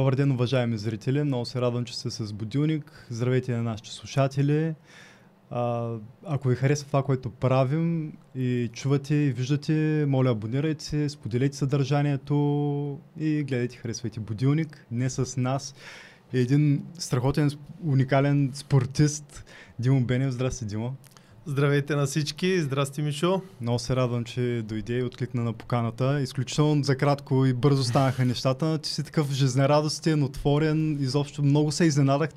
Добър ден, уважаеми зрители. Много се радвам, че сте с Будилник. Здравейте на нашите слушатели. Ако ви харесва това, което правим и чувате и виждате, моля, абонирайте се, споделете съдържанието и гледайте, харесвайте Будилник. Днес с нас е един страхотен, уникален спортист, Димо Бенев. Здрасти, Димо. Здравейте на всички, здрасти, Мишо. Много се радвам, че дойде и откликна на поканата. Изключително за кратко и бързо станаха нещата. Ти си такъв жизнерадостен, отворен, изобщо много се изненадах,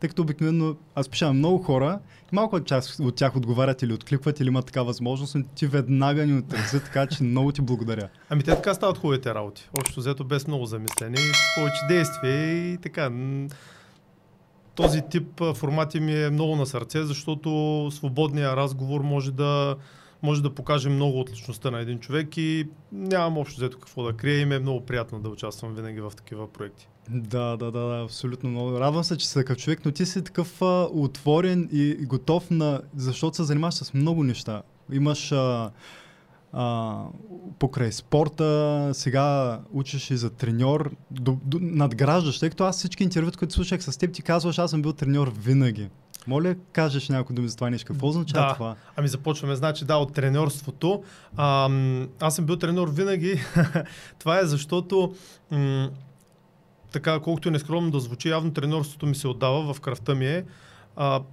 тъй като обикновено аз пиша на много хора, малко част от тях отговарят или откликват, или имат така възможност, но ти веднага ни отрази, така че много ти благодаря. Ами те така стават хубавите работи, общо взето без много замислене, повече действия и така. Този тип формати ми е много на сърце, защото свободният разговор може да покаже много от личността на един човек и нямам общо взето какво да крия и ми е много приятно да участвам винаги в такива проекти. Да, абсолютно много. Радвам се, че си такъв човек, но ти си такъв отворен и готов на... защото се занимаваш с много неща. Имаш покрай спорта, сега учиш и за треньор, надграждаш, тъй като аз всички интервюта, които слушах с теб, ти казваш, аз съм бил треньор винаги. Моля, кажеш някои думи за това нещо. Какво означава това? Ами започваме, значи, от треньорството. Аз съм бил треньор винаги. Това е защото, така, колкото и нескромно да звучи, явно треньорството ми се отдава, в кръвта ми е.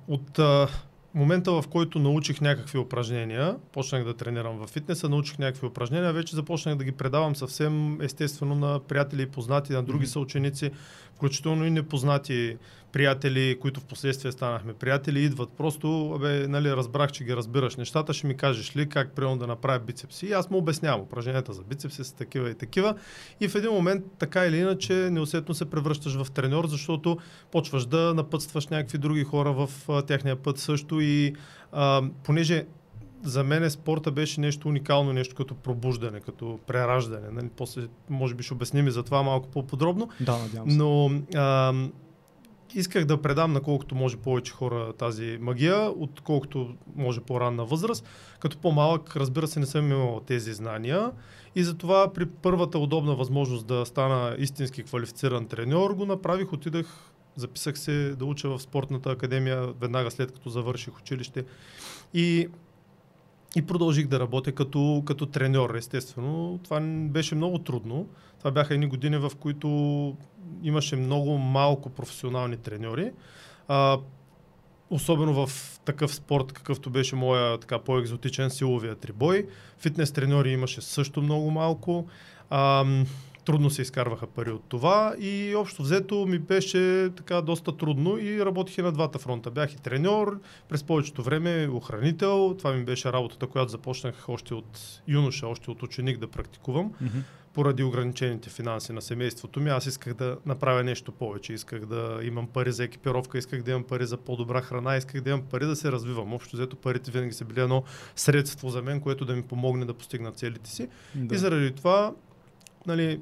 От момента, в който научих някакви упражнения, почнах да тренирам във фитнеса, научих някакви упражнения, вече започнах да ги предавам съвсем естествено на приятели и познати, на други съученици, включително и непознати приятели, които в последствие станахме приятели, идват просто, разбрах, че ги разбираш нещата, ще ми кажеш ли как правилно да направя бицепси. И аз му обяснявам, упражненията за бицепси са такива и такива. И в един момент, така или иначе, неусетно се превръщаш в треньор, защото почваш да напътстваш някакви други хора в тяхния път също. И понеже за мен спорта беше нещо уникално, нещо като пробуждане, като прераждане. Нали? После, може би, ще обясним и за това малко по-подробно. Да, надявам се. Но исках да предам на колкото може повече хора тази магия, отколкото може по-ранна възраст. Като по-малък, разбира се, не съм имал тези знания и затова при първата удобна възможност да стана истински квалифициран треньор го направих, отидах, записах се да уча в спортната академия веднага след като завърших училище и продължих да работя като треньор, естествено. Това беше много трудно. Това бяха едни години, в които имаше много малко професионални треньори. Особено в такъв спорт, какъвто беше моя така, по-екзотичен силовия трибой. Фитнес треньори имаше също много малко. Трудно се изкарваха пари от това и общо взето ми беше така доста трудно и работих и на двата фронта. Бях и треньор, през повечето време охранител. Това ми беше работата, която започнах още от юноша, още от ученик да практикувам. Поради ограничените финанси на семейството ми, аз исках да направя нещо повече. Исках да имам пари за екипировка, исках да имам пари за по-добра храна, исках да имам пари да се развивам. Общо взето парите винаги са били едно средство за мен, което да ми помогне да постигна целите си. Да. И заради това, нали,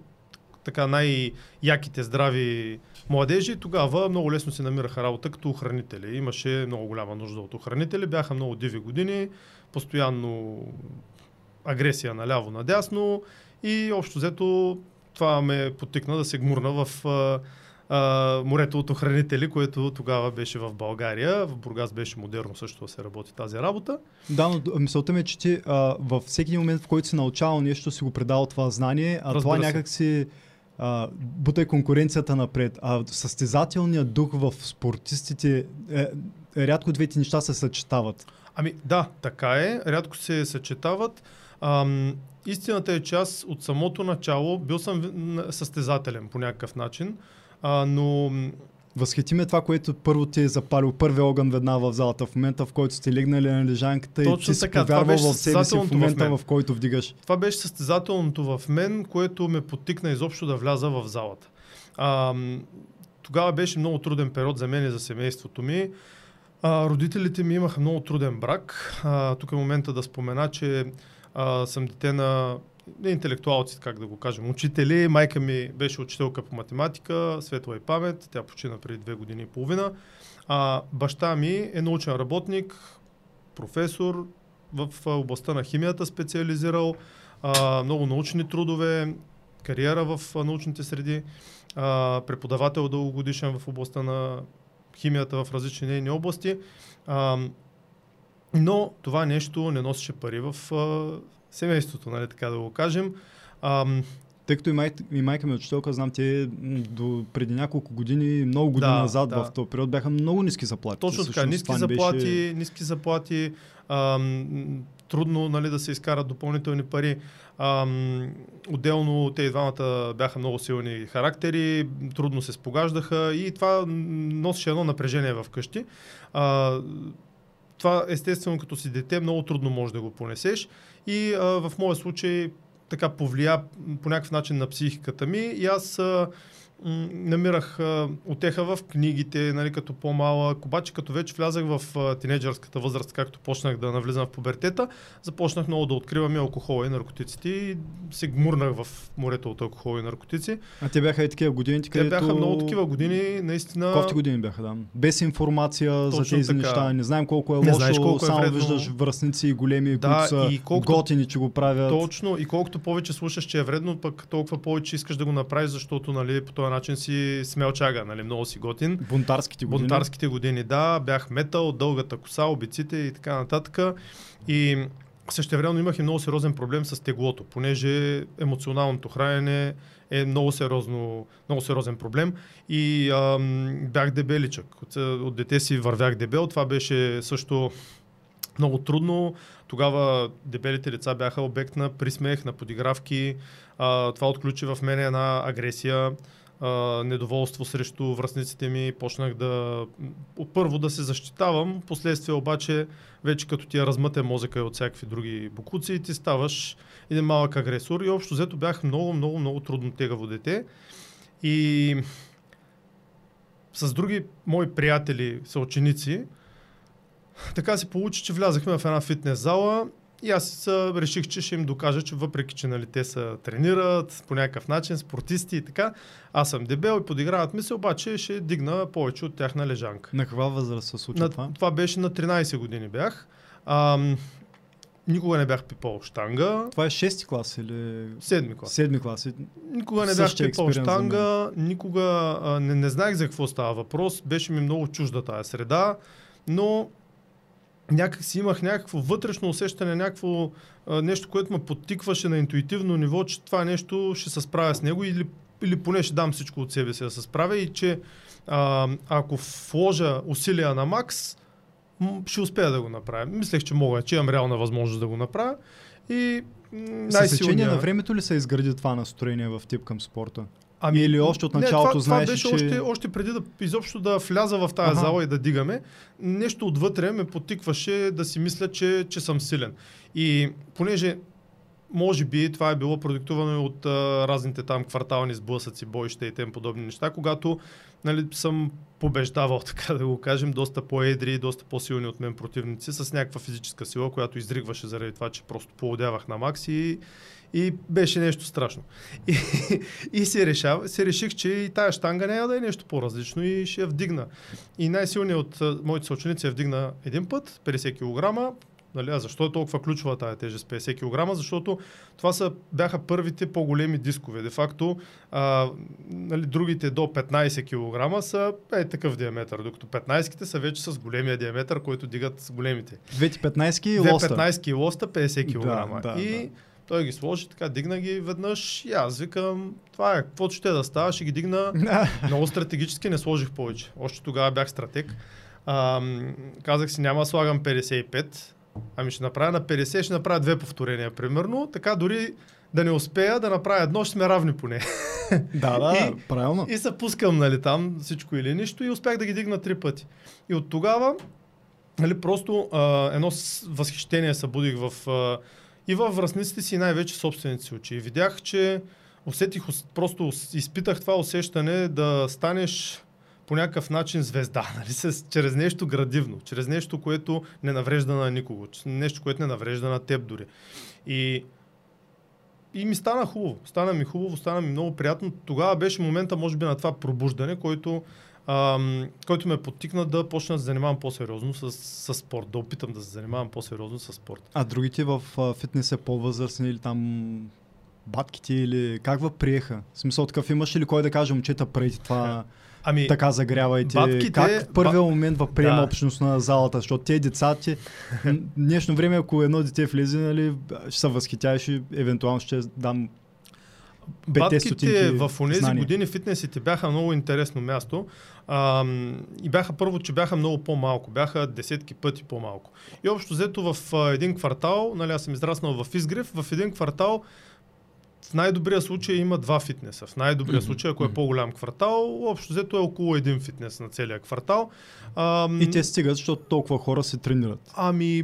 така най-яките здрави младежи тогава много лесно се намираха работа като охранители. Имаше много голяма нужда от охранители, бяха много диви години, постоянно агресия наляво-надясно и общо взето това ме потикна да се гмурна в морето от охранители, което тогава беше в България. В Бургас беше модерно също да се работи тази работа. Да, но мисълта ми е, че ти във всеки момент, в който си научавал нещо, си го предавал това знание, а това някак си бута конкуренцията напред. А състезателният дух в спортистите, рядко двете неща се съчетават. Ами да, така е. Рядко се съчетават. Истината е, че аз от самото начало бил съм състезателен по някакъв начин. Но възхити ме това, което първо ти е запалил първия огън веднага в залата, в момента, в който сте легнали на лежанката. Точно и ти си повярвал в себе си в момента, в който вдигаш. Това беше състезателното в мен, което ме подтикна изобщо да вляза в залата. Тогава беше много труден период за мен и за семейството ми. Родителите ми имаха много труден брак. Тук е момента да спомена, че съм дете на интелектуалци, как да го кажем, учители. Майка ми беше учителка по математика, светла и памет. Тя почина преди 2 години и половина. Баща ми е научен работник, професор, в областта на химията специализирал, много научни трудове, кариера в научните среди, преподавател дългогодишен в областта на химията в различни нейни области. Но това нещо не носеше пари в семейството, нали, така да го кажем. Тъй като и майка ми учителка, знам, те до преди няколко години, много години назад в този период бяха много ниски заплати. Точно така, ниски заплати, трудно, нали, да се изкарат допълнителни пари. Отделно те и двамата бяха много силни характери, трудно се спогаждаха и това носеше едно напрежение в къщи. Това естествено като си дете много трудно можеш да го понесеш и в моя случай така повлия по някакъв начин на психиката ми и аз намирах утеха в книгите, нали, като по-малък, обаче като вече влязах в тинейджърската възраст, както почнах да навлизам в пубертета, започнах много да откривам и алкохола и наркотиците и се гмурнах в морето от алкохол и наркотици. А те бяха и такива години? Те бяха много такива години, наистина. Колко години бяха, да. Без информация. Точно за тези неща. Не знаем колко е лошо, само виждаш връзници и големи, които са готини, че го правят. Точно, и колкото повече слушаш, че е вредно, пък толкова повече искаш да го направиш, защото, нали, по този начин си смелчага, нали, много си готин. Бунтарските години, да, бях метал, дългата коса, обиците и така нататък. И същевременно имах и много сериозен проблем с теглото, понеже емоционалното хранене е много сериозен проблем и бях дебеличък. От дете си вървях дебел, това беше също много трудно. Тогава дебелите деца бяха обект на присмех, на подигравки. Това отключи в мене една агресия, недоволство срещу връстниците ми. Почнах първо да се защитавам, последствие обаче вече като ти е размътен мозъка и от всякакви други бокуци, ти ставаш един малък агресор и общо взето бях много трудно тегаво дете. И с други мои приятели, съученици, така се получи, че влязахме в една фитнес зала и аз реших, че ще им докажа, че въпреки, че, нали, те се тренират по някакъв начин, спортисти и така, аз съм дебел и подиграват ми се, обаче ще дигна повече от тях на лежанка. На каква възраст се случи това? Това беше на 13 години бях. Никога не бях пипал щанга. Това е 6-ти клас или... 7-ми клас. 7-ми клас. Никога не бях пипал щанга, никога не знаех за какво става въпрос, беше ми много чужда тая среда, но някак си имах някакво вътрешно усещане, някакво нещо, което ме подтикваше на интуитивно ниво, че това нещо ще се справя с него или поне ще дам всичко от себе си да се справя и че ако вложа усилия на макс, ще успея да го направя. Мислех, че мога, че имам реална възможност да го направя. И със течение на времето ли се изгради това настроение в теб към спорта? Или още от началото знаеш, че... Това беше още преди изобщо да вляза в тази зала и да дигаме. Нещо отвътре ме подтикваше да си мисля, че съм силен. И понеже, може би, това е било продиктувано и от разните там квартални сблъсъци, бойща и тем подобни неща, когато, нали, съм побеждавал, така да го кажем, доста по-едри и доста по-силни от мен противници с някаква физическа сила, която издригваше заради това, че просто поудявах на макс и беше нещо страшно. И се реших, че и тая щанга няма да е нещо по-различно и ще я вдигна. И най-силният от моите съученици я вдигна един път, 50 кг. Нали, а защо е толкова ключова тая тежест 50 кг? Защото това бяха първите по-големи дискове. Де факто, нали, другите до 15 кг са такъв диаметър, докато 15-ките са вече с големия диаметър, който дигат с големите. 2 15-ки и лоста 50 кг. Той ги сложи, така дигна ги веднъж и аз викам, това е, каквото ще да става, ще ги дигна. Много стратегически не сложих повече. Още тогава бях стратег. Казах си, няма да слагам 55, ами ще направя на 50, ще направя 2 повторения, примерно. Така дори да не успея да направя едно, ще сме равни поне. Правилно. И се пускам, нали, там всичко или нищо и успях да ги дигна 3 пъти. И от тогава, нали, просто едно възхищение събудих и във връзниците си, най-вече собствените си очи. Видях, че просто изпитах това усещане да станеш по някакъв начин звезда, нали? Чрез нещо градивно, чрез нещо, което не наврежда на никого, нещо, което не наврежда на теб дори. И ми стана хубаво, стана ми много приятно. Тогава беше момента, може би, на това пробуждане, който ме подтикна да почна да се занимавам по-сериозно с спорт, да опитам да се занимавам по-сериозно с спорт. А другите в фитнес е по-възрастни или там батките или как въприеха? В смисъл такъв имаш ли кой да каже, момчета, прейте това, ами, така загрявайте? Батките, как в първия момент въприема общност на залата? Защото тези децата, днешно време, ако едно дете влезе, нали, ще се възхитяваш и евентуално ще дам 5 стотинки. В онези години фитнесите бяха много интересно място. И бяха първо, че бяха много по-малко. Бяха десетки пъти по-малко. И общо взето в един квартал, нали, аз съм израснал в Изгрев, в един квартал в най-добрия случай има два фитнеса. В най-добрия случай, ако е по-голям квартал, общо взето е около един фитнес на целия квартал. И те стигат, защото толкова хора се тренират. Ами,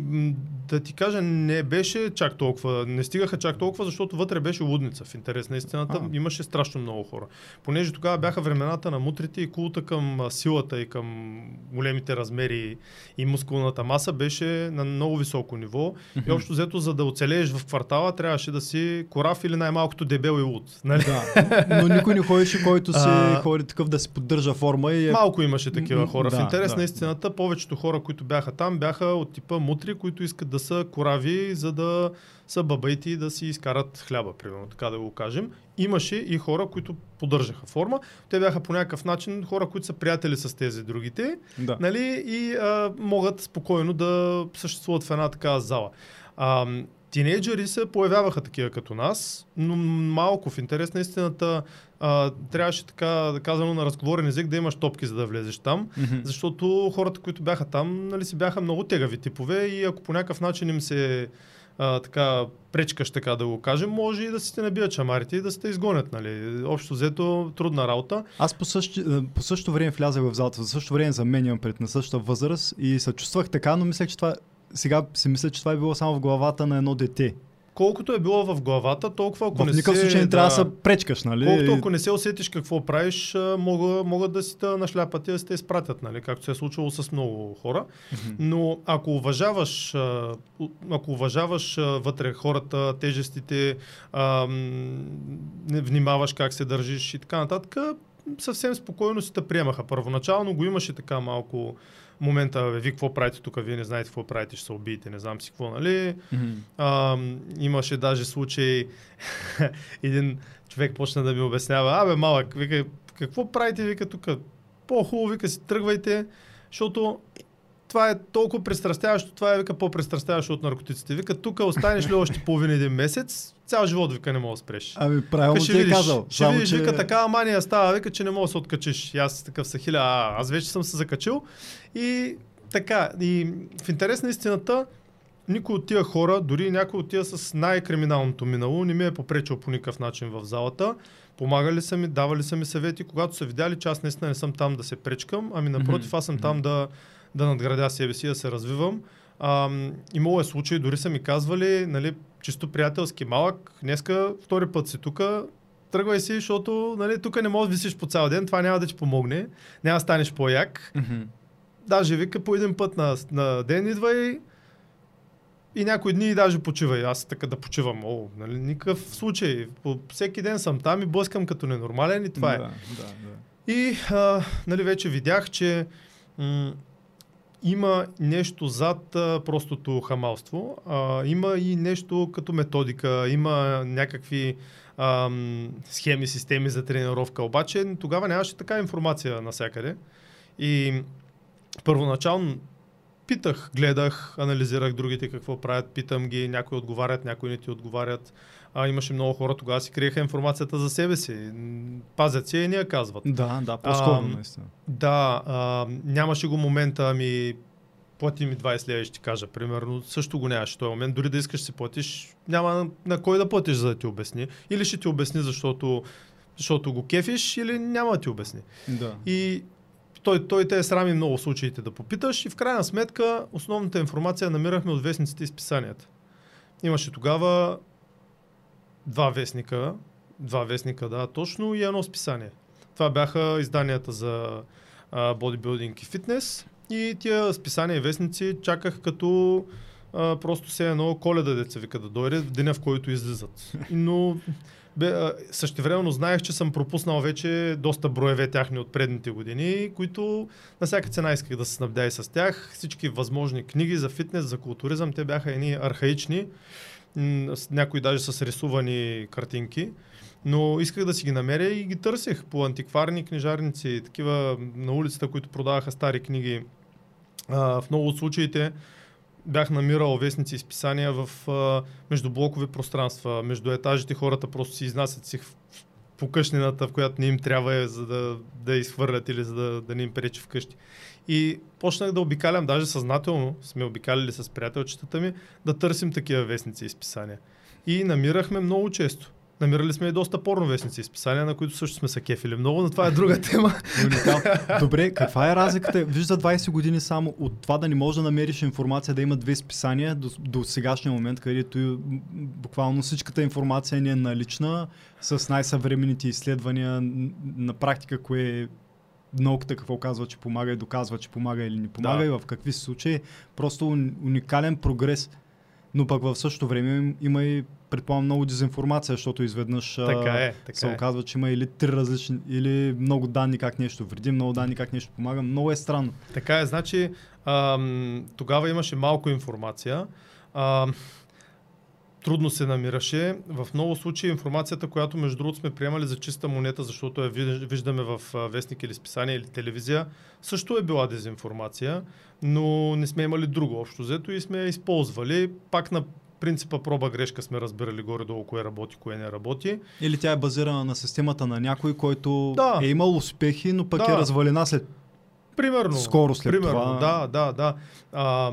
да ти кажа, не беше чак толкова. Не стигаха чак толкова, защото вътре беше лудница. В интерес на истината имаше страшно много хора. Понеже тогава бяха времената на мутрите и култа към силата и към големите размери и мускулната маса беше на много високо ниво. И общо взето, за да оцелееш в квартала, трябваше да си корав или най-малко като дебел и луд. Нали? Да. Но никой не ходеше, който си ходи такъв да се поддържа форма. И е... Малко имаше такива хора. В интерес на истината, повечето хора, които бяха там, бяха от типа мутри, които искат да са корави, за да са бабайти и да си изкарат хляба, примерно, така да го кажем. Имаше и хора, които поддържаха форма. Те бяха по някакъв начин хора, които са приятели с тези другите, нали? И могат спокойно да съществуват в една такава зала. Тинейджери се появяваха такива като нас, но малко в интерес на истината трябваше, така казано на разговорен език, да имаш топки, за да влезеш там, защото хората, които бяха там, нали, си бяха много тегави типове и ако по някакъв начин им се така пречкаш, така да го кажем, може и да си те набият чамарите и да се те изгонят, нали. Общо взето трудна работа. Аз по същото време влязах в залата, за същото време заменям пред на същата възраст и се чувствах така, но мислех, че това сега си мисля, че това е било само в главата на едно дете. Колкото е било в главата, толкова ако не се... В никакъв случай не трябва да се пречкаш, нали? Колкото ако не се усетиш какво правиш, могат да си те нашляпат и да си те изпратят, нали? Както се е случило с много хора. Но ако уважаваш, вътре хората, тежестите, внимаваш как се държиш и така нататък, съвсем спокойно си те приемаха. Първоначално го имаше така малко... момента, вие какво правите тук, вие не знаете какво правите, ще се убиете, не знам си какво, нали. Имаше даже случай, един човек почна да ми обяснява, малък, вика, какво правите, вика тук, по-хубаво, вика, си тръгвайте, защото това е толкова пристрастяващо, това е, вика, по-пристрастяващо от наркотиците. Вика, тук останеш ли още половин един месец, цял живот, вика, не мога да спреш. Ами, правилно ти е казал. Ще видиш, вика, такава мания става, вика, че не мога да се откачиш. И аз такъв са аз вече съм се закачил. И така, и в интерес на истината, никой от тия хора, дори някой от тия с най-криминалното минало, не ми е попречил по никакъв начин в залата. Помагали са ми, давали са ми съвети, когато са видяли, че аз наистина не съм там да се пречкам, ами напротив, аз съм там да надградя себе си, да се развивам. Имало е случаи, дори са ми казвали, нали, чисто приятелски, малък, днеска втори път си тук, тръгвай си, защото, нали, тук не можеш да висиш по цял ден, това няма да ти помогне, няма да станеш по-як. Даже, вика, по един път на ден идвай и някои дни даже почивай. Аз така да почивам, нали, никакъв случай. По всеки ден съм там и блъскам като ненормален и това е. И нали, вече видях, че има нещо зад простото хамалство, има и нещо като методика, има някакви схеми, системи за тренировка, обаче тогава нямаше така информация навсякъде и първоначално питах, гледах, анализирах другите какво правят, питам ги, някои отговарят, някои не ти отговарят. Имаше много хора, тогава си криеха информацията за себе си. Пазят си и не я казват. Да, по-скоро наистина. Нямаше го момента, ами плати ми 20 лева, ще ти кажа, примерно. Също го нямаше този момент. Дори да искаш си платиш, няма на кой да платиш, за да ти обясни. Или ще ти обясни, защото го кефиш, или няма да ти обясни. Да. И той те е срами много случаите да попиташ и в крайна сметка основната информация намирахме от вестниците и списанията. Имаше тогава два вестника, да, точно, и едно списание. Това бяха изданията за бодибилдинг и фитнес и тия списания и вестници чаках като просто се едно Коледа, деца, вика, да дойде в деня, в който излизат. Но същевременно знаех, че съм пропуснал вече доста броеве тяхни от предните години, които на всяка цена исках да се снабдя и с тях. Всички възможни книги за фитнес, за културизъм, те бяха едни архаични. някои даже с рисувани картинки, но исках да си ги намеря и ги търсех по антикварни книжарници, такива на улицата, които продаваха стари книги. В много от случаите бях намирал вестници и списания в междублокови пространства, между етажите хората просто си изнасят си по къщнината, в която не им трябва за да изхвърлят или за да не им пречи вкъщи. И почнах да обикалям, даже съзнателно сме обикаляли с приятелчетата ми, да търсим такива вестници и списания. И намирахме много често. Намирали сме и доста порно вестници и списания, на които също сме са кефили много, но това е друга тема. Добре, каква е разликата? Виж, за 20 години само от това да не можеш да намериш информация, да има две списания до сегашния момент, където буквално всичката информация ни е налична с най-съвременните изследвания на практика, кое науката какво казва, че помага и доказва, че помага или не помага, да, и в какви случаи. Просто уникален прогрес. Но пък в същото време има и, предполагам, много дезинформация, защото изведнъж така се оказва, че има или три различни, или много данни как нещо вреди, много данни как нещо помага. Много е странно. Така е, значи тогава имаше малко информация. Трудно се намираше. В много случаи информацията, която между другото сме приемали за чиста монета, защото я виждаме в вестник или списание или телевизия, също е била дезинформация, но не сме имали друго общо взето и сме я използвали. Пак на принципа проба грешка сме разбирали горе-долу кое работи, кое не работи. Или тя е базирана на системата на някой, който е имал успехи, но пък е развалена след примерно, скоро след това. Да.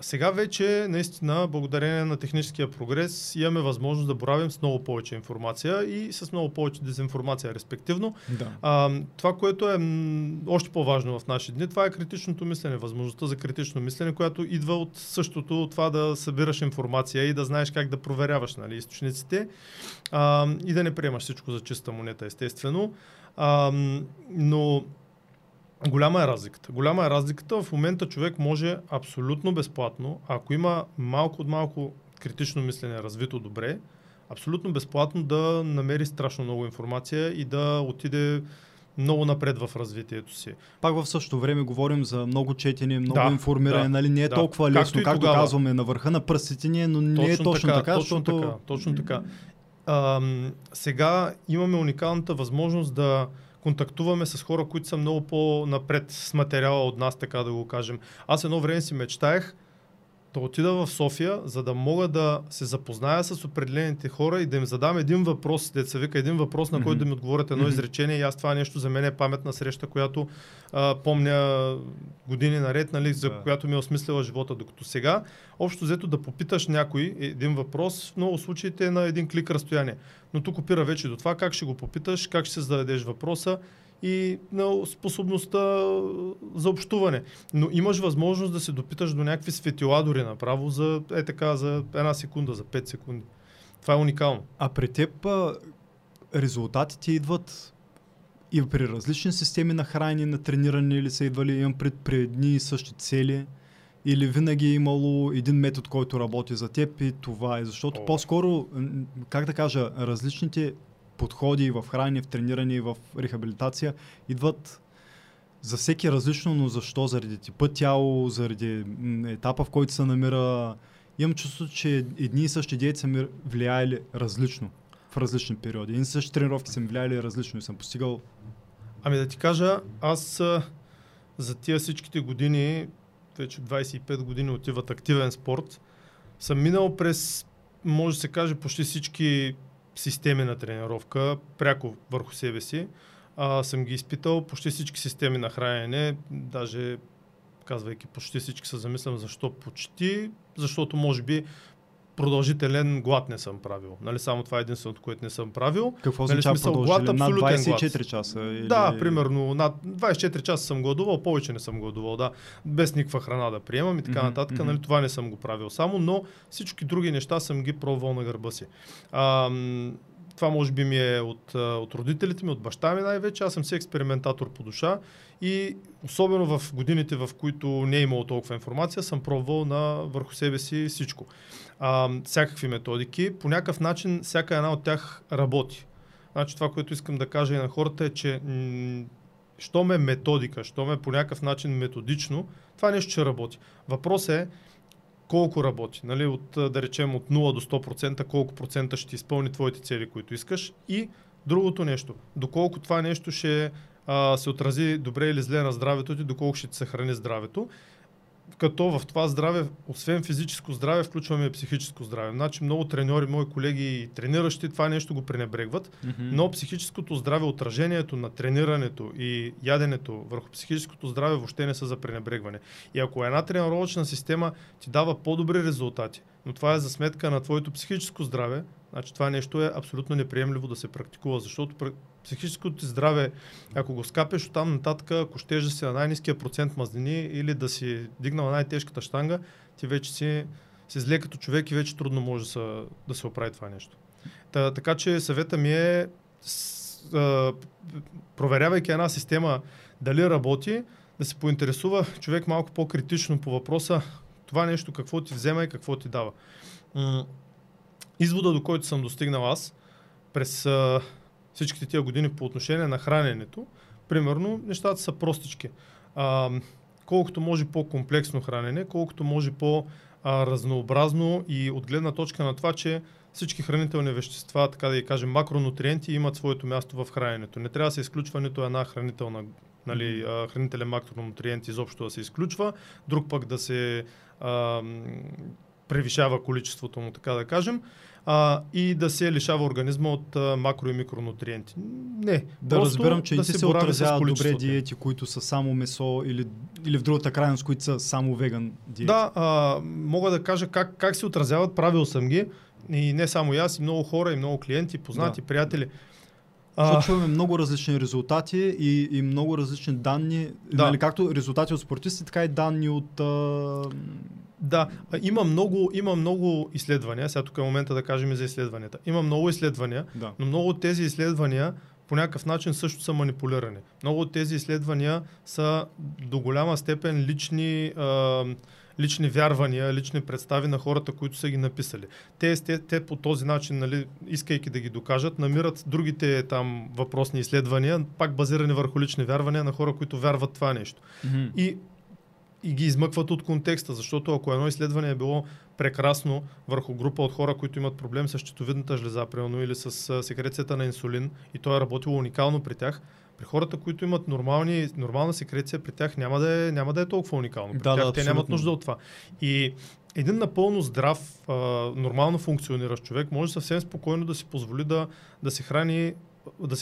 Сега вече, наистина, благодарение на техническия прогрес, имаме възможност да боравим с много повече информация и с много повече дезинформация, респективно. Да. Това, което е още по-важно в наши дни, това е критичното мислене, възможността за критично мислене, която идва от същото, от това да събираш информация и да знаеш как да проверяваш, нали, източниците и да не приемаш всичко за чиста монета, естествено. Но голяма е разликата. Голяма е разликата. В момента човек може абсолютно безплатно, ако има малко от малко критично мислене, развито добре, абсолютно безплатно да намери страшно много информация и да отиде много напред в развитието си. Пак в същото време говорим за много четене, много информиране, нали? Не е толкова лесно, както казваме, на върха на пръстите ни, но не е точно така. Точно така. Сега имаме уникалната възможност да контактуваме с хора, които са много по-напред с материала от нас, така да го кажем. Аз едно време си мечтаех да отида в София, за да мога да се запозная с определените хора и да им задам един въпрос, деца вика, един въпрос, на който да ми отговорят едно изречение. И аз това нещо за мен е паметна среща, която помня години наред, нали, за която ми е осмислила живота. Докато сега, общо взето да попиташ някой един въпрос, в много случаите е на един клик разстояние. Но тук опира вече до това как ще го попиташ, как ще се зададеш въпроса и на способността за общуване. Но имаш възможност да се допиташ до някакви светила дори направо за, за една секунда, за 5 секунди. Това е уникално. А при теб резултатите идват и при различни системи на хранение, на трениране или са идвали, имам при едни и същи цели, или винаги е имало един метод, който работи за теб и това е. Защото по-скоро, как да кажа, различните подходи в хранение, в трениране и в рехабилитация идват за всеки различно, но защо? Заради типа тяло, заради етапа, в който се намира. Имам чувство, че едни и същи диети са ми влияели различно в различни периоди. Едни и същи тренировки са ми влияели различно и съм постигал. Ами да ти кажа, аз за тия всичките години, вече 25 години отиват активен спорт, съм минал през, може да се каже, почти всички системи на тренировка, пряко върху себе си. Съм ги изпитал почти всички системи на хранене, даже казвайки почти всички се замислям защо почти, защото може би продължителен глад не съм правил. Нали, само това е единственото, което не съм правил. Какво означава продължителен? Над 24 часа? Или... Да, примерно над 24 часа съм гладувал, повече не съм гладувал, да. Без никаква храна да приемам и така нататък. Нали, това не съм го правил само, но всички други неща съм ги пробвал на гърба си. Това може би ми е от родителите ми, от баща ми най-вече. Аз съм си експериментатор по душа и особено в годините, в които не е имало толкова информация, съм пробвал върху себе си всичко. Всякакви методики. По някакъв начин всяка една от тях работи. Значи това, което искам да кажа и на хората е, че щом е методика, щом е по някакъв начин методично, това нещо ще работи. Въпросът е колко работи, нали, от, да речем от 0 до 100%, колко процента ще изпълни твоите цели, които искаш, и другото нещо, доколко това нещо ще се отрази добре или зле на здравето ти, доколко ще ти съхрани здравето. Като в това здраве, освен физическо здраве, включваме и психическо здраве. Значи много треньори, мои колеги и трениращи това нещо го пренебрегват, но психическото здраве, отражението на тренирането и яденето върху психическото здраве въобще не са за пренебрегване. И ако една тренировъчна система ти дава по-добри резултати, но това е за сметка на твоето психическо здраве, значи това нещо е абсолютно неприемливо да се практикува, защото психическото ти здраве, ако го скапеш оттам нататък, ако щеш да си на най-ниския процент мазнини или да си дигнал най-тежката щанга, ти вече си зле като човек и вече трудно може да се оправи това нещо. Така че съвета ми е, проверявайки една система дали работи, да се поинтересува човек малко по-критично по въпроса това нещо какво ти взема и какво ти дава. Извода, до който съм достигнал аз през всичките тия години по отношение на храненето, примерно, нещата са простички. Колкото може по-комплексно хранене, колкото може по-разнообразно и от гледна точка на това, че всички хранителни вещества, така да ги кажем, макронутриенти имат своето място в храненето. Не трябва да се изключва нито една хранителна, нали, хранителен макронутриент изобщо да се изключва, друг пък да се превишава количеството му, така да кажем, и да се лишава организма от макро- и микронутриенти. Не. Да, разбирам, че да се отразяват добре диети, които са само месо или в другата крайност, които са само веган диети. Да, мога да кажа как се отразяват, правил съм ги, и не само аз, и много хора, и много клиенти, познати, да, приятели. Защото чуваме много различни резултати и много различни данни, да, нали, както резултати от спортисти, така и данни от... Да, има много изследвания, сега тук е момента да кажем и за изследванията. Има много изследвания, да, но много от тези изследвания по някакъв начин също са манипулирани. Много от тези изследвания са до голяма степен лични вярвания, лични представи на хората, които са ги написали. Те по този начин, нали, искайки да ги докажат, намират другите там въпросни изследвания, пак базирани върху лични вярвания на хора, които вярват това нещо. И ги измъкват от контекста, защото ако едно изследване е било прекрасно върху група от хора, които имат проблем с щитовидната жлеза, примерно, или с секрецията на инсулин, и то е работило уникално при тях, при хората, които имат нормална секреция, при тях няма да е толкова уникално. При тях те нямат нужда от това. И един напълно здрав, нормално функциониращ човек може съвсем спокойно да си позволи да се храни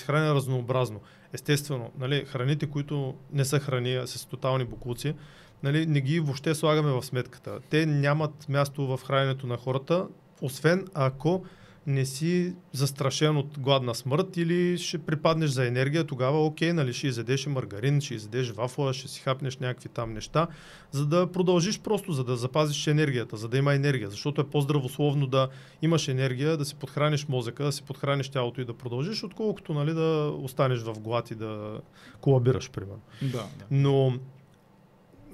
разнообразно. Естествено, нали, храните, които не са храни, а са тотални боклуци, нали, не ги въобще слагаме в сметката. Те нямат място в храненето на хората, освен ако не си застрашен от гладна смърт или ще припаднеш за енергия, тогава окей, нали, ще изядеш маргарин, ще изядеш вафла, ще си хапнеш някакви там неща, за да продължиш просто, за да запазиш енергията, за да има енергия, защото е по-здравословно да имаш енергия, да си подхраниш мозъка, да си подхраниш тялото и да продължиш, отколкото, нали, да останеш в глад и да колабираш, примерно. Да. Но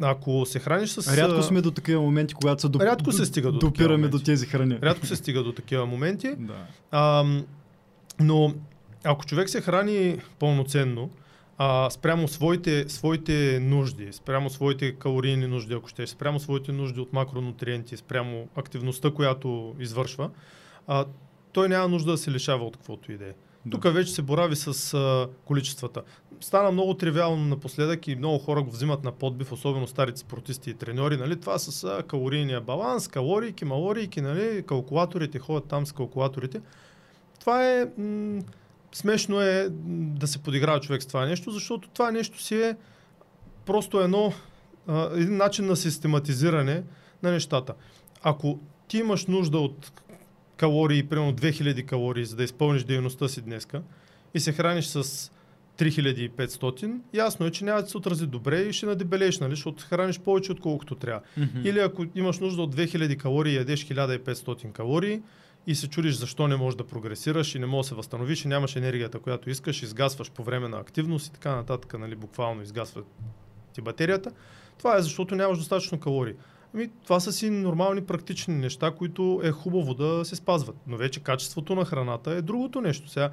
ако се храниш с... Рядко сме до такива моменти, когато се допираме до тези храни. Рядко се стига до такива моменти. Да. Но ако човек се храни пълноценно, спрямо своите нужди, спрямо своите калорийни нужди, ако ще, спрямо своите нужди от макронутриенти, спрямо активността, която извършва, той няма нужда да се лишава от каквото идея. Да. Тук вече се борави с количествата. Стана много тривиално напоследък и много хора го взимат на подбив, особено старите спортисти и треньори. Нали? Това с калорийния баланс, калорийки, малорийки, нали? Калкулаторите, ходят там с калкулаторите. Това е... смешно е да се подиграва човек с това нещо, защото това нещо си е просто един начин на систематизиране на нещата. Ако ти имаш нужда от калории, примерно 2000 калории, за да изпълниш дейността си днеска, и се храниш с 3500, ясно е, че няма да се отрази добре и ще надебелееш, нали, защото храниш повече, отколкото трябва. Или ако имаш нужда от 2000 калории и ядеш 1500 калории и се чудиш защо не можеш да прогресираш и не можеш да се възстановиш и нямаш енергията, която искаш, изгасваш по време на активност и така нататък, нали, буквално изгасва ти батерията, това е защото нямаш достатъчно калории. Това са си нормални практични неща, които е хубаво да се спазват. Но вече качеството на храната е другото нещо. Сега,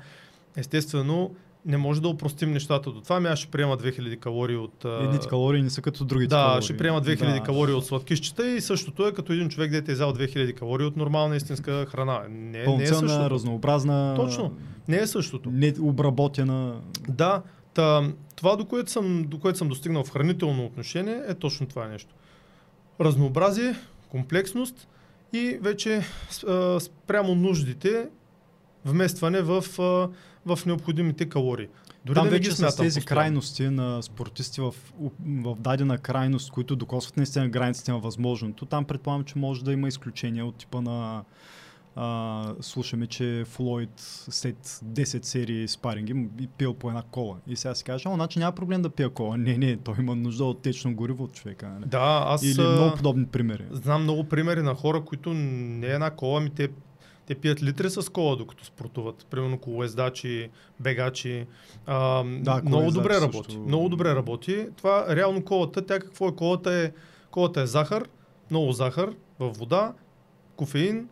естествено, не може да опростим нещата до това. Ами аз ще приема 2000 калории от... Едните калории не са като другите калории. Да, ще приема 2000 калории от сладкищчета и същото е като един човек, дете е взял 2000 калории от нормална истинска храна. Пълноценна, разнообразна... Точно, не е същото. Необработена... Да, това до което съм достигнал в хранително отношение е точно това нещо. Разнообразие, комплексност и вече спрямо нуждите вместване в необходимите калории. Дори там да вече с тези крайности на спортисти в дадена крайност, които докосват наистина границите на възможното, там предполагам, че може да има изключения от типа на слушаме, че Флойд след 10 серии спаринги пил по една кола. И сега си кажа, значи няма проблем да пия кола. Не, той има нужда от течно гориво от човека. Не? Да, или много подобни примери. Знам много примери на хора, които не една кола, ми те пият литри с кола, докато спортуват. Примерно колоездачи, бегачи. Много добре работи. Също... Много добре работи. Това реално колата, тя какво е? Колата е захар, много захар в вода, кофеин.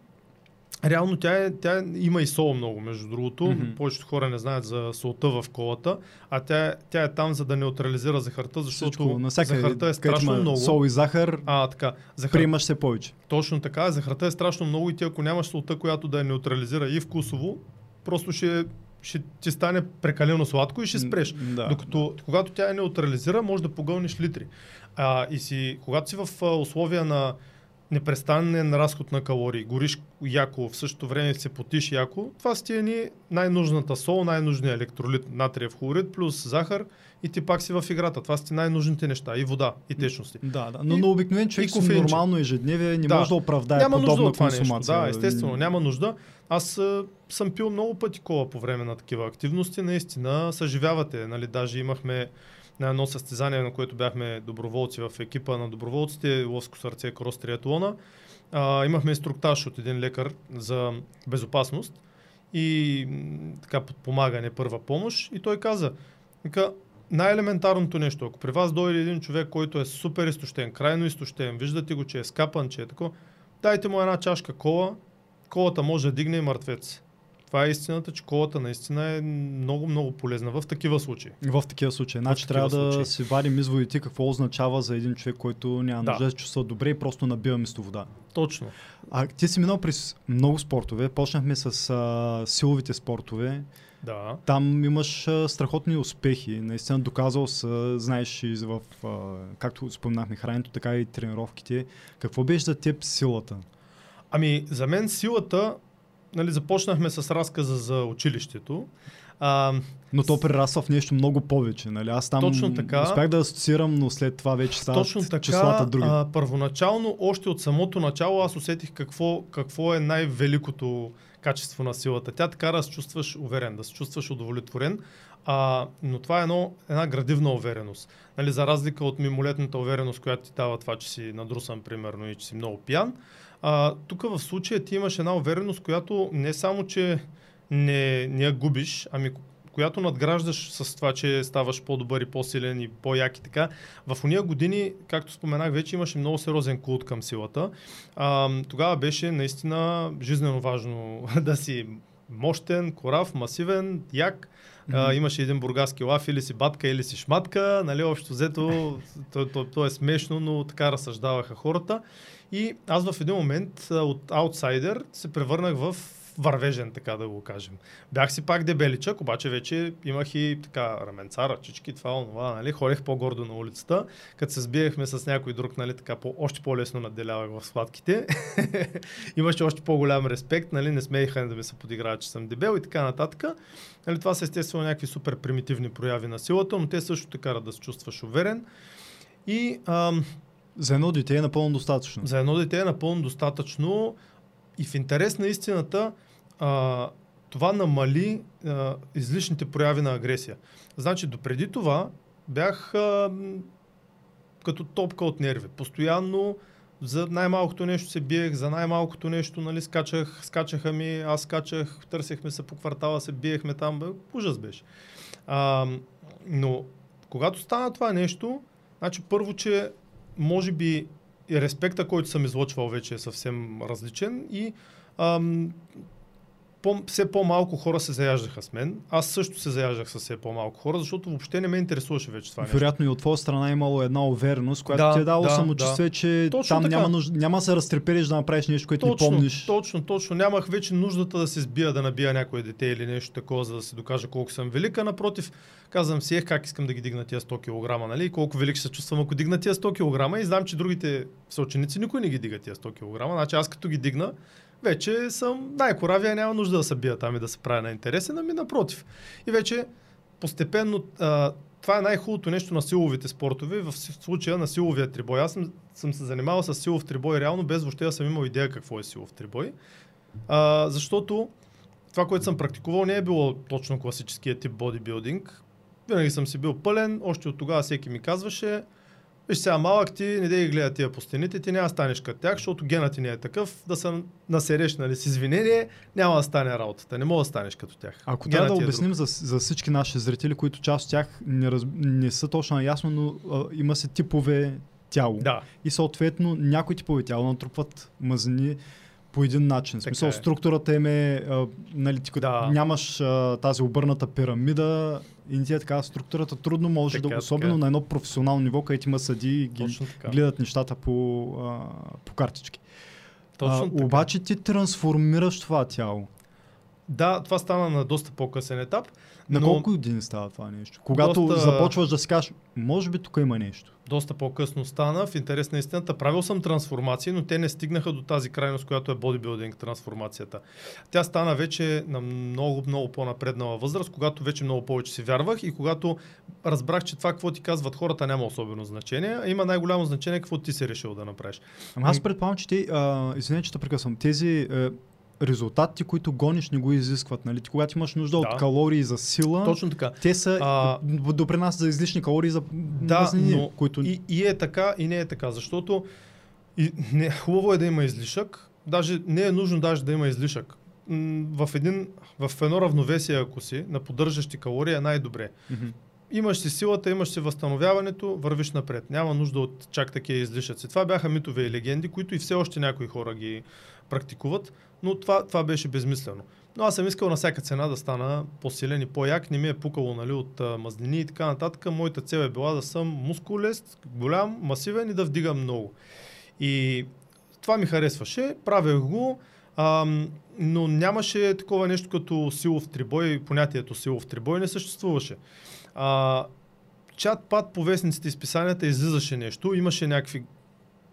Реално тя има и сол много, между другото. Mm-hmm. Повечето хора не знаят за солта в колата, а тя е там, за да неутрализира захарта, защото захарта е страшно много. Сол и захар, приемаш се повече. Точно така, захарта е страшно много и ти ако нямаш солта, която да я неутрализира и вкусово, просто ще ти стане прекалено сладко и ще спреш. Докато когато тя я неутрализира, може да погълнеш литри. Когато си в условия на непрестанен разход на калории, гориш яко, в същото време се потиш яко, това си е най-нужната сол, най-нужният електролит, натриев хлорид плюс захар и ти пак си в играта. Това си най-нужните неща, и вода, и течности. Да. Но на обикновен човек с нормално ежедневие не може да оправдае подобна консумация. Да, естествено, няма нужда. Аз съм пил много пъти кола по време на такива активности, наистина съживявате. Даже имахме на едно състезание, на което бяхме доброволци в екипа на доброволците, Лъвско сърце, крос триатлона. Имахме инструктаж от един лекар за безопасност и така подпомагане, първа помощ. И той каза, най-елементарното нещо, ако при вас дойде един човек, който е супер изтощен, крайно изтощен, виждате го, че е скапан, че е такова, дайте му една чашка кола, колата може да дигне и мъртвец. Това е истината, че колата наистина е много полезна в такива случаи. Значи трябва да си вадим изводите какво означава за един човек, който няма нужда да се чувства добре и просто набива место вода. Точно. Ти си минал през много спортове. Почнахме с силовите спортове. Да. Там имаш страхотни успехи. Наистина доказал се, знаеш, и в, както споменахме, храненето, така и тренировките. Какво беше за теб силата? За мен силата... започнахме с разказа за училището. Но то прерасва в нещо много повече. Аз там успях да асоциирам, но след това вече стават числата други. Първоначално, още от самото начало, аз усетих какво е най-великото качество на силата. Тя така да се чувстваш уверен, да се чувстваш удовлетворен, но това е една градивна увереност. За разлика от мимолетната увереност, която ти дава това, че си надрусан, примерно, и че си много пиян, тук в случая ти имаш една увереност, която не само, че не я губиш, която надграждаш с това, че ставаш по-добър и по-силен и по-як и така. В уния години, както споменах, вече имаше много сериозен култ към силата. Тогава беше наистина жизнено важно да си мощен, корав, масивен, як. Имаше един бургаски лаф, или си батка, или си шматка. Общо взето, то е смешно, но така разсъждаваха хората. И аз в един момент от аутсайдер се превърнах в вървежен, така да го кажем. Бях си пак дебеличък, обаче вече имах и така раменца, ръчички, това, онова, ходех по-гордо на улицата. Като се сбиехме с някой друг, така още по-лесно надделявах в схватките. Имаше още по-голям респект, не смееха да ми се подиграват, че съм дебел и така нататък. Това са естествено някакви супер примитивни прояви на силата, но те също те карат да се чувстваш уверен. И за едно дете е напълно достатъчно. За едно дете е напълно достатъчно. И в интерес на истината, това намали излишните прояви на агресия. Значи, допреди това бях като топка от нерви. Постоянно за най-малкото нещо се биех, за най-малкото нещо скачаха ми, аз скачах, търсехме се по квартала, се биехме там. Ужас беше. Но когато стана това нещо, значи първо, че може би и респекта, който съм излъчвал, вече е съвсем различен и все по-малко хора се заяждаха с мен. Аз също се заяждах с все по-малко хора, защото въобще не ме интересуваше вече това нещо. Вероятно и от твоя страна е имало една увереност, която ти е дало самочувствие, че точно там няма, няма да се разтрепериш да направиш нещо, което точно, не помниш. Точно. Нямах вече нуждата да се сбия, да набия някое дете или нещо такова, за да се докажа колко съм велика. Напротив, казвам си, как искам да ги дигна тия 100 кг, нали? Колко велик ще се чувствам, ако дигна тия 100 кг, и знам, че другите съученици никой не ги дига тия 100 кг. Значи аз като ги дигна, вече съм най-коравия, няма нужда да се бия там и да се правя на интересен, ами напротив. И вече постепенно това е най-хубавото нещо на силовите спортове, в случая на силовия трибой. Аз съм се занимавал с силов трибой реално, без въобще да съм имал идея какво е силов трибой. Защото това, което съм практикувал, не е било точно класическия тип бодибилдинг. Винаги съм си бил пълен, още от тогава всеки ми казваше: виж сега малък, ти не дей ги гледа тия по стените, ти няма станеш като тях, защото генът ти не е такъв, да съм насереш, нали, с извинение, няма да стане работата, не мога да станеш като тях. Ако трябва да обясним за всички наши зрители, които част от тях не са точно ясно, но има се типове тяло. Да. И съответно някои типове тяло натрупват мазнини по един начин. В смисъл, структурата им е, нали, ти нямаш тази обърната пирамида и тия така структурата трудно може да, особено на едно професионално ниво, където има съдии и ги гледат нещата по картички. Обаче ти трансформираш това тяло. Да, това стана на доста по-късен етап. На колко години става това нещо? Когато започваш да си кажеш, може би тук има нещо. Доста по-късно стана. В интерес на истината, правил съм трансформации, но те не стигнаха до тази крайност, която е бодибилдинг трансформацията. Тя стана вече на много по-напреднала възраст, когато вече много повече си вярвах и когато разбрах, че това, какво ти казват хората, няма особено значение, а има най-голямо значение какво ти си решил да направиш. Аз предполагам, че извинете, че те прекъсвам. Тези резултатите, които гониш, не го изискват. Нали? Когато имаш нужда от калории за сила, точно така, те са допринасят за излишни калории за мазнини, но които... И е така, и не е така, защото хубаво е да има излишък, даже не е нужно даже да има излишък. В едно равновесие, ако си, на поддържащи калории е най-добре. Mm-hmm. Имаш си силата, имаш си възстановяването, вървиш напред. Няма нужда от чак такива излишъци. Това бяха митове и легенди, които и все още някои хора ги практикуват, но това беше безмислено. Но аз съм искал на всяка цена да стана по-силен и по-як, не ми е пукало, нали, от мазнини и така нататък. Моята цел е била да съм мускулест, голям, масивен и да вдигам много. И това ми харесваше, правех го, но нямаше такова нещо като силов трибой, понятието силов трибой не съществуваше. Чат-пат по вестниците и списанията излизаше нещо, имаше някакви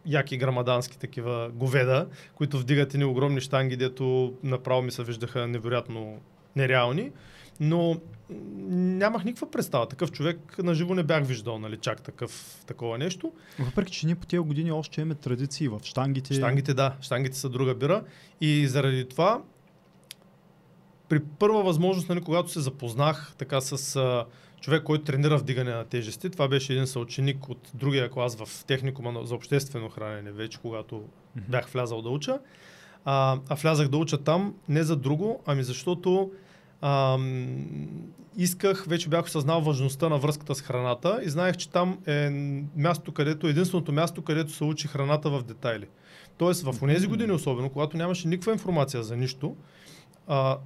яки грамадански такива говеда, които вдигат едни огромни щанги, дето направо ми се виждаха невероятно нереални, но нямах никаква представа. Такъв човек наживо не бях виждал, нали, чак такова нещо. Въпреки че ние по тези години още имаме традиции в щангите. Щангите са друга бира и заради това при първа възможност, нали, когато се запознах така с човек, който тренира вдигане на тежести. Това беше един съученик от другия клас в техникума за обществено хранене, вече когато бях влязал да уча. А влязах да уча там не за друго, ами защото вече бях осъзнал важността на връзката с храната и знаех, че там е единственото място, където се учи храната в детайли. Тоест в тези години особено, когато нямаше никаква информация за нищо,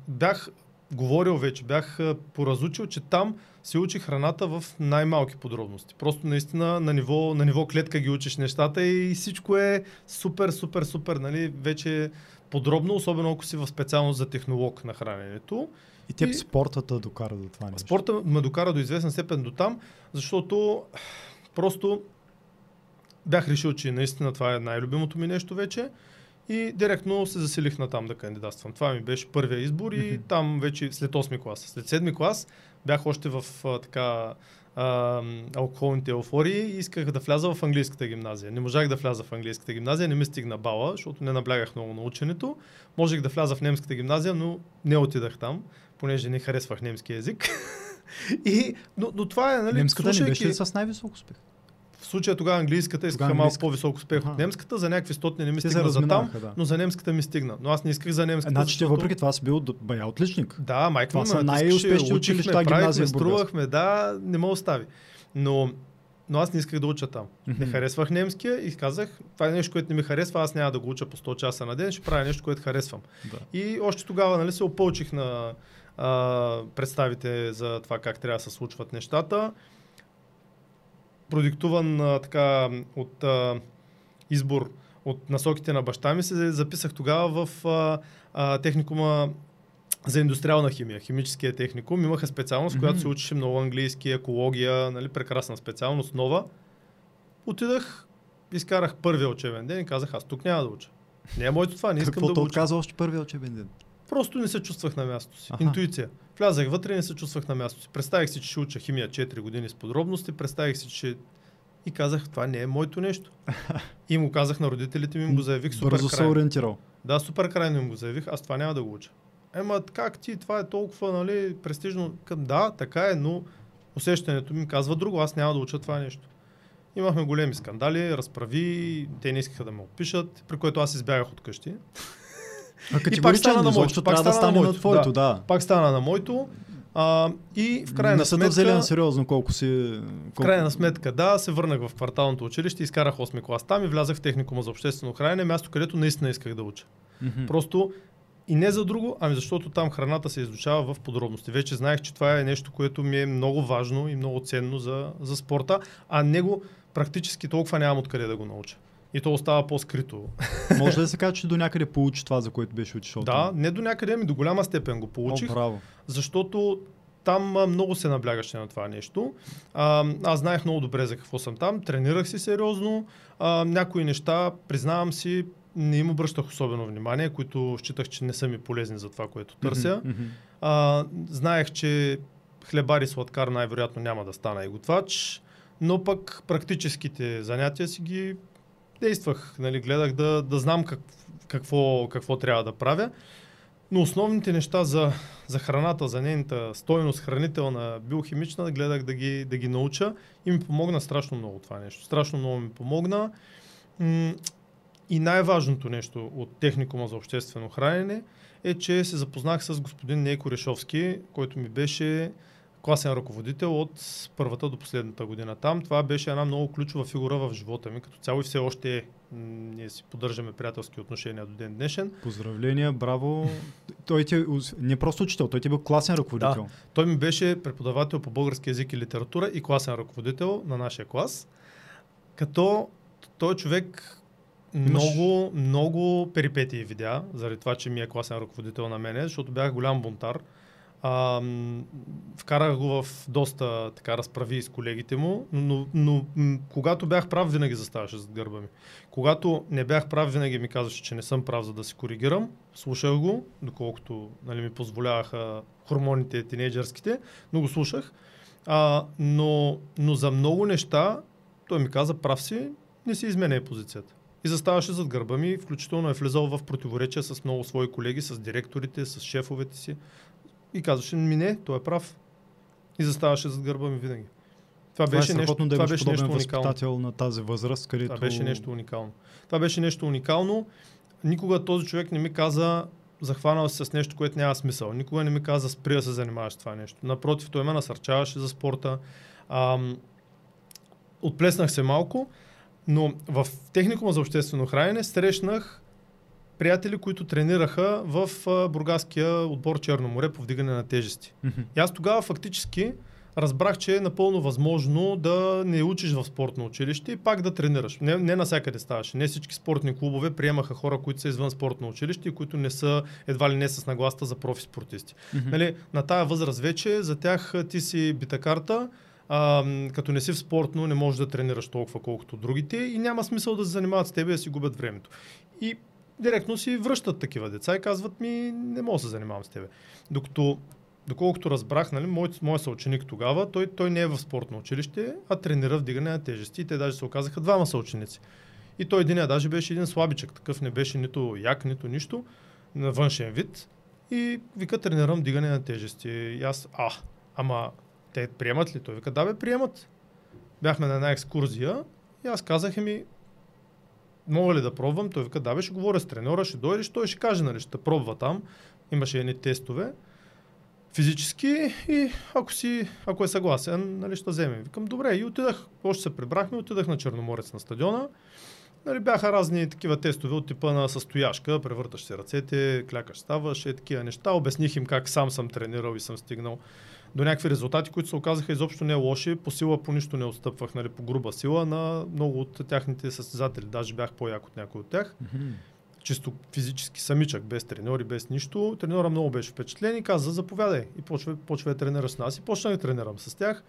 бях говорил вече, бях поразучил, че там се учи храната в най-малки подробности. Просто наистина на ниво клетка ги учиш нещата и всичко е супер, нали, вече подробно, особено ако си в специалност за технолог на храненето. И теб спорта те докара до това нещо? Спорта ме докара до известна степен до там, защото просто бях решил, че наистина това е най-любимото ми нещо вече. И директно се заселих на там да кандидатствам. Това ми беше първия избор и там вече след 8 клас. След 7 клас бях още в алкохолните еуфории и исках да вляза в английската гимназия. Не можах да вляза в английската гимназия, не ми стигна бала, защото не наблягах много на ученето. Можех да вляза в немската гимназия, но не отидах там, понеже не харесвах немски език. Но това е, нали... Немската не беше с най-висок успех? В случая тогава английската искаха малко по-висок успех от немската, за някакви стотни не ми стигна за там, но за немската ми стигна. Но аз не исках за немската. Значи, въпреки това си бил бая отличник. Да, майка ми натискаше, учихме, правихме, струвахме, не мога остави. Но Но аз не исках да уча там. Не харесвах немския и казах, това е нещо, което не ми харесва, аз няма да го уча по 100 часа на ден, ще правя нещо, което харесвам. Да. И още тогава, нали, се опълчих на представите за това как трябва да се случват нещата. Продиктуван така от избор от насоките на баща ми, се записах тогава в техникума за индустриална химия, химическия техникум. Имаха специалност, която се учеше много английски, екология, нали, прекрасна специалност, нова. Отидах, изкарах първия учебен ден и казах, аз тук няма да уча. Не е моето това, не искам да уча. Какво отказа още първия учебен ден? Просто не се чувствах на място си. Аха. Интуиция. Влязах вътре и не се чувствах на място си. Представих си, че ще уча химия 4 години с подробности, представих си, че... И казах, това не е моето нещо. И му казах на родителите ми, им го заявих супер бързо крайно. Се ориентирал. Да, супер крайно им го заявих, аз това няма да го уча. Ема как ти, това е толкова, нали, престижно. Да, така е, но усещането ми казва друго, аз няма да уча това нещо. Имахме големи скандали, разправи, те не искаха да ме отпишат, при което аз избягах от къщи. И пак стана на моето. Пак стана на моето. И в крайна сметка... Не са взели на сериозно колко си... В крайна сметка, да, се върнах в кварталното училище, изкарах 8-ми клас там и влязах в техникума за обществено хранене, място, където наистина исках да уча. Просто и не за друго, ами защото там храната се изучава в подробности. Вече знаех, че това е нещо, което ми е много важно и много ценно за спорта, а него практически толкова нямам откъде да го науча. И то остава по-скрито. Може да се каже, че до някъде получи това, за което беше учил? Да, не до някъде, ами до голяма степен го получих. Браво. Защото там много се наблягаше на това нещо. Аз знаех много добре за какво съм там. Тренирах си сериозно. Някои неща, признавам си, не им обръщах особено внимание, които считах, че не са ми полезни за това, което търся. Знаех, че хлебар и сладкар най-вероятно няма да стана и готвач, но пък практическите занятия си ги действах, нали, гледах да знам какво трябва да правя. Но основните неща за храната, за нейната стойност, хранителна, биохимична, гледах да ги науча и ми помогна страшно много това нещо. Страшно много ми помогна. И най-важното нещо от техникума за обществено хранене е, че се запознах с господин Нейко Решовски, който ми беше класен ръководител от първата до последната година там. Това беше една много ключова фигура в живота ми, като цяло и все още е. Ние си поддържаме приятелски отношения до ден днешен. Поздравления, браво! Той ти не просто учител, той ти бил класен ръководител. Да, той ми беше преподавател по български език и литература и класен ръководител на нашия клас. Като той човек много перипетии видя, заради това, че ми е класен ръководител на мене, защото бях голям бунтар. Вкарах го в доста така разправи с колегите му, но когато бях прав, винаги заставаше зад гърба ми. Когато не бях прав, винаги ми казваше, че не съм прав, за да се коригирам. Слушах го, доколкото, нали, ми позволяваха хормоните тинейджърските, но го слушах. Но за много неща той ми каза, прав си, не си изменяй позицията. И заставаше зад гърба ми, включително е влезал в противоречие с много свои колеги, с директорите, с шефовете си. И казваше, не, той е прав. И заставаше зад гърба ми винаги. Това беше нещо уникално. Това беше нещо възпитател на тази възраст, където... Това беше нещо уникално. Никога този човек не ми каза, захванал се с нещо, което няма смисъл. Никога не ми каза, спри да се занимаваш с това нещо. Напротив, той ме насърчаваше за спорта. Отплеснах се малко, но в техникума за обществено хранене срещнах приятели, които тренираха в бургаския отбор Черноморе по вдигане на тежести. И аз тогава фактически разбрах, че е напълно възможно да не учиш в спортно училище и пак да тренираш. Не насякъде ставаше. Не всички спортни клубове приемаха хора, които са извън спортно училище и които не са, едва ли не с нагласта за профи спортисти. Нали, на тая възраст вече за тях ти си бита карта. Като не си в спортно, не можеш да тренираш толкова, колкото другите и няма смисъл да се занимават с теб и да си губят времето. И директно си връщат такива деца и казват ми, не мога да се занимавам с тебе. Доколкото разбрах, нали, моят съученик тогава, той не е в спортно училище, а тренира вдигане на тежести и те даже се оказаха двама съученици. И той един, даже беше един слабичък, такъв не беше нито як, нито нищо, на външен вид и вика, тренирам вдигане на тежести. И аз, ама те приемат ли? Той вика, да бе, приемат. Бяхме на една екскурзия и аз казах ми, мога ли да пробвам? Той вика, да бе, ще говоря с треньора, ще дойдеш, той ще каже, нали, ще пробва там. Имаше едни тестове. физически и ако е съгласен, нали, ще вземе. Викам, добре, и отидах, още се прибрахме, отидах на Черноморец на стадиона. Нали, бяха разни такива тестове от типа на състояшка, превърташ си ръцете, клякаш, ставаш, такива неща. Обясних им как сам съм тренирал и съм стигнал до някакви резултати, които се оказаха изобщо не лоши. По сила по нищо не отстъпвах, нали, по груба сила на много от тяхните състезатели. Даже бях по-як от някой от тях. Mm-hmm. Чисто физически самичък, без треньори, без нищо. Треньора много беше впечатлен и каза, заповядай. И почва да тренираш с нас и почнах да тренирам с тях.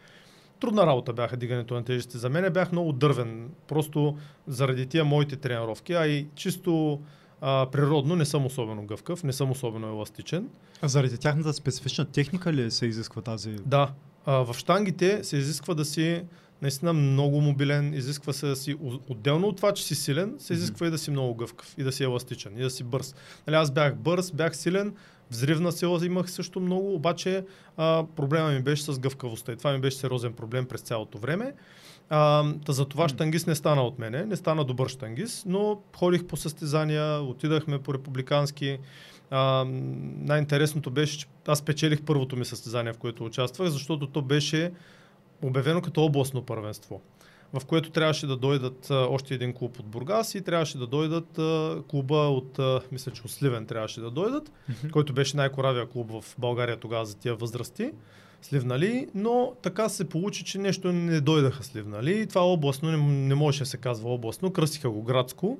Трудна работа бяха дигането на тежести. За мен бях много дървен, просто заради тия моите тренировки, а и чисто природно не съм особено гъвкав, не съм особено еластичен. А заради тяхната специфична техника ли се изисква тази? Да. В щангите се изисква да си наистина много мобилен, изисква се да си отделно от това, че си силен, се изисква и да си много гъвкав, и да си еластичен, и да си бърз. Нали, аз бях бърз, бях силен, взривна сила имах също много, обаче проблема ми беше с гъвкавостта и това ми беше сериозен проблем през цялото време. За това щангист не стана от мене, не стана добър щангист, но ходих по състезания, отидахме по републикански. Най-интересното беше, че аз печелих първото ми състезание, в което участвах, защото то беше обявено като областно първенство, в което трябваше да дойдат още един клуб от Бургас и трябваше да дойдат клуба от, мисля, че от Сливен трябваше да дойдат, който беше най-коравия клуб в България тогава за тия възрасти, Сливнали, но така се получи, че нещо не дойдаха Сливнали и това областно не можеше да се казва областно, кръстиха го градско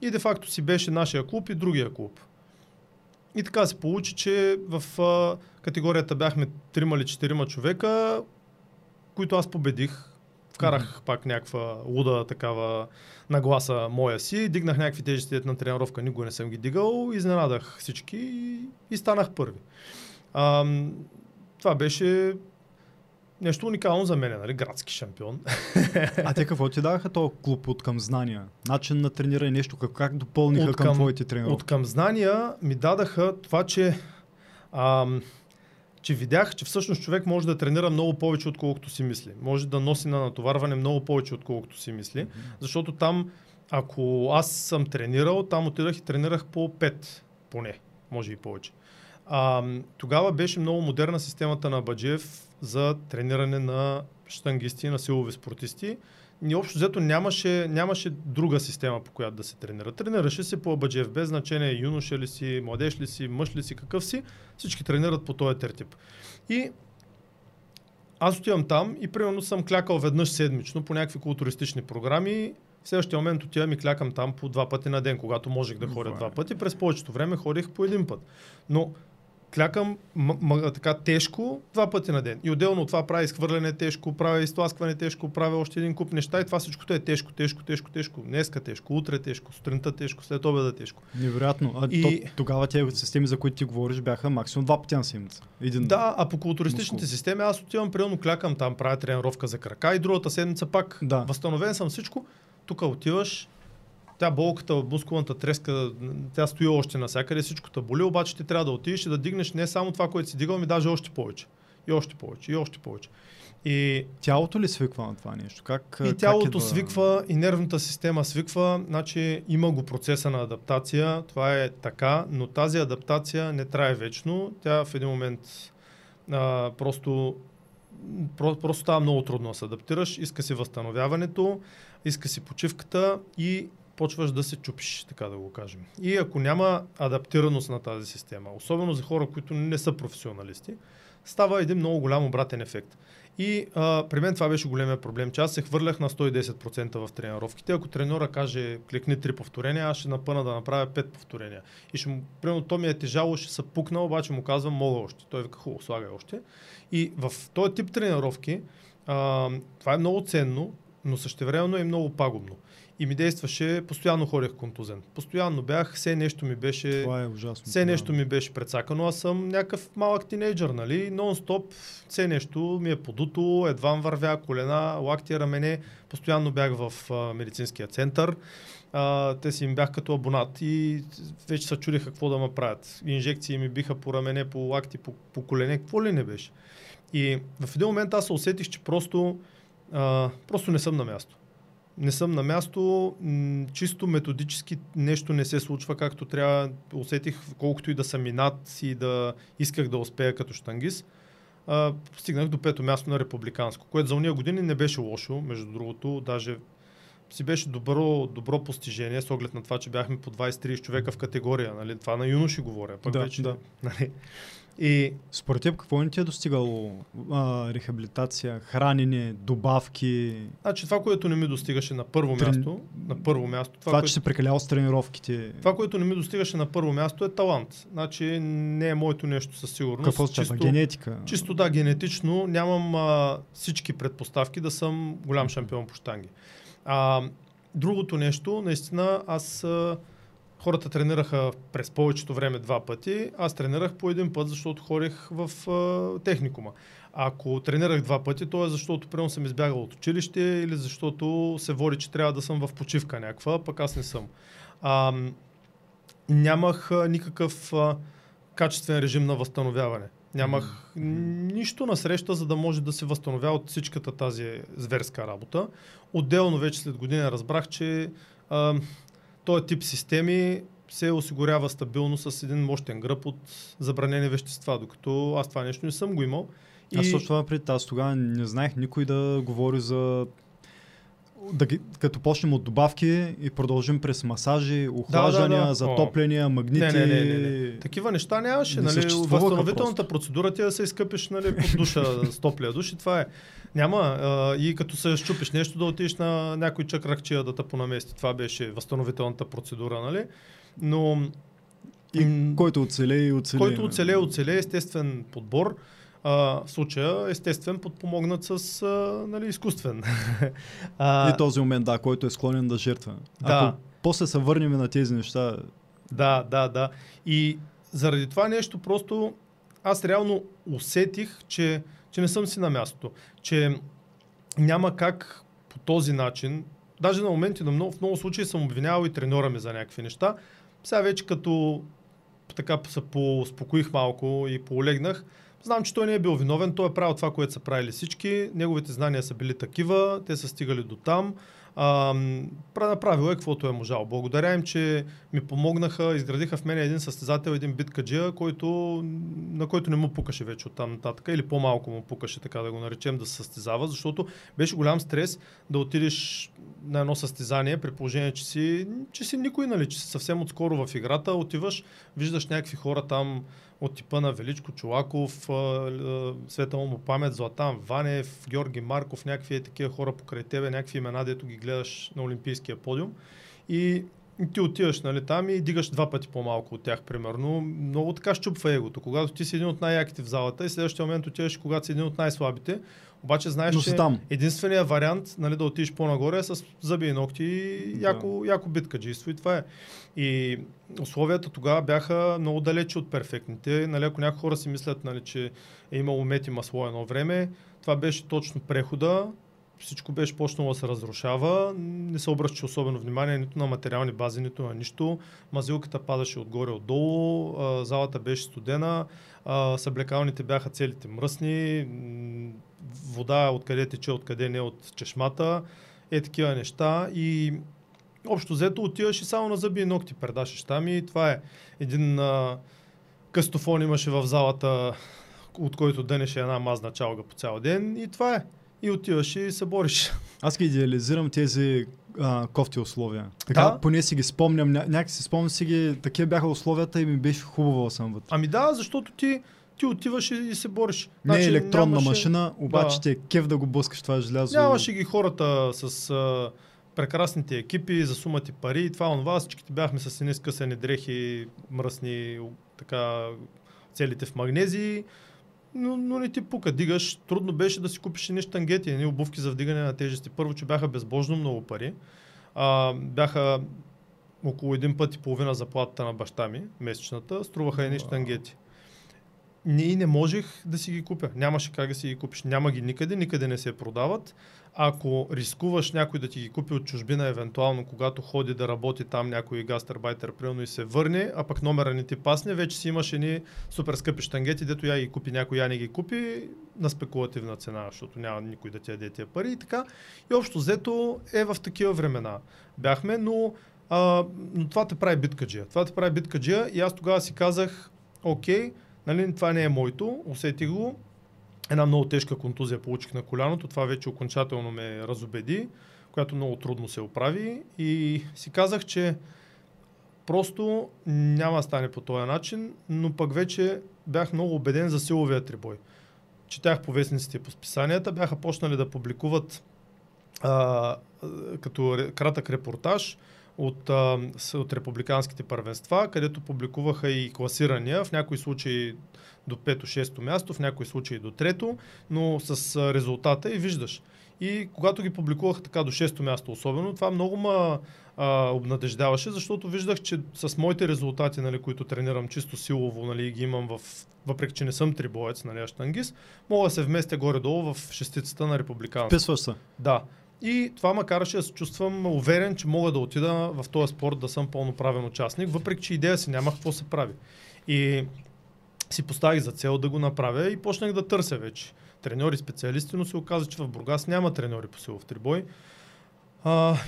и де-факто си беше нашия клуб и другия клуб. И така се получи, че в категорията бяхме 3 или 4 човека, които аз победих. Вкарах пак някаква луда такава нагласа моя си, дигнах някакви тежести на тренировка, никога не съм ги дигал, изненадах всички и станах първи. Това беше нещо уникално за мен, нали, градски шампион. А те какво ти даваха този клуб от към знания? Начин на трениране, нещо, как допълниха към твоите тренировки? От към знания ми дадаха това, че видях, че всъщност човек може да тренира много повече, отколкото си мисли. Може да носи на натоварване много повече, отколкото си мисли. Защото там, ако аз съм тренирал, там отидах и тренирах по 5, поне, може и повече. Тогава беше много модерна системата на Абаджиев за трениране на щангисти, на силови спортисти. И общо взето нямаше друга система, по която да се тренира. Тренираше се по Абаджиев, без значение юноша ли си, младеж ли си, мъж ли си, какъв си. Всички тренират по този тертип. И аз отивам там и примерно съм клякал веднъж седмично по някакви културистични програми. В следващия момент отивам и клякам там по 2 пъти на ден, когато можех да ходя 2 пъти. През повечето време ходих по 1 път. Но клякам така тежко 2 пъти на ден. И отделно от това правя изхвърляне тежко, правя изтласкване тежко, правя още един куп неща и това всичкото е тежко. Днеска тежко, утре тежко, сутринта тежко, след обеда тежко. Невероятно. Тогава тези системи, за които ти говориш, бяха максимум 2 пъти на седмица. Да, а по културистичните системи аз отивам, примерно клякам там, правя тренировка за крака и другата седмица пак възстановен съм всичко. Тук отиваш, тя болката, мускулната треска, тя стои още навсякъде, всичко те боли, обаче ти трябва да отидеш и да дигнеш не само това, което си дигал, ми даже още повече. И още повече, и още повече. И тялото ли свиква на това нещо? И тялото свиква, и нервната система свиква, значи има го процеса на адаптация, това е така, но тази адаптация не трае вечно, тя в един момент просто става много трудно да се адаптираш, иска си възстановяването, иска си почивката и почваш да се чупиш, така да го кажем. И ако няма адаптираност на тази система, особено за хора, които не са професионалисти, става един много голям обратен ефект. И при мен това беше големия проблем, че аз се хвърлях на 110% в тренировките. Ако треньора каже, кликни 3 повторения, аз ще напъна да направя 5 повторения. И ще му, примерно, то ми е тежало, ще се пукна, обаче му казвам, мога още. Той вика, хубаво, слагай още. И в този тип тренировки това е много ценно, но същевременно е много пагубно. И ми действаше, постоянно ходех контузен. Постоянно бях, все нещо ми беше. Това е ужасно. Все нещо ми беше прецакано. Аз съм някакъв малък тинейджър, нали? Нон-стоп, все нещо ми е подуто, едвам вървя, колена, лакти, рамене. Постоянно бях в медицинския център. Те си им бях като абонат и вече се чудиха какво да ме правят. Инжекции ми биха по рамене, по лакти, по колене, какво ли не беше. И в един момент аз се усетих, че просто не съм на място. не съм на място, чисто методически нещо не се случва както трябва. Усетих, колкото и да съм инат и да исках да успея като щангист, стигнах до 5-то място на републиканско, което за уния години не беше лошо, между другото, даже си беше добро постижение, с оглед на това, че бяхме по 20-30 човека в категория, нали? Това на юноши говоря, пък да, вече да. Нали? И... Според теб, какво не ти е достигало рехабилитация, хранене, добавки? Значи това, което не ми достигаше на първо място, това, че се прекалял с тренировките. Това, което не ми достигаше на първо място, е талант. Значи не е моето нещо със сигурност. Какво чисто, генетика? Чисто да, генетично нямам всички предпоставки да съм голям шампион по щанги. Другото нещо, наистина, аз... Хората тренираха през повечето време два пъти. Аз тренирах по един път, защото ходих в техникума. Ако тренирах два пъти, то е защото примерно съм избягал от училище или защото се води, че трябва да съм в почивка някаква, пък аз не съм. Нямах никакъв качествен режим на възстановяване. Нямах нищо насреща, за да може да се възстановява от всичката тази зверска работа. Отделно вече след година разбрах, че... този тип системи се осигурява стабилно с един мощен гръб от забранени вещества, докато аз това нещо не съм го имал. Аз точно преди аз тогава не знаех никой да говори за... Да, като почнем от добавки и продължим през масажи, охлаждания, затопления, магнити... Не. Такива неща нямаше. Не, нали, възстановителната процедура ти да се изкъпиш, нали, под душа, стоплия душ и това е. Няма. И като се щупиш нещо, да отидеш на някой чакрахчия да те понамести. Това беше възстановителната процедура, нали? Но... И който оцелее и оцелее. Който оцелее, естествен подбор. В случая, естествен, подпомогнат с нали, изкуствен. И този момент, да, който е склонен да жертва. Да. Ако после се върнем на тези неща... Да. И заради това нещо просто аз реално усетих, че не съм си на мястото. Че няма как по този начин, даже на моменти, в много случаи съм обвинявал и треньора ми за някакви неща. Сега вече като така се поуспокоих малко и поолегнах, знам, че той не е бил виновен, той е правил това, което са правили всички, неговите знания са били такива, те са стигали до там, направил е каквото е можал. Благодаря им, че ми помогнаха, изградиха в мен един състезател, един биткаджия, на който не му пукаше вече оттам нататък, или по-малко му пукаше, така да го наречем, да се състезава, защото беше голям стрес да отидеш на едно състезание, при положение, че си никой, нали, че си съвсем отскоро в играта, отиваш, виждаш някакви хора там, от типа на Величко Чолаков, светла му памет, Златан Ванев, Георги Марков, някакви такива хора покрай тебе, някакви имена, дето ги гледаш на олимпийския подиум. И ти отиваш, нали, там и дигаш два пъти по-малко от тях, примерно. Много така щупва егото. Когато ти си един от най-яките в залата и следващия момент отиваш, когато си един от най-слабите, обаче знаеш, че единственият вариант, нали, да отидеш по-нагоре е с зъби и ногти и яко биткаджийство и това е. И условията тогава бяха много далече от перфектните. Нали, ако някои хора си мислят, нали, че е имало мед и масло едно време, това беше точно прехода. Всичко беше почнало да се разрушава, не се обръщаше особено внимание нито на материални бази, нито на нищо. Мазилката падаше отгоре-отдолу, залата беше студена, съблекалните бяха целите мръсни, вода откъде тече, откъде не от чешмата, такива неща. И общо взето отиваш и само на зъби и ногти предашеш там и това е. Един къстофон имаше в залата, от който дънеше една мазна чалга по цял ден и това е. И отиваш и се бориш. Аз ги идеализирам тези кофти условия. Така, да? Поне си ги спомням, някак си ги, такива бяха условията и ми беше хубаво съм вътре. Ами да, защото ти отиваш и се бориш. Не е електронна машина, обаче те е кеф да го блъскаш това желязо. Нямаше ги хората с прекрасните екипи, засумати пари и това онова. Всичките бяхме с едни скъсани дрехи, мръсни, така, целите в магнези. Но не ти пука, дигаш. Трудно беше да си купиш едни щангети, едни обувки за вдигане на тежести. Първо, че бяха безбожно много пари. Бяха около 1,5 пъти заплатата на баща ми, месечната, струваха едни щангети. И не можех да си ги купя. Нямаше как да си ги купиш. Няма ги никъде не се продават. Ако рискуваш някой да ти ги купи от чужбина, евентуално, когато ходи да работи там някой гастарбайтер, примерно, и се върне, а пък номера не ти пасне, вече си имаш едни супер скъпи щангети, дето я ги купи, някой я не ги купи, на спекулативна цена, защото няма никой да ти яде тия пари и така. И общо взето е в такива времена бяхме, но това те прави биткаджия. Това те прави биткаджия и аз тогава си казах, окей, нали, това не е моето, усетих го. Една много тежка контузия получих на коляното, това вече окончателно ме разобеди, която много трудно се оправи и си казах, че просто няма да стане по този начин, но пък вече бях много убеден за силовия трибой. Четях по вестниците и по списанията, бяха почнали да публикуват като кратък репортаж от републиканските първенства, където публикуваха и класирания, в някои случаи до 5-6 място, в някои случаи до 3, но с резултата и виждаш. И когато ги публикуваха така до 6 място особено, това много ме обнадеждаваше, защото виждах, че с моите резултати, нали, които тренирам чисто силово, нали, ги имам въпреки, че не съм трибоец, нали, щангист, мога да се вместя горе-долу в шестицата на републиканската. Вписваш се. Да. И това ме караше да се чувствам уверен, че мога да отида в този спорт, да съм пълноправен участник, въпреки, че идея си нямах какво се прави. И си поставих за цел да го направя и почнах да търся вече треньори, специалисти, но се оказа, че в Бургас няма треньори по силов трибой.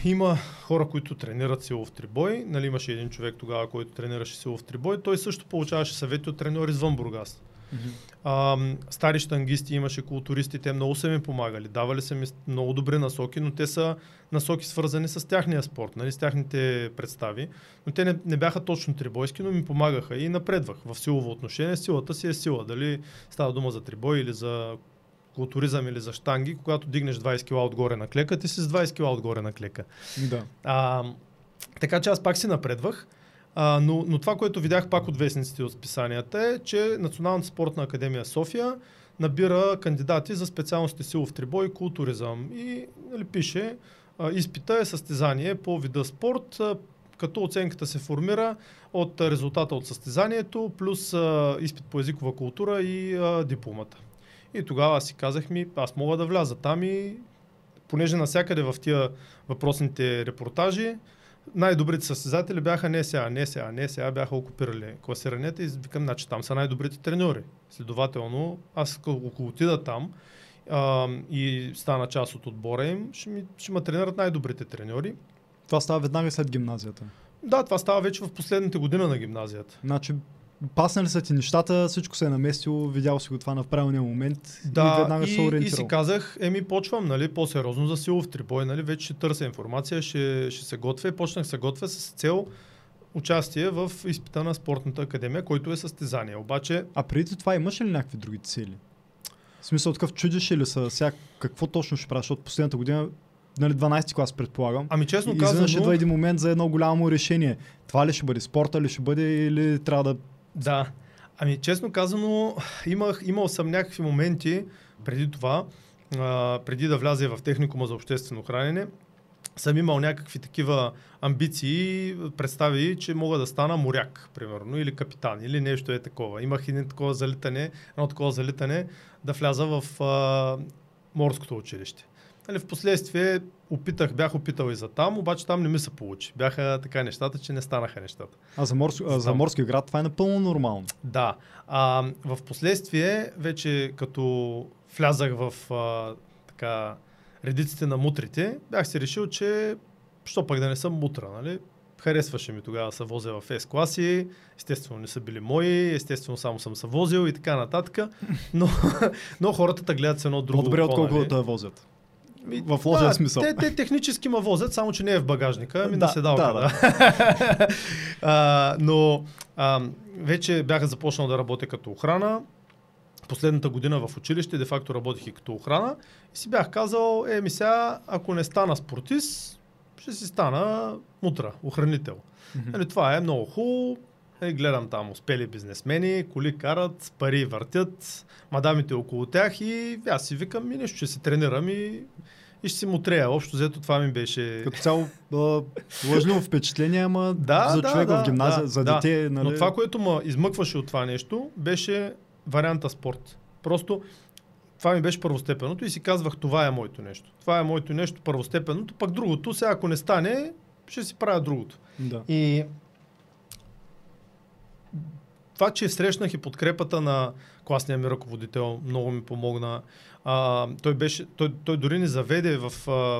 Има хора, които тренират силов трибой. Нали, имаше един човек тогава, който тренираше силов трибой. Той също получаваше съвети от треньори извън Бургас. Стари щангисти имаше, културисти, те много са ми помагали, давали са ми много добри насоки, но те са насоки свързани с тяхния спорт, нали, с тяхните представи, но те не бяха точно трибойски, но ми помагаха и напредвах в силово отношение. Силата си е сила, дали става дума за трибой или за културизъм или за щанги, когато дигнеш 20 кила отгоре на клека, ти си с 20 кила отгоре на клека. Да. Така че аз пак си напредвах. Но това, което видях пак от вестниците и от списанията е, че Националната спортна академия София набира кандидати за специалностите силов трибой и културизъм. И, нали, пише, изпита е състезание по вида спорт, като оценката се формира от резултата от състезанието, плюс изпит по езикова култура и дипломата. И тогава си казах, аз мога да вляза там и понеже насякъде в тия въпросните репортажи най-добрите състезатели бяха не сега, бяха окупирали класиранията и викам, значи там са най-добрите треньори. Следователно, аз около отида там и стана част от отбора им, ще ме тренират най-добрите треньори. Това става веднага след гимназията? Да, това става вече в последните години на гимназията. Значи, паснали са ти нещата, всичко се е наместило, видял си го това на правилния момент, да, и веднага се ориентирал. И си казах, почвам, нали, по-сериозно за силов трибой, нали, вече ще търся информация, ще се готвя и почнах се готвя с цел участие в изпита на спортната академия, който е състезание. Обаче... А преди това имаш ли някакви други цели? В смисъл, такъв чудиш ли са сега, какво точно ще правиш, защото последната година, нали, 12-ти клас предполагам. Ами честно казвам, изведнъж идва един момент за едно голямо решение. Това ли ще бъде, спорта ли ще бъде, или трябва да... Да, честно казано, имал съм някакви моменти преди това, преди да вляза в техникума за обществено хранене, съм имал някакви такива амбиции, представи, че мога да стана моряк, примерно, или капитан, или нещо е такова. Имах едно такова залитане да вляза в морското училище. Впоследствие бях опитал и за там, обаче там не ми се получи. Бяха така нещата, че не станаха нещата. За морски град това е напълно нормално. Да. Впоследствие, вече като влязах в редиците на мутрите, бях си решил, че що пък да не съм мутра, нали? Харесваше ми тогава да се возя в S-класи, естествено не са били мои, естествено само съм се возил и така нататък, но хората те гледат с едно друго. По-добре отколкото да возят. В лошия смисъл. Те технически ме возят, само че не е в багажника, на седалка. Да. Вече бях започнал да работя като охрана. Последната година в училище, де факто работих и като охрана. И си бях казал, сега, ако не стана спортист, ще си стана мутра, охранител. Това е много хубаво. Гледам там успели бизнесмени, коли карат, пари въртят, мадамите около тях и аз си викам, нещо ще се тренирам и ще си мутрея. Общо взето това ми беше... Като цяло лъжливо впечатление, ама за човек в гимназия, за дете... Нали... Но това, което ме измъкваше от това нещо, беше варианта спорт. Просто това ми беше първостепенното и си казвах, това е моето нещо. Това е моето нещо, първостепенното, пък другото, сега ако не стане, ще си правя другото. Да. И... това, че срещнах и подкрепата на класния ми ръководител, много ми помогна. Той дори ни заведе в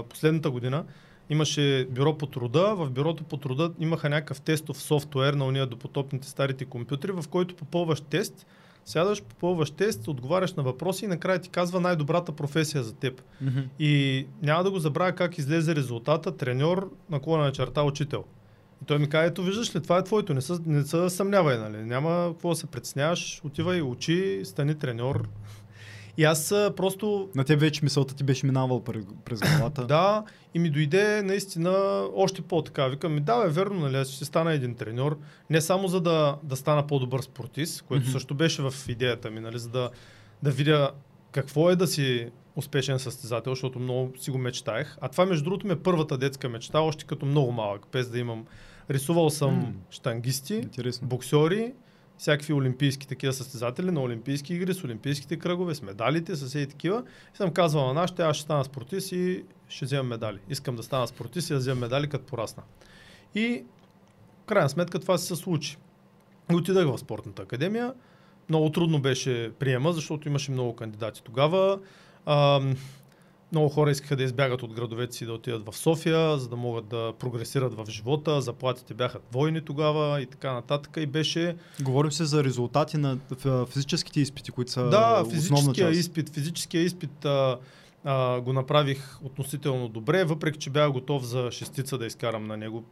последната година. Имаше бюро по труда, в бюрото по труда имаха някакъв тестов софтуер на уния допотопните старите компютри, в който попълваш тест, сядаш, попълваш тест, отговаряш на въпроси и накрая ти казва най-добрата професия за теб. Mm-hmm. И няма да го забравя как излезе резултата, треньор, / учител. И той ми каза, ето виждаш ли, това е твоето, не се съмнявай, нали? Няма какво да се притесняваш, отивай, учи, стани треньор. И аз просто... На теб вече мисълта ти беше минавал през главата. Да, и ми дойде наистина още по-така. Викам ми, да, верно, нали, ще стана един треньор. Не само за да стана по-добър спортист, което също беше в идеята ми, нали, за да видя какво е да си успешен състезател, защото много си го мечтаех. А това, между другото, ми е първата детска мечта, още като много малък, без да имам. Рисувал съм щангисти, боксери, всякакви олимпийски такива състезатели на олимпийски игри, с олимпийските кръгове, с медалите, с всеки такива. И съм казвал на нашите, аз ще стана спортист и ще вземам медали. Искам да стана спортист и да вземам медали като порасна. И в крайна сметка това се случи. Отидах в спортната академия. Много трудно беше приема, защото имаше много кандидати тогава. Много хора искаха да избягат от градовете си и да отидат в София, за да могат да прогресират в живота. Заплатите бяха двойни тогава и така нататък. И беше... Говорим се за резултати на физическите изпити, които са основна част. Физическия изпит го направих относително добре, въпреки че бях готов за шестица да изкарам на него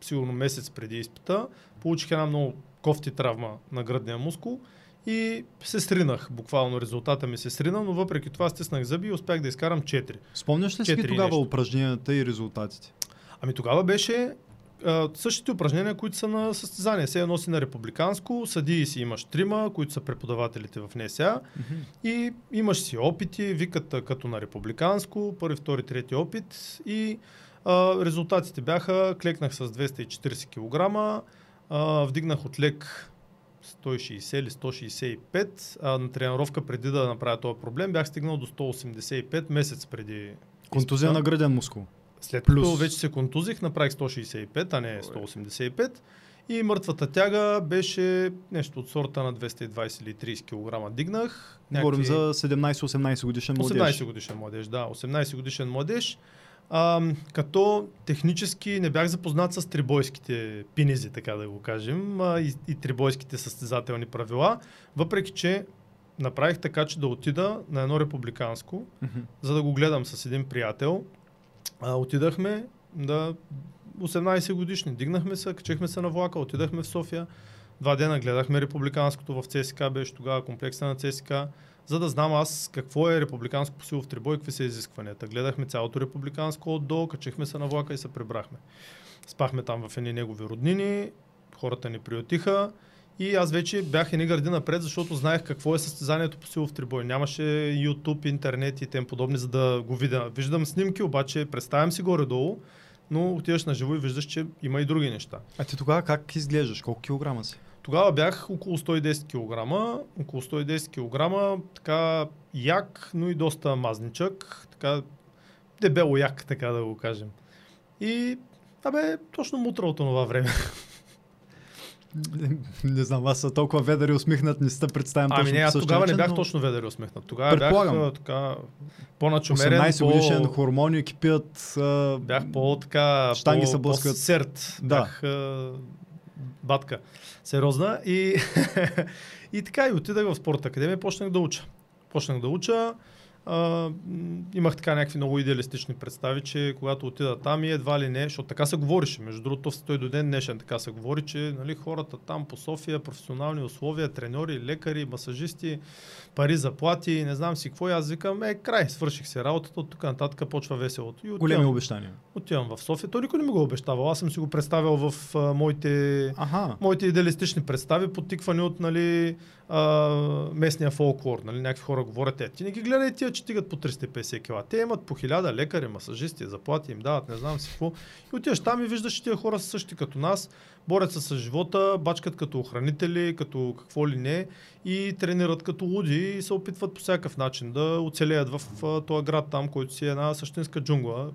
сигурно месец преди изпита. Получих една много кофти травма на гръдния мускул. И се сринах, буквално резултата ми се срина, но въпреки това стиснах зъби и успях да изкарам 4. Спомняш ли си тогава упражненията и резултатите? Ами тогава беше същите упражнения, които са на състезание. Сега носи на републиканско, съдии си имаш 3, които са преподавателите в НСА. Mm-hmm. И имаш си опити, викат като на републиканско, първи, втори, трети опит. И резултатите бяха, клекнах с 240 кг, вдигнах от лек 160 или 165, на тренировка преди да направя този проблем бях стигнал до 185 месец преди... Контузия на гръден мускул. След като вече се контузих, направих 165, а не 185 и мъртвата тяга беше нещо от сорта на 220 или 30 кг дигнах. Говорим за 17-18 годишен младеж. 18 годишен младеж, да. 18 годишен младеж. Като технически не бях запознат с трибойските пинизи, така да го кажем, и трибойските състезателни правила, въпреки че направих така, че да отида на едно републиканско, mm-hmm. за да го гледам с един приятел. Отидахме да 18 годишни, дигнахме се, качихме се на влака, отидахме в София, 2 дена гледахме републиканското в ЦСКА, беше тогава комплекса на ЦСКА, за да знам аз какво е републиканско по силов трибой и какви са изискванията. Гледахме цялото републиканско отдолу, качихме се на влака и се прибрахме. Спахме там в едни негови роднини, хората ни приютиха и аз вече бях едни гърди напред, защото знаех какво е състезанието по силов трибой. Нямаше YouTube, интернет и тем подобни, за да го видя. Виждам снимки, обаче представям си горе-долу, но отиваш на живо и виждаш, че има и други неща. А ти тогава как изглеждаш? Колко килограма си? Тогава бях около 110 кг, така як, но и доста мазничък, така дебело як, така да го кажем. И точно мутра от това време. Не знам, аз са толкова ведър и усмихнат, не се представям точно. Аз тогава не бях точно ведър и усмихнат. Тогава бях така по-начумерен. 18 годишен, хормони кипят. Бях по-така, штанги се блъскат. Серт. Бях... Батка. Сериозна. И така и отидах в спортната академия и почнах да уча. Имах така някакви много идеалистични представи, че когато отида там и едва ли не, защото така се говорише. Между другото, той до ден днешен така се говори, че нали, хората там по София, професионални условия, треньори, лекари, масажисти, пари заплати, не знам си какво. И аз викам, край, свърших се работата, от тук нататък почва веселото. И големи обещания. Отивам в София. Той никой не ми го обещавал. Аз съм си го представял в моите идеалистични представи, подтиквани от местния фолклор. Нали, някакви хора говорят, ти не ги гледай тия, че тигат по 350 кила. Те имат по 1000 лекари, масажисти, заплати им дават, не знам си какво. И отиваш там и виждаш, че тия хора са същи като нас, борят се с живота, бачкат като охранители, като какво ли не и тренират като луди и се опитват по всякакъв начин да оцелеят в този град там, който си е една същинска джунгла.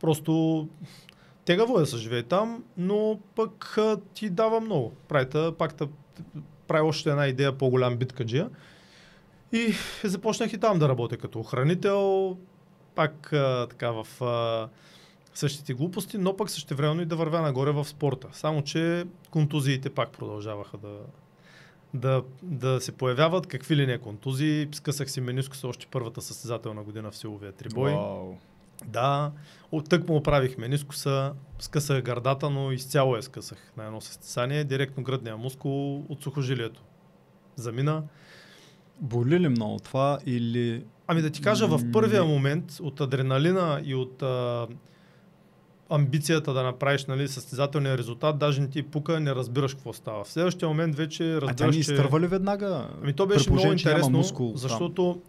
Просто тегаво е да се живее там, но пък ти дава много. Правите пакта прави още една идея по-голям биткаджия. И започнах и там да работя като охранител, пак така в същите глупости, но пък същевременно и да вървя нагоре в спорта. Само че контузиите пак продължаваха да се появяват, какви ли не контузии. Скъсах си менискуса още първата състезателна година в силовия трибой. Wow. Да, тък му оправих менискуса, скъсах гърдата, но изцяло я скъсах на едно състезание. Директно гръдния мускул от сухожилието замина. Боли ли много това или... Ами да ти кажа, в първия момент от адреналина и от амбицията да направиш, нали, състезателния резултат, даже не ти пука, не разбираш какво става. В следващия момент вече разбираш, че... А тя ни изтърва ли веднага? Ами то беше много интересно, мускул, защото там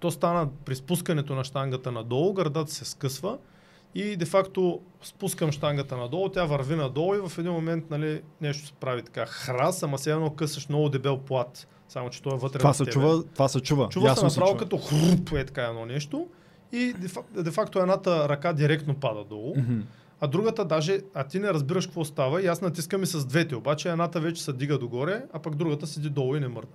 то стана при спускането на щангата надолу, гърдата се скъсва и де-факто спускам щангата надолу, тя върви надолу и в един момент, нали, нещо се прави така храс, ама сега едно късаш много дебел плат. Само че той е вътре. Това се чува. Това се чува. Чува се направо като хруп, е така едно нещо. И де-факто едната ръка директно пада долу, а другата даже, а ти не разбираш какво става, и аз натискам и с двете, обаче едната вече се дига догоре, а пък другата седи долу и не мърда.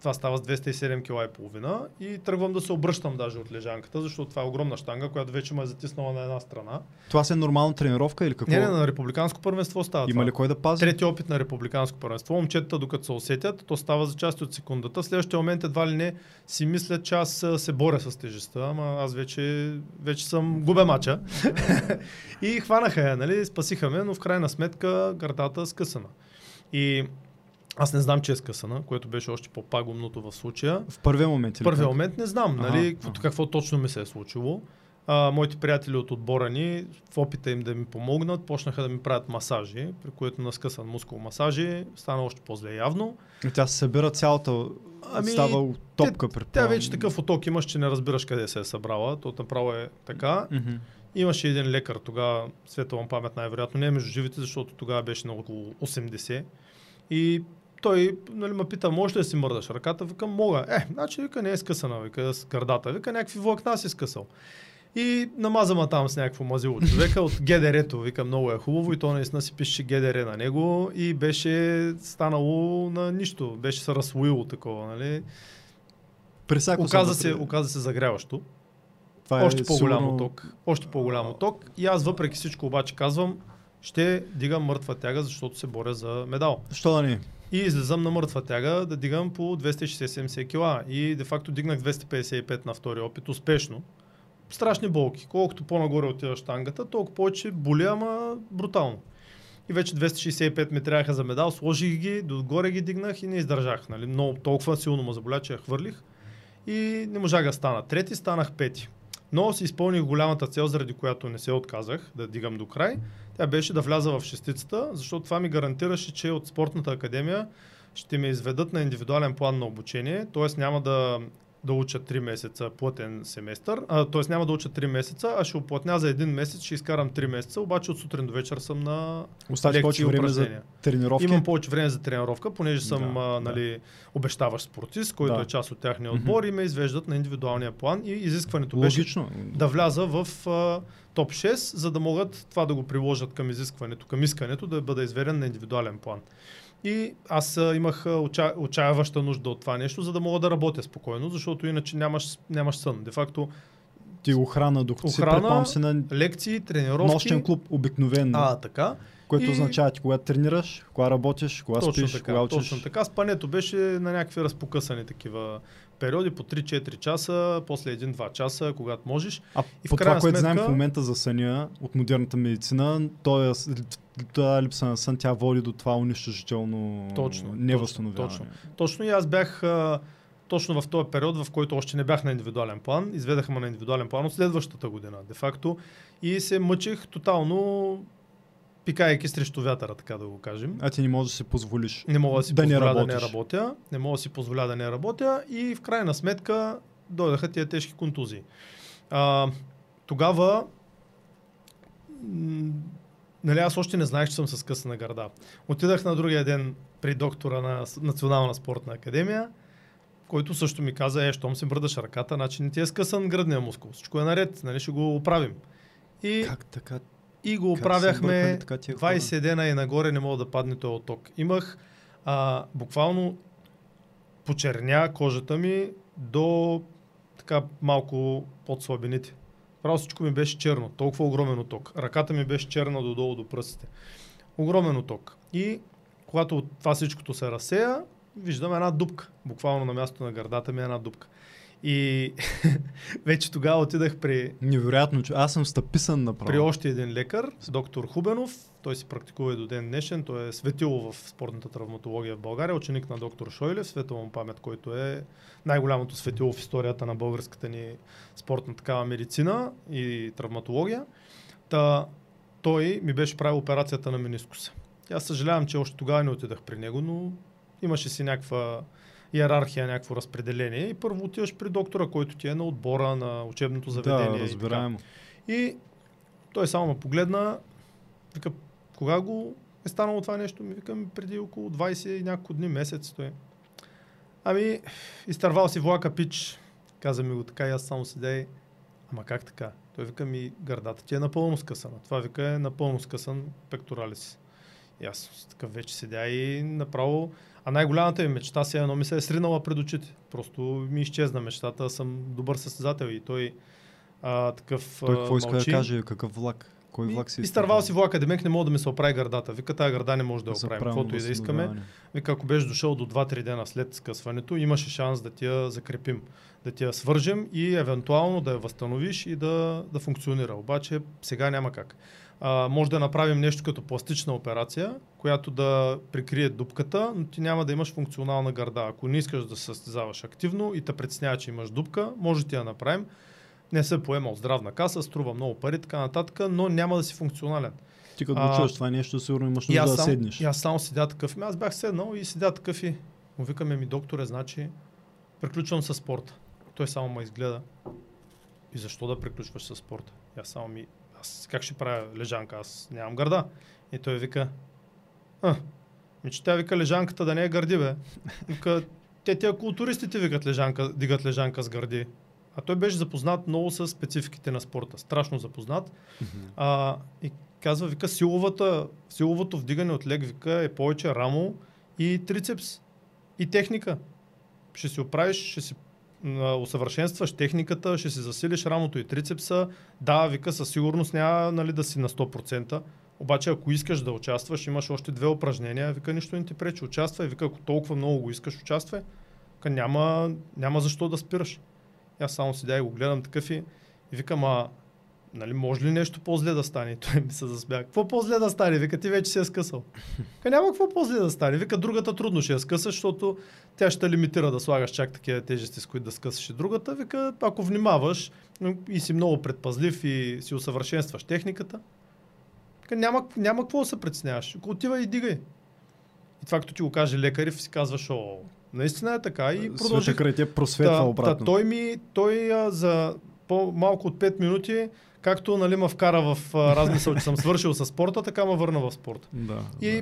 Това става с 207,5 кг и тръгвам да се обръщам даже от лежанката, защото това е огромна щанга, която вече ме е затиснала на една страна. Това е нормална тренировка или какво? Не, на републиканско първенство става. Има ли кой да пази? Трети опит на републиканско първенство. Момчетата, докато се усетят, то става за части от секундата. В следващия момент едва ли не си мислят, че аз се боря с тежестта, ама аз вече съм губя мача. И хванаха я, нали, спасиха ме, но в крайна сметка гърдата е скъсана. И аз не знам, че е скъсана, което беше още по-пагумното в случая. В първия момент? В първия момент не знам, нали, какво точно ми се е случило. Моите приятели от отбора ни, в опита им да ми помогнат, почнаха да ми правят масажи, при което на скъсан мускул масажи стана още по-зле явно. И тя се събира цялата, става топка. Тя вече такъв оток имаш, че не разбираш къде се е събрала, то направо е така. Mm-hmm. Имаше един лекар тогава, светла памет най-вероятно, не е между живите, защото тогава беше на около 80 и той, нали, ме пита, може ли да си мърдаш ръката? Викам, мога. Значи, вика, не е скъсана, вика, с гърдата. Вика, някакви влакна си скъсал. И намазама там с някакво мазило човека от ГДР-то. Вика, много е хубаво и то наистина си пише ГДР на него и беше станало на нищо. Беше се разслоило такова, нали. Оказа се загряващо. Още по-голям ток. Още по-голям ток. И аз въпреки всичко обаче казвам, ще дигам мъртва тяга, защото се боря за медал. Що да не? И излезам на мъртва тяга да дигам по 260-70 кг. И де-факто дигнах 255 на втори опит успешно. Страшни болки. Колкото по-нагоре отива щангата, толкова повече боли, ама брутално. И вече 265 ми трябваха за медал, сложих ги, догоре ги дигнах и не издържах. Нали? Много, толкова силно ме заболя, че я хвърлих. И не можах да стана трети, станах пети. Но си изпълних голямата цел, заради която не се отказах да дигам до край. Тя беше да вляза в шестицата, защото това ми гарантираше, че от спортната академия ще ме изведат на индивидуален план на обучение, т.е. няма да уча 3 месеца платен семестър, т.е. няма да уча 3 месеца, а ще уплътня за един месец, ще изкарам 3 месеца, обаче от сутрин до вечер съм на лекции и упражнения. Имам повече време за тренировка, понеже съм нали, обещаващ спортист, който е част от тяхния отбор и ме извеждат на индивидуалния план и изискването логично беше да вляза в топ 6, за да могат това да го приложат към изискването, към искането да бъда изведен на индивидуален план. И аз имах отчаяваща нужда от това нещо, за да мога да работя спокойно, защото иначе нямаш сън. Де факто ти охрана, докато си препам се на лекции, тренировки. Нощен клуб обикновено. Така. Което означава, че когато тренираш, кога работиш, кога спиш, кога учиш. Точно така. Спането беше на някакви разпокъсани такива периоди, по 3-4 часа, после 1-2 часа, когато можеш. И по това, което знаем в момента за съня от модерната медицина, то е това липса на сън, тя води до това унищожително невъзстановяване. Точно и аз бях точно в този период, в който още не бях на индивидуален план. Изведах ме на индивидуален план от следващата година, де факто. И се мъчих тотално, пикайки срещу вятъра, така да го кажем. А ти не можеш да си позволиш Не мога да си позволя да не работя и в крайна сметка дойдаха тия тежки контузии. Тогава нали, аз още не знаех, че съм със скъсана гърда. Отидах на другия ден при доктора на Национална спортна академия, който също ми каза, щом се мърдаш ръката, значи не ти е скъсан гръдния мускул. Всичко е наред, нали, ще го оправим. И как така? И го оправяхме 20 дена и нагоре не мога да падне този отток. Имах буквално почерня кожата ми до така малко под слабините. Право всичко ми беше черно, толкова огромен оток. Ръката ми беше черна додолу до пръстите. Огромен оток. И когато от това всичкото се разсея, виждам една дупка. Буквално на мястото на гърдата ми е една дупка. И вече тогава отидах при... Невероятно, че аз съм стъписан направо. При още един лекар, доктор Хубенов. Той се практикува и до ден днешен. Той е светило в спортната травматология в България. Ученик на доктор Шойлев, светла му памет, който е най-голямото светило в историята на българската ни спортна такава медицина и травматология. Та той ми беше правил операцията на менискуса. Аз съжалявам, че още тогава не отидах при него, но имаше си някаква иерархия, някакво разпределение и първо отиваш при доктора, който ти е на отбора, на учебното заведение. Да, разбираемо. И той само ме погледна, вика, кога го е станало това нещо? Ми викам, преди около 20 и няколко дни, месец той. Ами, изтървал си влака, пич. Каза ми го така и аз само седей. Ама как така? Той вика ми, гърдата ти е напълно скъсана. Това вика е напълно скъсан пекторалис. И аз така вече седя и направо. А най-голямата ми мечта си едно ми се е сринала пред очите. Просто ми изчезна мечтата. Съм добър състезател и той такъв мълчи. Той какво иска да каже? Какъв влак? Кой влак си? Изтървал си влака. Демек не мога да ми се оправи гърдата. Вика, тая гърда не може да я оправим. Каквото и да искаме. Вика, ако беше дошъл до 2-3 дена след скъсването, имаше шанс да ти я закрепим, да ти я свържем и евентуално да я възстановиш и да функционира. Обаче сега няма как. Може да направим нещо като пластична операция, която да прикрие дупката, но ти няма да имаш функционална гърда. Ако не искаш да се състезаваш активно и те притеснява, че имаш дупка, може да я направим. Не се поема от здравна каса, струва много пари, така нататък, но няма да си функционален. Ти като го чуеш това нещо, сигурно имаш нужда да седнеш. И аз само седя такъв. Аз бях седнал и седя такъв и му викаме, ми докторе, значи приключвам със спорта. Той само ме изгледа. И защо да приключваш със спорта? Аз само ми... Как ще правя лежанка? Аз нямам гърда. И той вика, тя вика лежанката да не е гърди, бе. Вика, тия културистите викат лежанка, дигат лежанка с гърди. А той беше запознат много с спецификите на спорта. Страшно запознат. И казва, вика, силовото вдигане от лег, вика, е повече рамо и трицепс. И техника. Ще си оправиш, ще си усъвършенстваш техниката, ще си засилиш рамото и трицепса. Да, вика, със сигурност няма да си на 100%. Обаче, ако искаш да участваш, имаш още две упражнения. Вика, нищо не ти пречи. Участвай. Вика, ако толкова много го искаш, участвай. Вика, няма защо да спираш. Аз само седя и го гледам такъв и викам, може ли нещо по-зле да стане? Той ми се засмя. Какво по-зле да стане? Вика, ти вече си е скъсал. Няма какво по-зле да стане. Вика, другата трудно ще я скъсаш, защото тя ще лимитира да слагаш чак такива тежести, с които да скъсаш и другата. Вика, ако внимаваш и си много предпазлив и си усъвършенстваш техниката, вика, няма какво да се притесняваш. Отивай и дигай. И това, като ти го каже лекарев, си казваш, наистина е така и продължих. Той за по-малко от 5 минути, както ме вкара в размисъл, че съм свършил със спорта, така ме върна в спорта.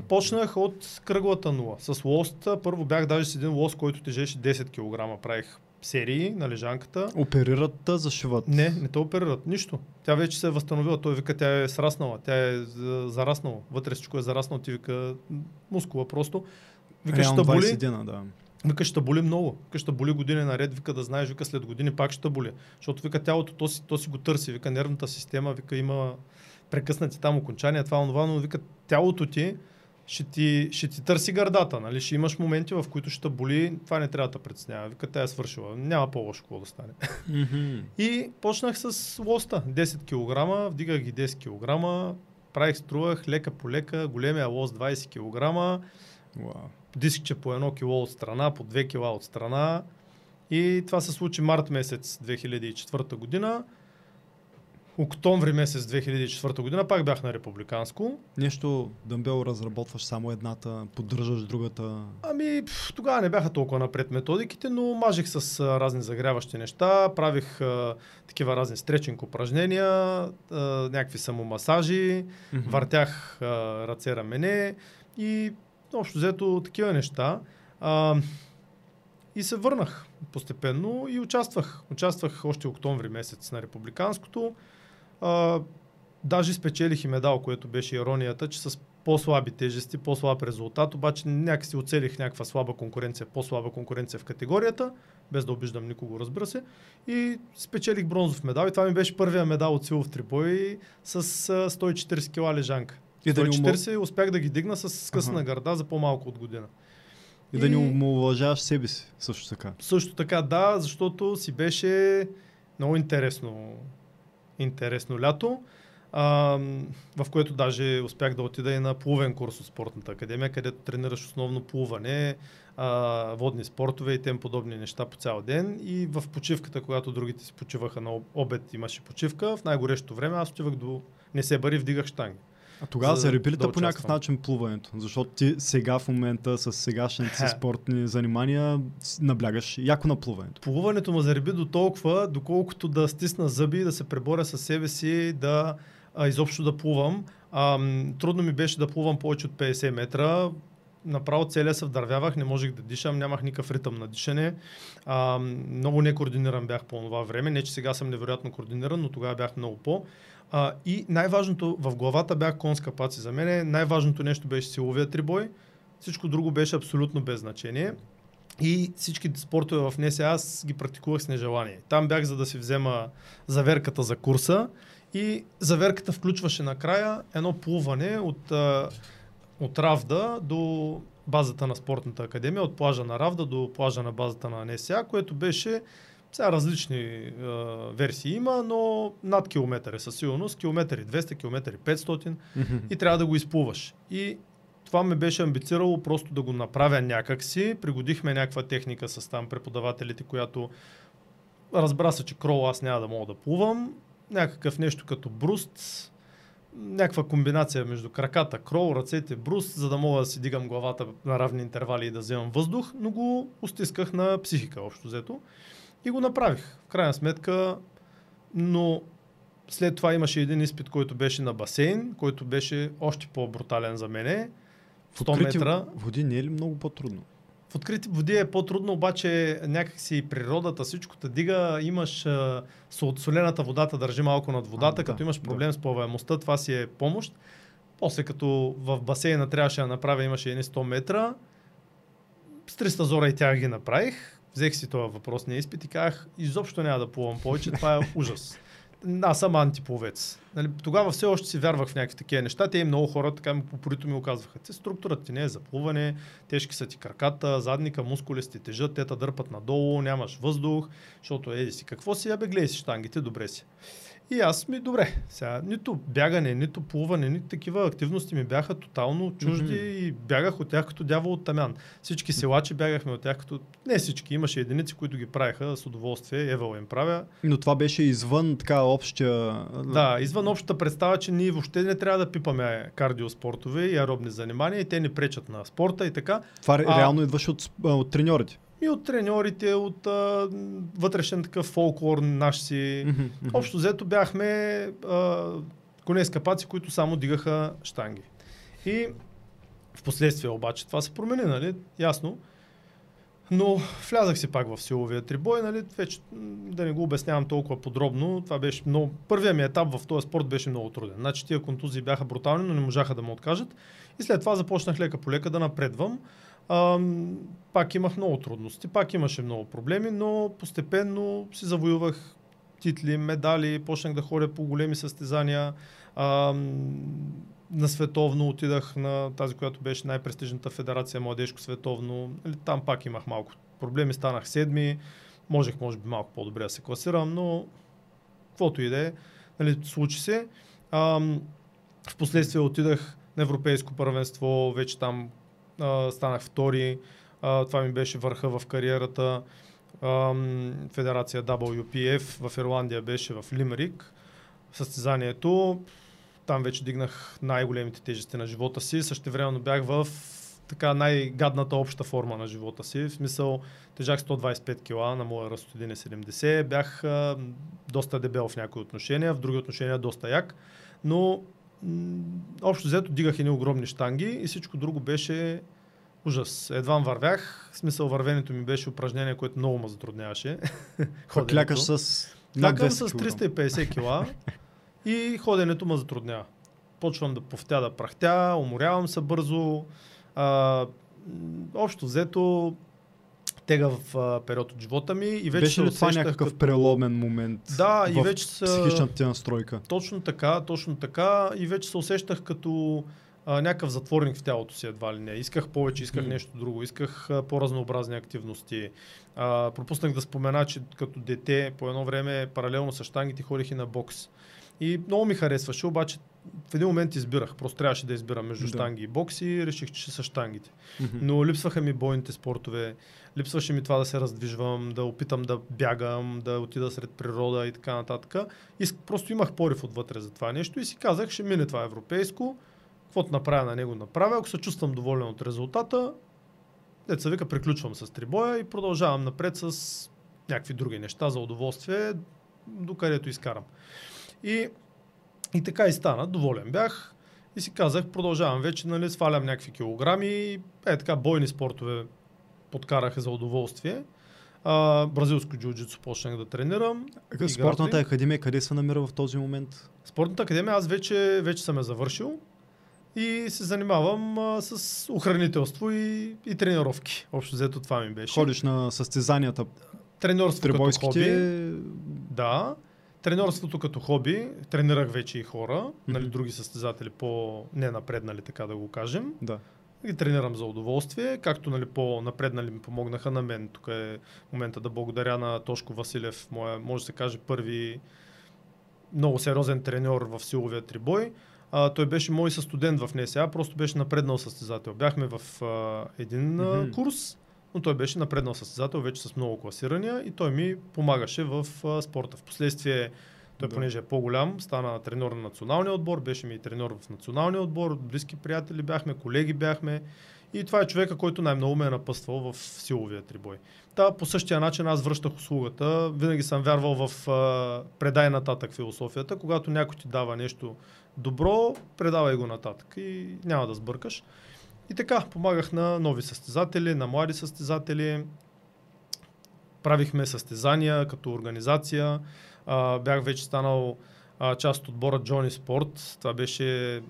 Почнах от кръглата нула. С лост, първо бях даже с един лост, който тежеше 10 кг. Правих серии на лежанката. Оперират та за шиват? Не те оперират. Нищо. Тя вече се е възстановила. Той вика, тя е сраснала. Тя е зараснала. Вътре всичко е зараснало. Ти вика, мускула просто. Вика, ще боли. Вика, ще боли много. Вика, ще боли години наред. Вика, да знаеш, вика, след години пак ще боли. Защото вика, тялото то си го търси. Вика, нервната система, вика, има прекъснати там окончания, това, онова, но вика, тялото ти ще ти търси гърдата, нали? Ще имаш моменти, в които ще боли, това не трябва да притеснява. Вика, тя е свършила. Няма по-лошо какво да стане. И почнах с лоста. 10 кг, вдигах ги 10 кг, правих, струвах лека по лека, големия лост 20 кг. Wow. Дискче по 1 кило от страна, по 2 кила от страна. И това се случи март месец 2004 година. Октомври месец 2004 година пак бях на републиканско. Нещо дъмбел разработваш само едната, поддържаш другата? Тогава не бяха толкова напред методиките, но мажих с разни загряващи неща, правих такива разни стречинг упражнения, някакви самомасажи, въртях ръце, рамене и общо взето такива неща. И се върнах постепенно и участвах. Участвах още октомври месец на републиканското. Даже спечелих и медал, което беше иронията, че с по-слаби тежести, по-слаб резултат, обаче някакси оцелих някаква слаба конкуренция, по-слаба конкуренция в категорията, без да обиждам никого, разбира се, и спечелих бронзов медал. И това ми беше първия медал от силов трибой с 140 кила лежанка. И 140 успях да ги дигна с скъсна гърда за по-малко от година. И да не омаловажаваш себе си също така. Също така, да, защото си беше много интересно лято. В което даже успях да отида и на плувен курс от спортната академия, където тренираш основно плуване, водни спортове и тем подобни неща по цял ден. И в почивката, когато другите си почиваха на обед, имаше почивка, в най-горещото време аз отивах до Несебър и вдигах штанги. А тогава се репилита да по някакъв начин плуването, защото ти сега в момента с сегашните си спортни занимания наблягаш яко на плуването. Плуването ме зареби до толкова, доколкото да стисна зъби, да се преборя със себе си, да изобщо да плувам. Трудно ми беше да плувам повече от 50 метра. Направо целия се вдървявах, не можех да дишам, нямах никакъв ритъм на дишане. Много некоординиран бях по това време. Не, че сега съм невероятно координиран, но тогава бях много по. И най-важното, в главата бях конска паци за мен. Най-важното нещо беше силовия трибой. Всичко друго беше абсолютно без значение. И всички спортове в НСА аз ги практикувах с нежелание. Там бях, за да си взема заверката за курса. И заверката включваше накрая едно плуване от Равда до базата на спортната академия, от плажа на Равда до плажа на базата на НСА, което беше... Сега различни версии има, но над километър е със сигурност, километър 200, километър 500 и трябва да го изплуваш. И това ме беше амбицирало просто да го направя някакси. Пригодихме някаква техника с там преподавателите, която разбра се, че крол аз няма да мога да плувам. Някакъв нещо като бруст, някаква комбинация между краката, крол, ръцете, бруст, за да мога да си дигам главата на равни интервали и да вземам въздух, но го устисках на психика общо взето. И го направих, в крайна сметка, но след това имаше един изпит, който беше на басейн, който беше още по-брутален за мене. В 100 метра. Води не е ли много по-трудно? В открити води е по-трудно, обаче някакси природата, всичко те дига, имаш солената водата, държи малко над водата, като имаш проблем с плаваемостта, това си е помощ. После като в басейна трябваше да направя, имаше едни 100 метра, с 300 зора и тях ги направих. Взех си това въпросния изпит и казах, изобщо няма да плувам повече, това е ужас. Аз съм антипловец. Нали, тогава все още си вярвах в някакви такива неща. Те и много хора така упорито ми оказваха. Структурата ти не е за плуване, тежки са ти краката, задника, мускули сте тежат, те дърпат надолу, нямаш въздух, защото еди си какво си, гледай си щангите, добре си. И аз добре, сега нито бягане, нито плуване, нито такива активности ми бяха тотално чужди и бягах от тях като дявол от тамян. Всички силачи бягахме от тях като... Не всички, имаше единици, които ги правиха с удоволствие, евал им правя. Но това беше извън така общия... Да, извън общата представа, че ние въобще не трябва да пипаме кардиоспортове и аеробни занимания и те не пречат на спорта и така. Това реално идваше от треньорите? И от треньорите, от вътрешен такъв фолклор наш си. Общо взето бяхме коне скапаци, които само дигаха щанги. И в последствие обаче това се промени, нали? Ясно. Но влязах си пак в силовия трибой, нали? Вече да не го обяснявам толкова подробно. Това беше много... Първият ми етап в този спорт беше много труден. Значи тия контузии бяха брутални, но не можаха да ме откажат. И след това започнах лека по лека да напредвам. Пак имах много трудности, пак имаше много проблеми, но постепенно си завоювах титли, медали, почнах да ходя по големи състезания. На световно отидах на тази, която беше най-престижната федерация, младежко световно. Там пак имах малко проблеми, станах седми. Можех, може би, малко по-добре да се класирам, но каквото и да е, нали, случи се. Впоследствие отидах на европейско първенство, вече там станах втори. Това ми беше върха в кариерата. Федерация WPF в Ирландия беше в Лимрик. Състезанието. Там вече дигнах най-големите тежести на живота си. Същевременно бях в така най-гадната обща форма на живота си. В смисъл, тежах 125 кила, на моя ръст 1,70. Бях доста дебел в някои отношения, в други отношения доста як. Но общо взето дигах едни огромни щанги и всичко друго беше ужас. Едвам вървях. В смисъл, вървенето ми беше упражнение, което много ме затрудняваше. Клякаш с... Клякам с 350 кила и ходенето ме затруднява. почвам да повтя, да прахтя, уморявам се бързо. Общо взето тега в период от живота ми. И вече беше ли това някакъв като... преломен момент, да, в и вече психичната ти настройка? Точно така, точно така. И вече се усещах като някакъв затворник в тялото си едва ли не. Исках повече, исках нещо друго, исках по-разнообразни активности. Пропуснах да спомена, че като дете по едно време паралелно с щангите ходих и на бокс. И много ми харесваше, обаче в един момент избирах. Просто трябваше да избирам между щанги и бокс и реших, че ще са щангите. Но липсваха ми бойните спортове, липсваше ми това да се раздвижвам, да опитам да бягам, да отида сред природа и така нататък. И просто имах порив отвътре за това нещо и си казах, ще мине това европейско, каквото направя на него направя, ако се чувствам доволен от резултата, деца вика, приключвам с трибоя и продължавам напред с някакви други неща за удоволствие, докъдето изкарам. И така и стана, доволен бях и си казах, продължавам вече, нали, свалям някакви килограми и така бойни спортове подкараха за удоволствие. Бразилско джиу-джитсу почнах да тренирам. Спортната академия къде се намира в този момент? Спортната академия аз вече съм я завършил и се занимавам с охранителство и тренировки. Общо взето това ми беше. Ходиш на състезанията? Треньорство като хоби. Да. Треньорството като хоби, тренирах вече и хора, нали, други състезатели по-ненапреднали, така да го кажем. Да. И тренирам за удоволствие, както, нали, по-напреднали ми помогнаха на мен. Тук е момента да благодаря на Тошко Василев, моя, може да се каже, първи много сериозен треньор в силовия трибой. Той беше мой състудент в НСА, просто беше напреднал състезател. Бяхме в един курс, но той беше напреднал състезател, вече с много класирания и той ми помагаше в спорта. Впоследствие той, понеже е по-голям, стана треньор на националния отбор, беше ми и треньор в националния отбор, близки приятели бяхме, колеги бяхме и това е човека, който най-много ме е напъствал в силовия трибой. Та по същия начин аз връщах услугата, винаги съм вярвал в предай нататък философията, когато някой ти дава нещо добро, предавай го нататък и няма да сбъркаш. И така, помагах на нови състезатели, на млади състезатели, правихме състезания като организация, бях вече станал част от отбора Джони Спорт, това беше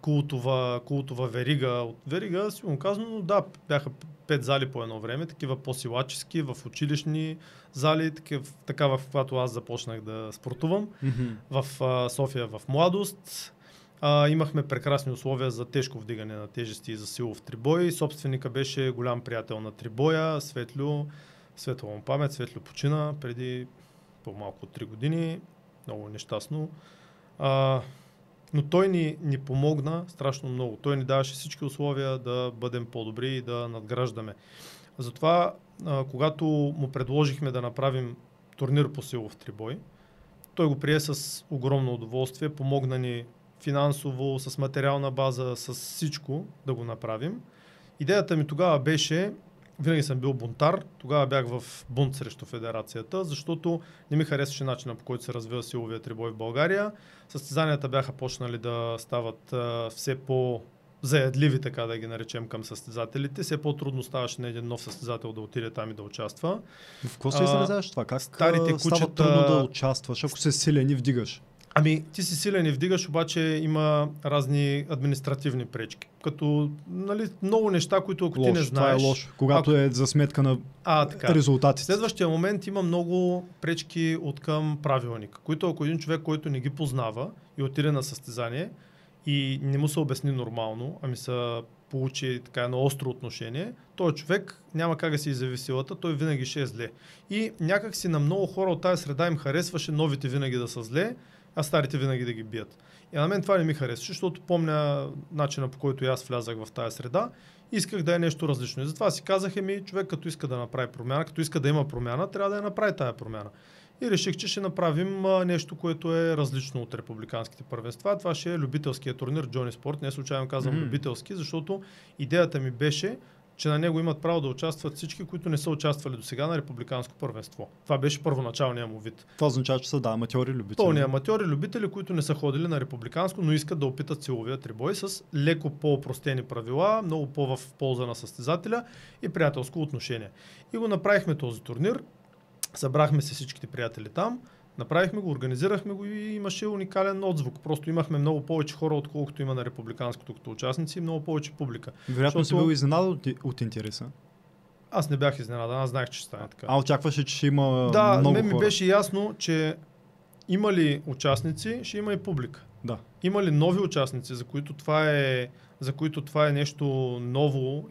култова верига. От верига, сигурно казано, да, бяха 5 зали по едно време, такива по-силачески, в училищни зали, така в която аз започнах да спортувам, в София в младост. Имахме прекрасни условия за тежко вдигане на тежести и за силов трибой. Собственика беше голям приятел на трибоя, Светльо, светла му памет. Светльо почина преди по-малко от 3 години, много нещастно. Но той ни помогна страшно много. Той ни даваше всички условия да бъдем по-добри и да надграждаме. Затова, когато му предложихме да направим турнир по силов трибой, той го прие с огромно удоволствие, помогна ни финансово, с материална база, с всичко да го направим. Идеята ми тогава беше, винаги съм бил бунтар, тогава бях в бунт срещу федерацията, защото не ми харесваше начина, по който се развива силовия трибой в България. Състезанията бяха почнали да стават все по-заядливи, така да ги наречем, към състезателите. Все по-трудно ставаше на един нов състезател да отиде там и да участва. В какво се изразяваш това? Как старите кучета... става трудно да участваш, ако се силен и вдигаш? Ами, ти си силен и вдигаш, обаче има разни административни пречки. Като, нали, много неща, които ако ти не знаеш... Това е лошо, когато е за сметка на резултатите. В следващия момент има много пречки от към правилника, които ако един човек, който не ги познава и отиде на състезание и не му се обясни нормално, ами се получи така едно остро отношение, той човек няма как да се изяви силата, той винаги ще е зле. И някак си на много хора от тази среда им харесваше новите винаги да са зле, а старите винаги да ги бият. И на мен това не ми харесва, защото помня начина, по който и аз влязах в тази среда. Исках да е нещо различно. И затова си казах, човек като иска да направи промяна, като иска да има промяна, трябва да я направи тая промяна. И реших, че ще направим нещо, което е различно от републиканските първенства. Това ще е любителския турнир Джони Спорт. Не случайно казвам любителски, защото идеята ми беше, че на него имат право да участват всички, които не са участвали до сега на републиканско първенство. Това беше първоначалният му вид. Това означава, че са аматьори-любители. Пълни аматьори-любители, които не са ходили на републиканско, но искат да опитат силовия трибой с леко по-простени правила, много по-в полза на състезателя и приятелско отношение. И го направихме този турнир, събрахме се всичките приятели там, Направихме го, организирахме го и имаше уникален отзвук. Просто имахме много повече хора, отколкото има на републиканското като участници, и много повече публика. Вероятно си бил изненадан от интереса. Аз не бях изненадан, аз знаех, че ще стане така. А очакваше, че ще има много хора. Да, ми беше ясно, че има ли участници, ще има и публика. Да. Има ли нови участници, за които това е нещо ново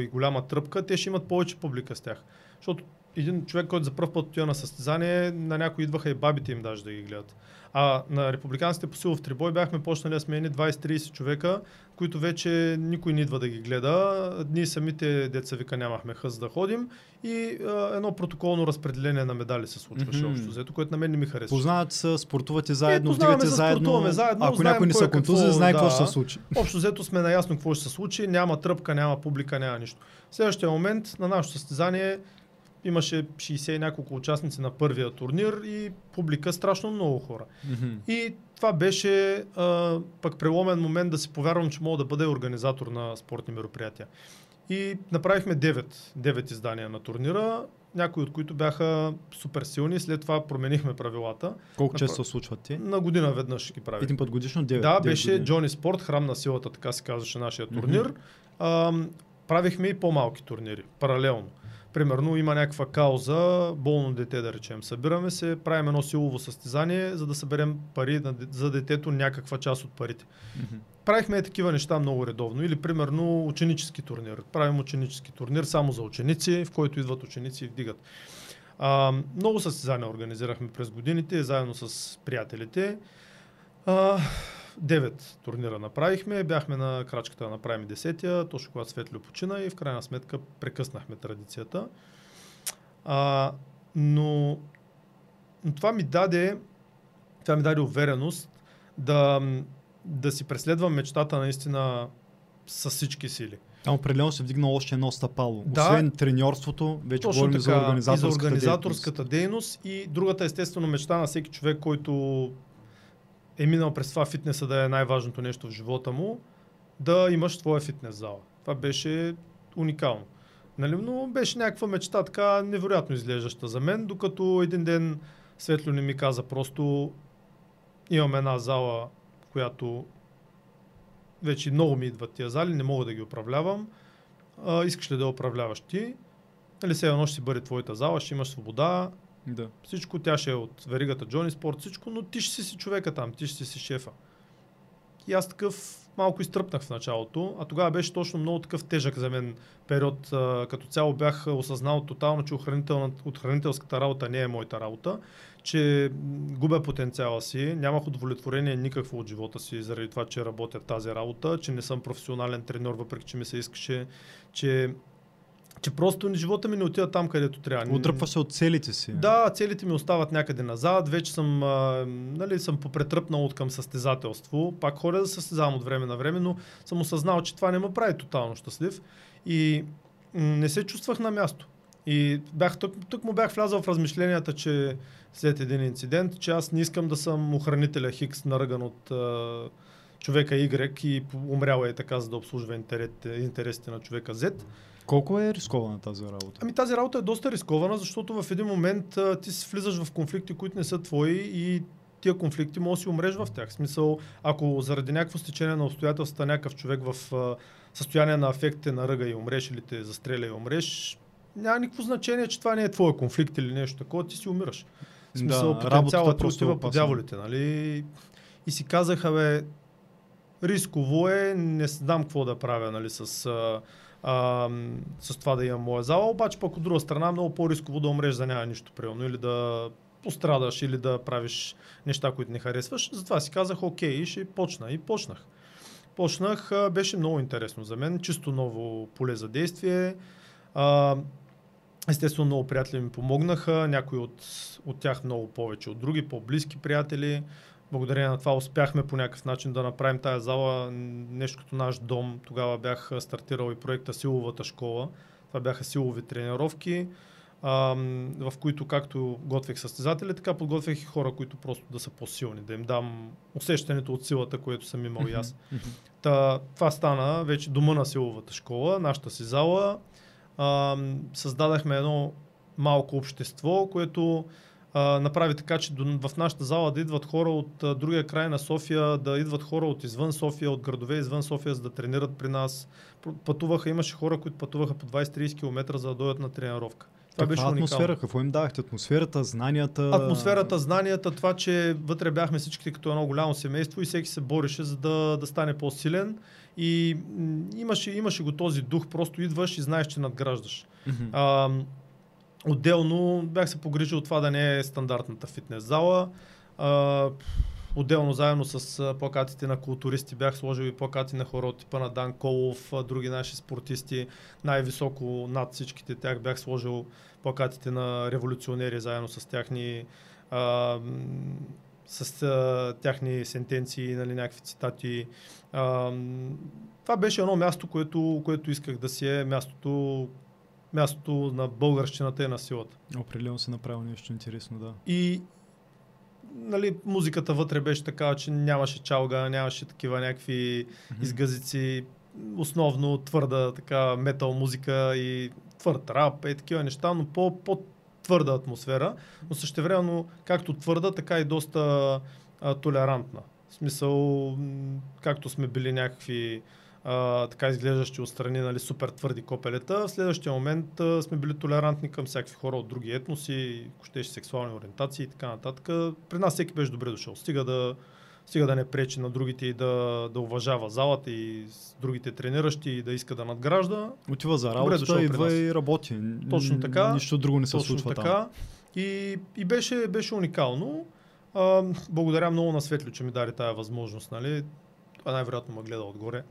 и голяма тръпка, те ще имат повече публика с тях. Защото един човек, който за пръв път отива на състезание, на някои идваха и бабите им даже да ги гледат. А на републиканците по силов трибой бяхме почнали да сме едни 20-30 човека, които вече никой не идва да ги гледа. Ние самите деца вика нямахме хъс да ходим и едно протоколно разпределение на медали се случваше общо взето, което на мен не ми харесва. Познават се, спортувате заедно, дивете заедно. Ако някой не са контузен, знае какво ще се случи. Общо взето сме наясно какво ще се случи, няма тръпка, няма публика, няма нищо. В следващия момент на нашето състезание имаше 60 и няколко участници на първия турнир и публика страшно много хора. Mm-hmm. И това беше пък преломен момент да си повярвам, че мога да бъда организатор на спортни мероприятия. И направихме 9 издания на турнира, някои от които бяха супер силни. След това променихме правилата. Колко често се случват те? На година веднъж ги правихме. Един път годишно 9. Да, 9 беше години. Джони Спорт, храм на силата, така се казваше нашия турнир. Mm-hmm. Правихме и по-малки турнири, паралелно. Примерно има някаква кауза, болно дете да речем. Събираме се, правим едно силово състезание, за да съберем пари за детето, някаква част от парите. Mm-hmm. Правихме такива неща много редовно. Или примерно ученически турнир. Правим ученически турнир само за ученици, в който идват ученици и вдигат. Много състезания организирахме през годините, заедно с приятелите. 9 турнира направихме, бяхме на крачката да направим 10-я, точно когато Светльо почина и в крайна сметка прекъснахме традицията. Но това ми даде увереност да си преследвам мечтата наистина с всички сили. Там определено се вдигна още едно стъпало. Да, освен треньорството, вече говорим така, за организаторската дейност. И другата естествено мечта на всеки човек, който е минал през това фитнеса да е най-важното нещо в живота му, да имаш твоя фитнес зала. Това беше уникално. Нали? Но беше някаква мечта, така невероятно изглеждаща за мен, докато един ден Светло не ми каза просто имам една зала, в която вече много ми идват тия зали, не мога да ги управлявам. Искаш ли да управляваш ти? Нали, сега едно ще си бъде твоята зала, ще имаш свобода. Да. Всичко, тя ще е от веригата Джони Спорт, всичко, но ти ще си човека там, ти ще си шефа. И аз такъв малко изтръпнах в началото, а тогава беше точно много такъв тежък за мен период. Като цяло бях осъзнал тотално, че от хранителската работа не е моята работа, че губя потенциала си, нямах удовлетворение никакво от живота си заради това, че работя тази работа, че не съм професионален треньор, въпреки че ми се искаше, че просто живота ми не отива там, където трябва. Отръпва се от целите си. Да, целите ми остават някъде назад. Вече съм попретръпнал от към състезателство. Пак ходя да състезавам от време на време, но съм осъзнал, че това не ме прави тотално щастлив. И не се чувствах на място. И бях влязал в размишленията, че след един инцидент, че аз не искам да съм охранителя Хикс, наръган от човека Y и умряла е така, за да обслужва интересите на човека Z. Колко е рискована тази работа? Тази работа е доста рискована, защото в един момент ти си влизаш в конфликти, които не са твои и тия конфликти може да си умреш в тях. В смисъл, ако заради някакво стечение на обстоятелствата някакъв човек в състояние на афект те наръга и умреш или те застреля и умреш, няма никакво значение, че това не е твой конфликт или нещо такова, ти си умираш. В смисъл, потенциалът ти отива по дяволите, нали? И си казаха, рисково е, не знам какво да правя, нали, с това да имам моя зала, обаче пък от друга страна много по-рисково да умреш за няма нищо приемно или да пострадаш или да правиш неща, които не харесваш. Затова си казах окей, ще почна и почнах. Беше много интересно за мен, чисто ново поле за действие. Естествено много приятели ми помогнаха, някои от тях много повече от други, по-близки приятели. Благодарение на това успяхме по някакъв начин да направим тая зала нещо като наш дом. Тогава бях стартирал и проекта Силовата школа. Това бяха силови тренировки, в които както готвех състезатели, така подготвях и хора, които просто да са по-силни, да им дам усещането от силата, което съм имал и аз. Това стана вече дома на Силовата школа, нашата си зала. Създадахме едно малко общество, което направи така, че в нашата зала да идват хора от другия край на София, да идват хора от извън София, от градове извън София, за да тренират при нас. Пътуваха, имаше хора, които пътуваха по 20-30 км, за да дойдат на тренировка. Това беше атмосфера, какво им дахте? Атмосферата, знанията. Атмосферата, знанията, това, че вътре бяхме всички като едно голямо семейство и всеки се бореше, за да стане по-силен. И имаше го този дух, просто идваш и знаеш, че надграждаш. Отделно бях се погрижил това да не е стандартната фитнес зала. Отделно заедно с плакатите на културисти бях сложил и плакати на хора от типа на Дан Колов, други наши спортисти. Най-високо над всичките тях бях сложил плакатите на революционери заедно с тяхни сентенции, нали, някакви цитати. Това беше едно място, което исках да си е мястото на българщината и на силата. Определено си направил нещо интересно, да. И нали, музиката вътре беше такава, че нямаше чалга, нямаше такива някакви изгъзици, основно твърда така метал музика и твърд рап и такива неща, но по-твърда атмосфера, но същевременно както твърда, така и доста толерантна. В смисъл, както сме били някакви така изглеждащи отстрани, нали, супер твърди копелета, в следващия момент сме били толерантни към всякакви хора от други етноси, кощеше сексуални ориентации и така нататък. При нас всеки беше добре дошъл. Стига да не пречи на другите и да уважава залата и другите трениращи и да иска да надгражда. Отива за работа, идва и работи. Точно така. Нищо друго не се случва там. И беше уникално. Благодаря много на Светльо, че ми даде тая възможност. Нали? Това най-вероятно ме гледа отгоре.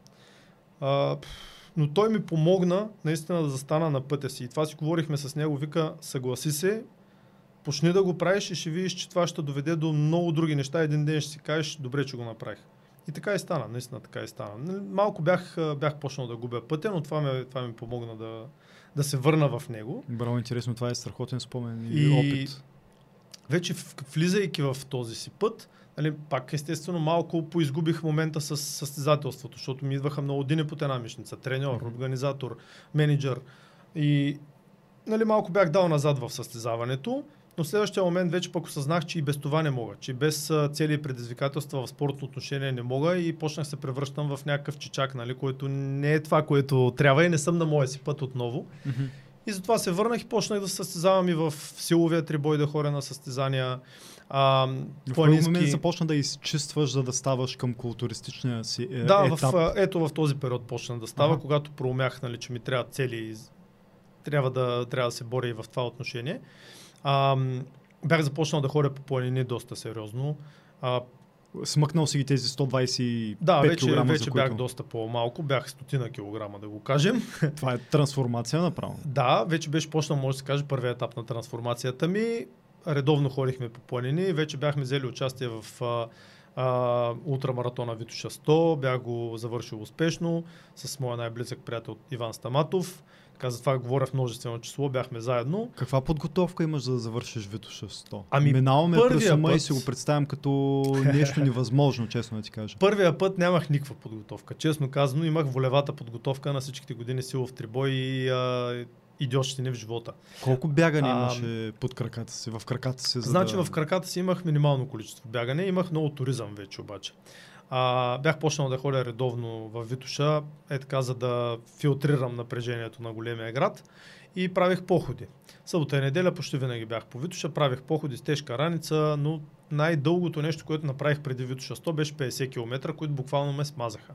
Но той ми помогна наистина да застана на пътя си. И това си говорихме с него, вика, съгласи се, почни да го правиш и ще видиш, че това ще доведе до много други неща. Един ден ще си кажеш, добре, че го направих. И така и стана, наистина така и стана. Малко бях почнал да губя пътя, но това ми помогна да се върна в него. Браво, интересно, това е страхотен спомен и опит. Вече влизайки в този си път, нали, пак естествено малко поизгубих момента с състезателството, защото ми идваха много дни под една мишница. Треньор, организатор, менеджер. И нали, малко бях дал назад в състезаването, но в следващия момент вече пък осъзнах, че и без това не мога, че без цели и предизвикателства в спортно отношение не мога и почнах се превръщам в някакъв чичак, нали, което не е това, което трябва и не съм на моя си път отново. И затова се върнах и почнах да състезавам и в силовия трибой, да ходя на състезания. В кой момент започна да изчистваш, за да ставаш към културистичния си етап? Да, в този период почна да става, когато проумях, нали, че ми трябва цели, трябва да се боря и в това отношение. Бях започнал да ходя по планини доста сериозно. Смъкнал си ги тези 125 кг, вече бях доста по-малко, бях 100 килограма, да го кажем. Това е трансформация направо. Да, вече беше почнал, може да се каже, първият етап на трансформацията ми. Редовно ходихме по планини, вече бяхме взели участие в ултрамаратона Витоша 100, бях го завършил успешно с моя най-близък приятел Иван Стаматов. За това говоря в множествено число, бяхме заедно. Каква подготовка имаш, за да завършиш Витоша 100? Минаваме през ума и си го представям като нещо невъзможно, честно да ти кажа. Първия път нямах никаква подготовка. Честно казано, имах волевата подготовка на всичките години силов трибой и идиотщини в живота. Колко бягане имаше под краката си, в краката си? Значи в краката си имах минимално количество бягане, имах много туризъм вече обаче. Бях почнал да ходя редовно в Витоша, за да филтрирам напрежението на големия град и правих походи. Събота и неделя почти винаги бях по Витоша, правих походи с тежка раница, но най-дългото нещо, което направих преди Витоша 100 беше 50 км, които буквално ме смазаха.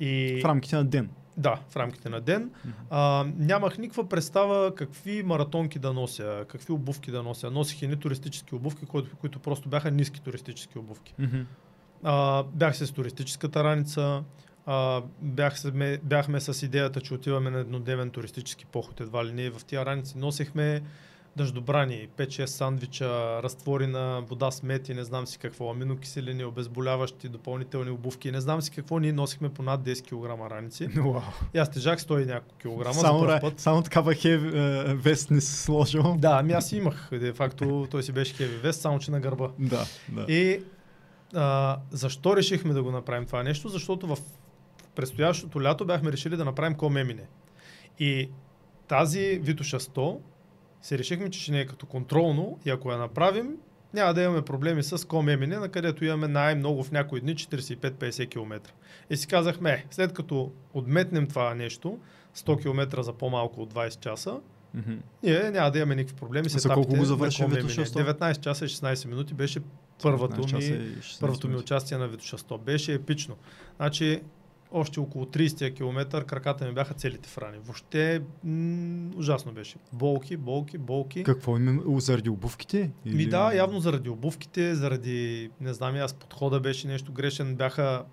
В рамките на ден? Да, в рамките на ден. Нямах никаква представа какви маратонки да нося, какви обувки да нося. Носих едни туристически обувки, които просто бяха ниски туристически обувки. Бях се с туристическата раница, бяхме с идеята, че отиваме на еднодневен туристически поход, едва ли не. В тия раници носехме дъждобрани, 5-6 сандвича, разтворена вода с мед и не знам си какво, аминокиселини, обезболяващи, допълнителни обувки, не знам си какво. Ние носихме по над 10 кг раници. И аз тежах 100 и няколко килограма за първ път. Само такава хеви вест не си сложил. Да, ами аз имах, де факто той си беше хеви вест, само че на гърба. И защо решихме да го направим това нещо? Защото в предстоящото лято бяхме решили да направим Ком е мине. И тази Витоша 100 се решихме, че ще не е като контролно и ако я направим, няма да имаме проблеми с Ком е мине, на където имаме най-много в някои дни 45-50 км. И си казахме, след като отметнем това нещо, 100 км за по-малко от 20 часа, ние няма да имаме никакви проблеми с етапите. А за колко го завърши Витоша 100? 19 часа и 16 минути беше първото ми участие на Витоша 100. Беше епично. Значи, още около 30 км краката ми бяха целите в рани. Въобще ужасно беше. Болки. Какво има? Заради обувките? Ми да, явно заради обувките, заради, не знам, аз подхода беше нещо грешен. Бяха,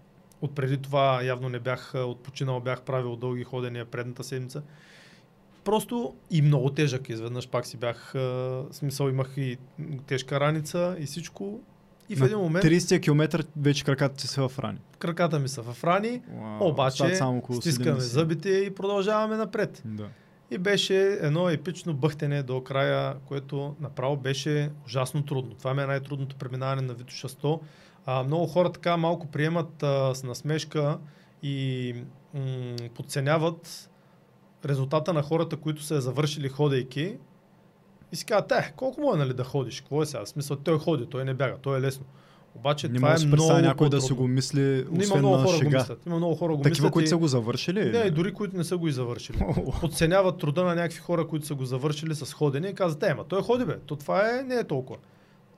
отпреди това явно не бях отпочинал, бях правил дълги ходения предната седмица. Просто и много тежък изведнъж пак си бях, смисъл имах и тежка раница и всичко. И в един момент... 30 км вече краката ти са в рани. Краката ми са в рани, обаче стискаме зъбите и продължаваме напред. Да. И беше едно епично бъхтене до края, което направо беше ужасно трудно. Това ми е най-трудното преминаване на Витоша 100. Много хора така малко приемат с насмешка и подценяват резултата на хората, които са завършили ходейки. И си казват, колко му е, нали, да ходиш? Какво е сега? В смисъл, той ходи, той не бяга, той е лесно. Обаче не това е много някой трудно. Да си го мисли, освен на хора шега. Има много хора го мислят. Такива, които са го завършили? Не, и дори които не са го и завършили. Подценяват труда на някакви хора, които са го завършили с ходене и казват, ма той ходи бе, то това е, не е толкова.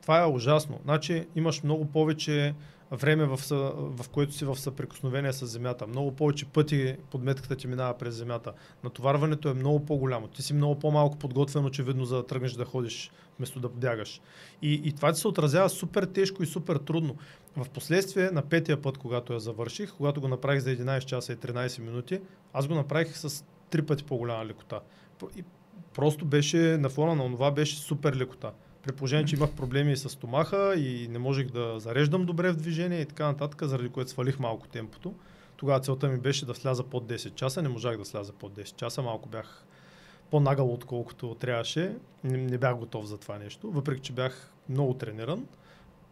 Това е ужасно. Значи имаш много повече време, в което си в съприкосновение с земята. Много повече пъти подметката ти минава през земята. Натоварването е много по-голямо. Ти си много по-малко подготвен, очевидно, за да тръгнеш да ходиш, вместо да бягаш. И това ти се отразява супер тежко и супер трудно. В последствие, на петия път, когато я завърших, когато го направих за 11 часа и 13 минути, аз го направих с 3 пъти по-голяма лекота. И просто беше, на фона на онова беше супер лекота. При положение, че имах проблеми с стомаха и не можех да зареждам добре в движение и така нататък, заради което свалих малко темпото. Тогава целта ми беше да сляза под 10 часа, не можах да сляза под 10 часа, малко бях по-нагъл отколкото трябваше. Не бях готов за това нещо, въпреки че бях много трениран.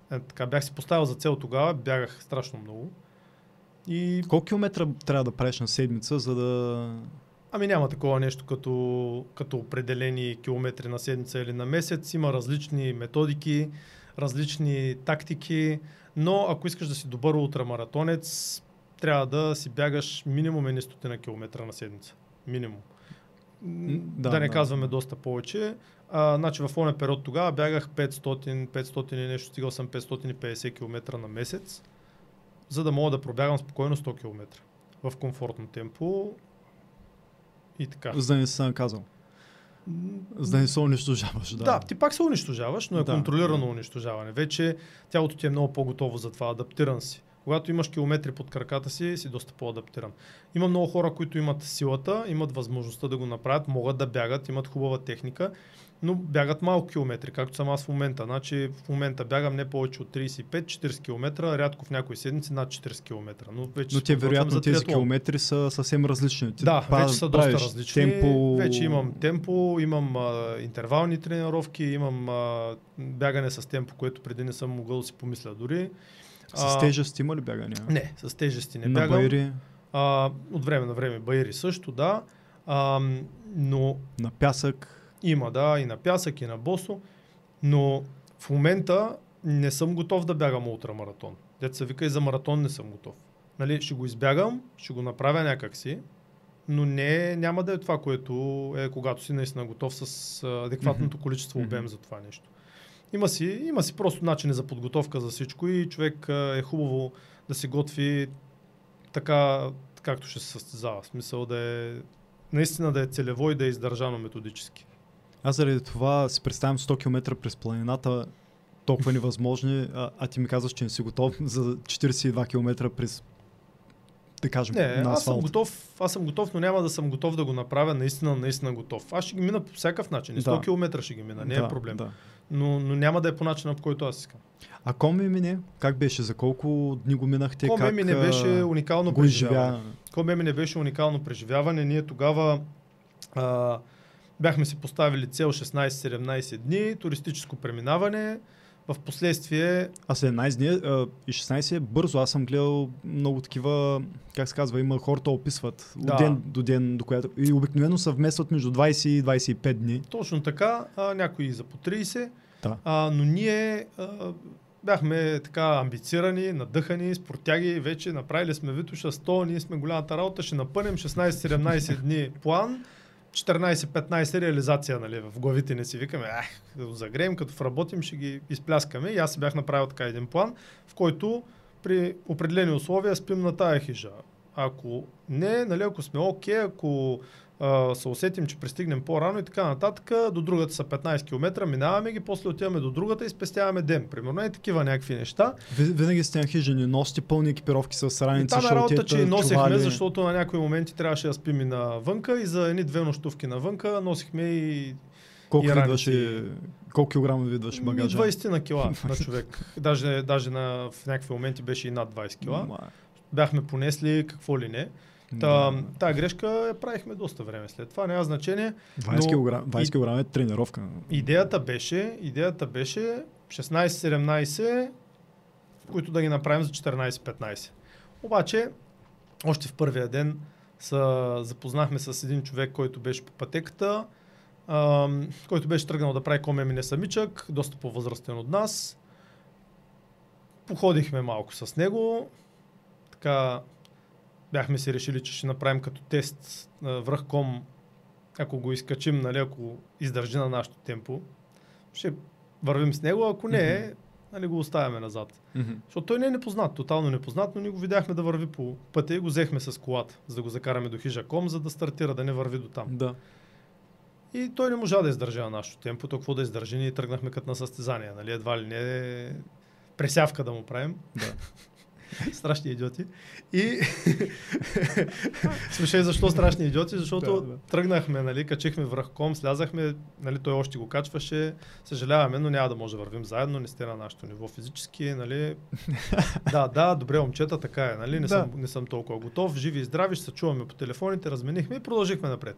Така, бях си поставил за цел тогава, бягах страшно много. И... Колко километра трябва да правиш на седмица, за да... Ами няма такова нещо като определени километри на седмица или на месец. Има различни методики, различни тактики, но ако искаш да си добър ултрамаратонец, трябва да си бягаш минимум 100 километра на седмица. Минимум. Да не казваме доста повече. Значи в оня период тогава бягах 500 и нещо, стигал съм 550 км на месец, за да мога да пробягам спокойно 100 км в комфортно темпо. И така. За да не се наказвам. За да не се унищожаваш. Да, ти пак се унищожаваш, но е контролирано унищожаване. Вече тялото ти е много по-готово за това, адаптиран си. Когато имаш километри под краката си, си доста по-адаптиран. Има много хора, които имат силата, имат възможността да го направят, могат да бягат, имат хубава техника, но бягат малко километри, както съм аз в момента. Значи в момента бягам не повече от 35-40 км, рядко в някои седмици над 40 км. Но те вероятно тези километри са съвсем различни. Вече са доста различни. Вече имам темпо, имам интервални тренировки, имам бягане с темпо, което преди не съм могъл да си помисля дори. С тежести има ли бягания? Не, с тежести не бягам. На байри? От време на време байри също, да. Но на пясък? Има, да, и на пясък, и на босо, но в момента не съм готов да бягам ултрамаратон. Дето се вика, и за маратон не съм готов. Нали, ще го избягам, ще го направя някак си, но няма да е това, което е, когато си наистина готов с адекватното количество обем за това нещо. Има си просто начин за подготовка за всичко и човек е хубаво да се готви така, както ще се състезава. В смисъл да е наистина да е целево и да е издържано методически. Аз заради това си представям 100 км през планината, толкова невъзможни, а ти ми казваш, че не си готов за 42 км през, да кажем, на асфалт. Не, аз съм готов, но няма да съм готов да го направя наистина готов. Аз ще ги мина по всякакъв начин, 100 км ще ги мина, не е проблем. Да. Но няма да е по начина, по който аз искам. А Ком е мине? Как беше? За колко дни го минахте? Ком е мине беше уникално преживяване. Ком е мине беше уникално преживяване. Ние тогава бяхме си поставили цел 16-17 дни, туристическо преминаване. в последствие... А 17 дни и 16 е бързо. Аз съм гледал много такива, как се казва, има хората описват от ден до ден, до която... И обикновено съвместват между 20 и 25 дни. Точно така, някои за по 30, но ние... бяхме така амбицирани, надъхани, спортяги, вече направили сме Витоша 100, ние сме голямата работа, ще напънем 16-17 дни план, 14-15 реализация, нали, в главите не си викаме, като загреем, като вработим, ще ги изпляскаме. И аз си бях направил така един план, в който при определени условия спим на тая хижа. Ако не, нали, ако сме окей, ако се усетим, че пристигнем по-рано и така нататък, до другата са 15 км, минаваме ги, после отиваме до другата и спестяваме ден. Примерно и такива някакви неща. Винаги сте на хижа, не носите пълни екипировки с раници, шалтета, чували. И та работа, че носихме, защото на някои моменти трябваше да спим и навънка и за едни две нощувки навънка носихме и колко килограма видваше багажа? 20 на кила на човек. Даже в някакви моменти беше и над 20 кила. Бяхме понесли какво ли не. Тая грешка я правихме доста време след това, няма значение. 20 кг е тренировка. Идеята беше 16-17, които да ги направим за 14-15. Обаче, още в първия ден запознахме с един човек, който беше по пътеката, който беше тръгнал да прави Ком е мине самичък, доста по-възрастен от нас. Походихме малко с него, така... Бяхме си решили, че ще направим като тест връх Ком, ако го изкачим, нали, ако издържи на нашето темпо, ще вървим с него, ако не е, нали, го оставяме назад. Защото той не е непознат, тотално непознат, но ние го видяхме да върви по пътя и го взехме с колата, за да го закараме до хижа Ком, за да стартира, да не върви до там. Да. И той не можа да издържи на нашето темпо, толкова да издържи, ние тръгнахме като на състезание, нали, едва ли не пресявка да му правим. Да. Страшни идиоти. И слушай, защо страшни идиоти? Защото тръгнахме, нали, качихме връх Ком, слязахме, нали, той още го качваше. Съжаляваме, но няма да може да вървим заедно, не сте на нашето ниво физически, нали. Да, добре, момчета, така е, нали, не съм толкова готов, живи и здрави, ще се чуваме по телефоните, разменихме и продължихме напред.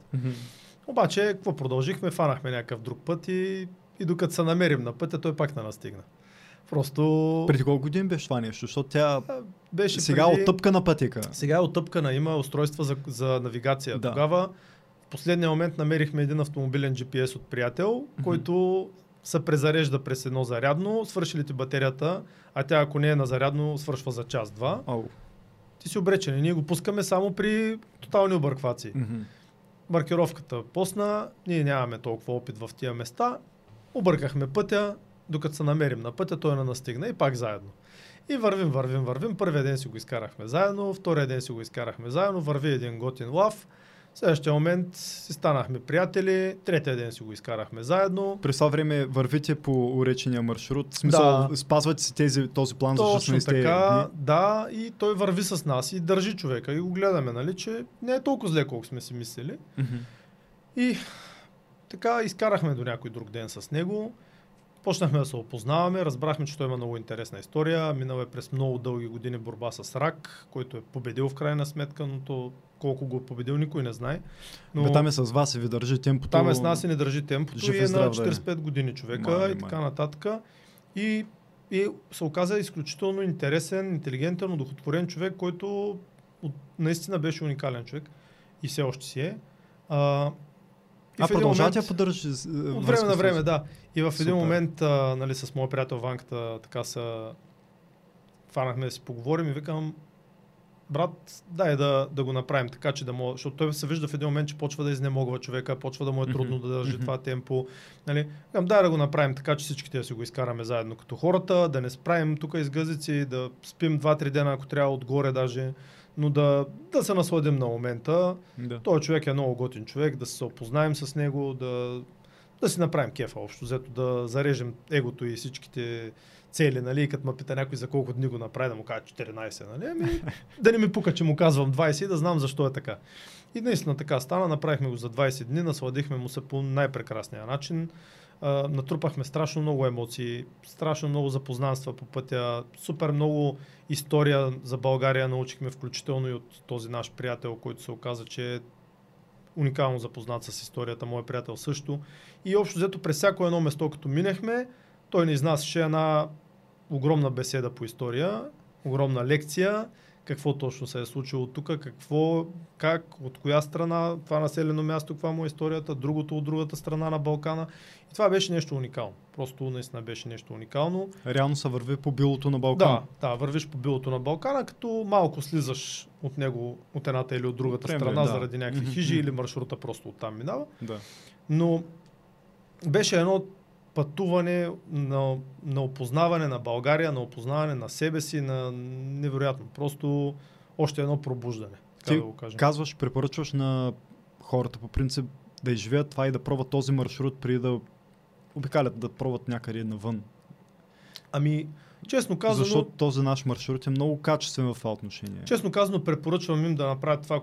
Обаче, какво продължихме? Фанахме някакъв друг път и докато се намерим на пътя, той пак не настигна. Просто... Преди колко години беше това нещо, защото тя беше сега е оттъпкана пътека. Сега е оттъпкана, има устройства за навигация. Да. Тогава в последния момент намерихме един автомобилен GPS от приятел, който се презарежда през едно зарядно, свършили ти батерията, а тя ако не е на зарядно, свършва за час-два. Ти си обречен и ние го пускаме само при тотални объркваци. Маркировката посна, ние нямаме толкова опит в тия места, объркахме пътя. Докато се намерим на пътя, той не настигна и пак заедно. И вървим. Първия ден си го изкарахме заедно, втория ден си го изкарахме заедно, върви един готин лав. В следващия момент си станахме приятели, третия ден си го изкарахме заедно. През това време вървите по уречения маршрут, в смисъл спазвате си този план за 16 дни. Да, и той върви с нас и държи човека и го гледаме, нали, че не е толкова зле, колко сме си мислили. И така изкарахме до някой друг ден с него. Почнахме да се опознаваме, разбрахме, че той има много интересна история, минал е през много дълги години борба с рак, който е победил в крайна сметка, но то колко го е победил, никой не знае. Но там е с вас и ви държи темпото. Там е с нас и не държи темпото и е на 45 години човека и така нататък. И се оказа изключително интересен, интелигентен, удохотворен човек, който наистина беше уникален човек и все още си е. Продължавате да поддържи от време на време, да. И в един момент, нали, с моя приятел Ванката, така са фанахме да си поговорим и викам: брат, дай да го направим така, че да може, защото той се вижда в един момент, че почва да изнемогва човека, почва да му е трудно да държи това темпо. Нали. Викам, дай да го направим така, че всичките да си го изкараме заедно като хората, да не справим тук изгъзици, да спим 2-3 дена, ако трябва отгоре даже. Но да се насладим на момента. Да. Той човек е много готин човек, да се опознаем с него, да си направим кефа общо, взето да зарежем егото и всичките цели, нали, като ме пита някой за колко дни го направи, да му кажа 14, нали, да не ми пука, че му казвам 20 и да знам защо е така. И наистина така стана, направихме го за 20 дни, насладихме му се по най-прекрасния начин, натрупахме страшно много емоции, страшно много запознанства по пътя, супер много история за България научихме, включително и от този наш приятел, който се оказа, че е уникално запознат с историята, мой приятел също. И общо взето през всяко едно место, като минехме, Той ни изнасяше една огромна беседа по история, огромна лекция, какво точно се е случило тук, какво, как, от коя страна, това населено място, каква му е историята, другото от другата страна на Балкана. И това беше нещо уникално. Просто наистина беше нещо уникално. Реално се върви по билото на Балкана. Да, вървиш по билото на Балкана, като малко слизаш от него, от едната или от другата страна, заради някакви хижи или маршрута просто оттам минава. Да. Но беше едно пътуване на опознаване на България, на опознаване на себе си, на невероятно. Просто още едно пробуждане. Ти да го кажем. Казваш, препоръчваш на хората по принцип да изживеят това и да пробват този маршрут, преди да обикалят, да пробват някъде навън. Ами, честно казано... Защото този наш маршрут е много качествен в това отношение. Честно казано, препоръчвам им да направят това,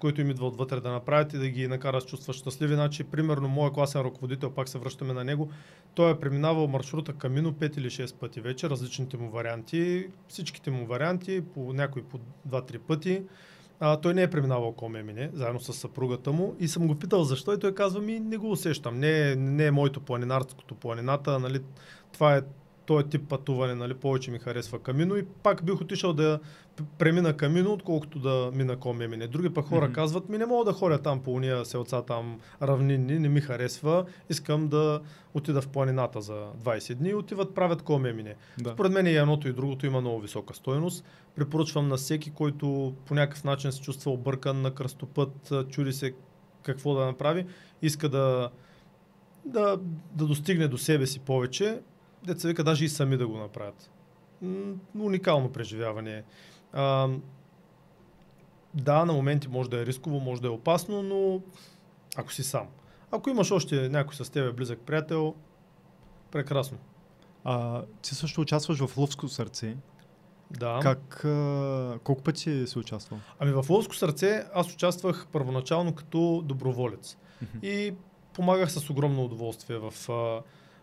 което им идва отвътре да направят и да ги накара да чувстват щастливи. Значи, примерно, моят класен ръководител, пак се връщаме на него, той е преминавал маршрута Камино 5 или 6 пъти вече, различните му варианти, всичките му варианти, по някои по 2-3 пъти. Той не е преминавал Ком е мине, заедно с съпругата му, и съм го питал защо, и той казва: ми не го усещам, не е моето планинарското, планината, нали, това е този тип пътуване, нали, повече ми харесва Камино, и пак бих отишъл да премина Камино, отколкото да мина Ком е мине. Други пък хора казват: ми не мога да ходя там по уния селца, там равнинни, не ми харесва, искам да отида в планината за 20 дни, и отиват, правят Ком е мине. Да. Според мен и едното и другото има много висока стойност. Препоръчвам на всеки, който по някакъв начин се чувства объркан на кръстопът, чуди се какво да направи, иска да достигне до себе си повече, деца вика, даже и сами да го направят. Уникално преживяване. Да, на моменти може да е рисково, може да е опасно, но ако си сам. Ако имаш още някой с тебе близък приятел, прекрасно. Ти също участваш в Лъвско сърце. Да. Колко пъти си участвал? Ами в Лъвско сърце аз участвах първоначално като доброволец. И помагах с огромно удоволствие в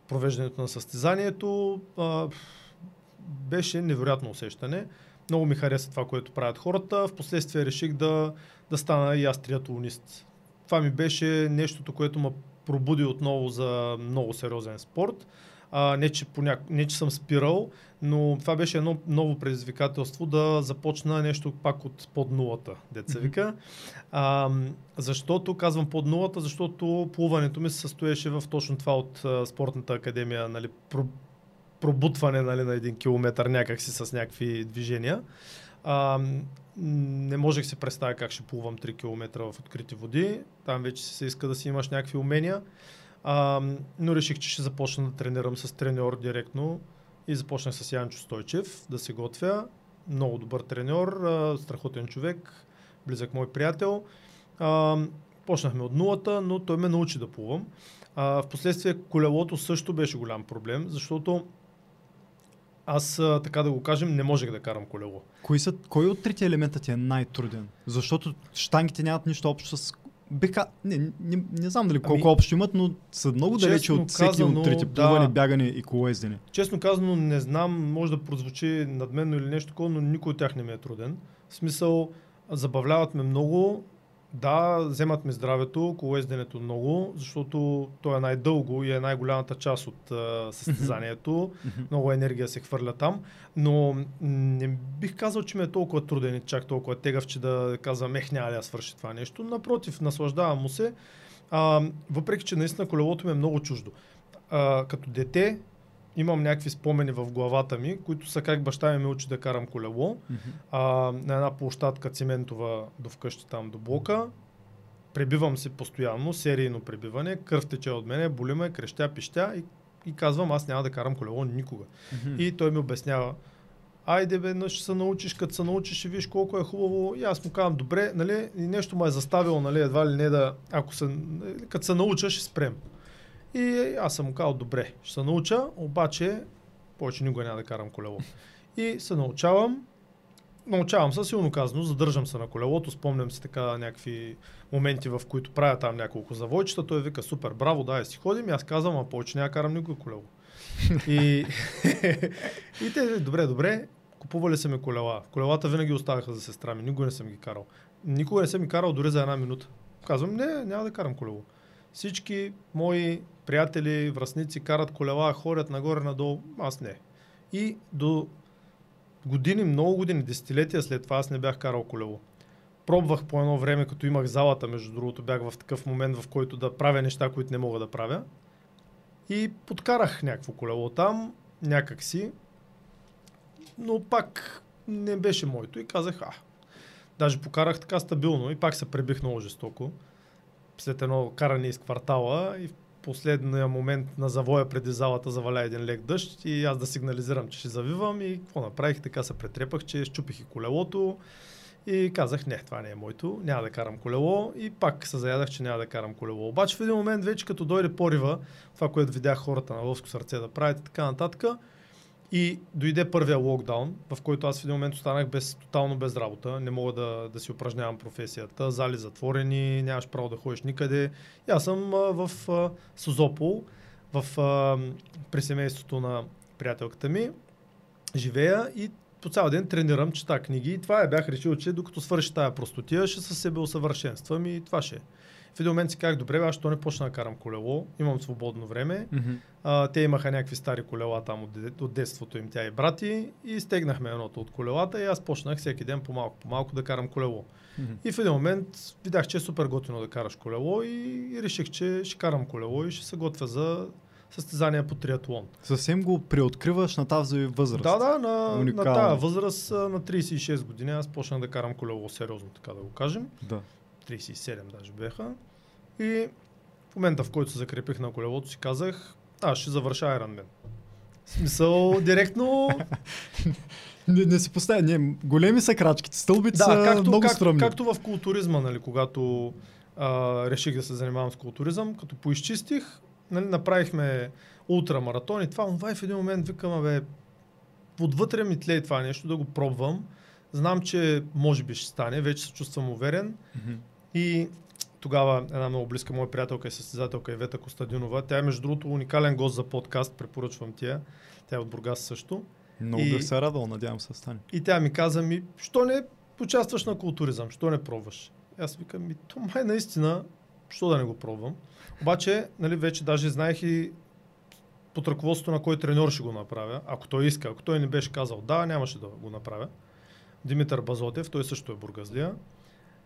провеждането на състезанието. Беше невероятно усещане. Много ми хареса това, което правят хората. Впоследствие реших да стана и аз триатлонист. Това ми беше нещото, което ме пробуди отново за много сериозен спорт. Не че съм спирал, но това беше едно ново предизвикателство да започна нещо пак от под нулата, деца вика. Защото, казвам под нулата, защото плуването ми се състоеше в точно това от спортната академия, нали, пробутване, нали, на 1 километър някакси с някакви движения. Не можех си представя как ще плувам 3 километра в открити води. Там вече се иска да си имаш някакви умения. Но реших, че ще започна да тренирам с треньор директно и започнах с Янчо Стойчев да се готвя. Много добър треньор, страхотен човек, близък мой приятел. Почнахме от нулата, но той ме научи да плувам. Впоследствие колелото също беше голям проблем, защото аз, така да го кажем, не можех да карам колело. Кой от трите елемента ти е най-труден? Защото щангите нямат нищо общо с... Не знам дали колко общо имат, но са много далече от всеки от трите: плуване, бягане и колоездене. Честно казано, не знам, може да прозвучи надменно или нещо такова, но никой от тях не ми е труден. В смисъл, забавляват ме много, да, вземат ми здравето, колоезденето много, защото то е най-дълго и е най-голямата част от състезанието. Много енергия се хвърля там, но не бих казал, че ми е толкова труден и чак толкова тегав, че да казвам: няма ли да свърши това нещо. Напротив, наслаждавам му се, въпреки че наистина колелото ми е много чуждо. Като дете имам някакви спомени в главата ми, които са как баща ми учи да карам колело. На една площадка циментова до вкъщи, там до блока. Пребивам се постоянно, серийно пребиване, кръв тече от мене, боли ме, крещя, пищя, и казвам: аз няма да карам колело никога. И той ми обяснява: айде бе, ще се научиш, като се научиш ще виж колко е хубаво. И аз му казвам: добре, нали, и нещо ме е заставило, нали, едва ли не да, като се науча ще спрем. И аз съм му казал: добре, ще се науча, обаче повече никога няма да карам колело. И се научавам се, силно казано, задържам се на колелото, спомням си така някакви моменти, в които правя там няколко завойчета, той вика: супер, браво, дай си ходим, и аз казвам: а повече няма карам никога колело. И те: добре, купували са ми колела. Колелата винаги оставаха за сестра ми, никога не съм ги карал. Никога не съм ги карал дори за една минута. Казвам: не, няма да карам колело. Всички мои приятели, връстници карат колела, ходят нагоре-надолу, аз не. И до години, много години, десетилетия след това аз не бях карал колело. Пробвах по едно време, като имах залата, между другото, бях в такъв момент, в който да правя неща, които не мога да правя. И подкарах някакво колело там, някак си, но пак не беше моето и казах, даже покарах така стабилно и пак се пребих много жестоко. След едно каране из квартала и в последния момент на завоя преди залата заваля един лек дъжд и аз да сигнализирам, че ще завивам и какво направих, така се претрепах, че щупих и колелото и казах, не, това не е моето, няма да карам колело и пак се заядах, че няма да карам колело. Обаче в един момент вече като дойде порива, това, което видях хората на Лъвско сърце да правят и така нататък, и дойде първия локдаун, в който аз в един момент останах тотално без работа. Не мога да си упражнявам професията. Зали затворени, нямаш право да ходиш никъде. И аз съм в Созопол, при семейството на приятелката ми. Живея и по цял ден тренирам, чета книги. И това бях решил, че докато свърши тая простотия, ще със себе усъвършенствам и това ще е. В един момент си казах, добре, аз ще не почна да карам колело, имам свободно време. Mm-hmm. Те имаха някакви стари колела там от детството им, тя и брати, и стегнахме едното от колелата и аз почнах всеки ден по-малко да карам колело. Mm-hmm. И в един момент видях, че е супер готино да караш колело и реших, че ще карам колело и ще се готвя за състезания по триатлон. Съвсем го преоткриваш на тази възраст. Да, на тази възраст, на 36 години аз почнах да карам колело сериозно, така да го кажем. Да. 37 даже беха. И в момента, в който се закрепих на колелото, си казах, аз ще завърша Iron Man. В смисъл, директно... не си поставя, големи са крачките, стълбите са много стръмни. Както в културизма, нали, когато реших да се занимавам с културизъм, като поизчистих, нали, направихме ултрамаратон и това, онова и в един момент викам, отвътре ми тлее това нещо, да го пробвам. Знам, че може би ще стане, вече се чувствам уверен. Mm-hmm. И тогава една много близка моя приятелка и състезателка Ивета Костадинова, тя е между другото уникален гост за подкаст, препоръчвам тя, тя е от Бургас също. Много бих се радвал, надявам се да стане. И тя ми каза, що не участваш на културизъм, що не пробваш? И аз викам, то май наистина, що да не го пробвам? Обаче, нали, вече даже знаех и под ръководството на кой треньор ще го направя, ако той иска, ако той не беше казал да, нямаше да го направя. Димитър Базотев, той също е бургазлия.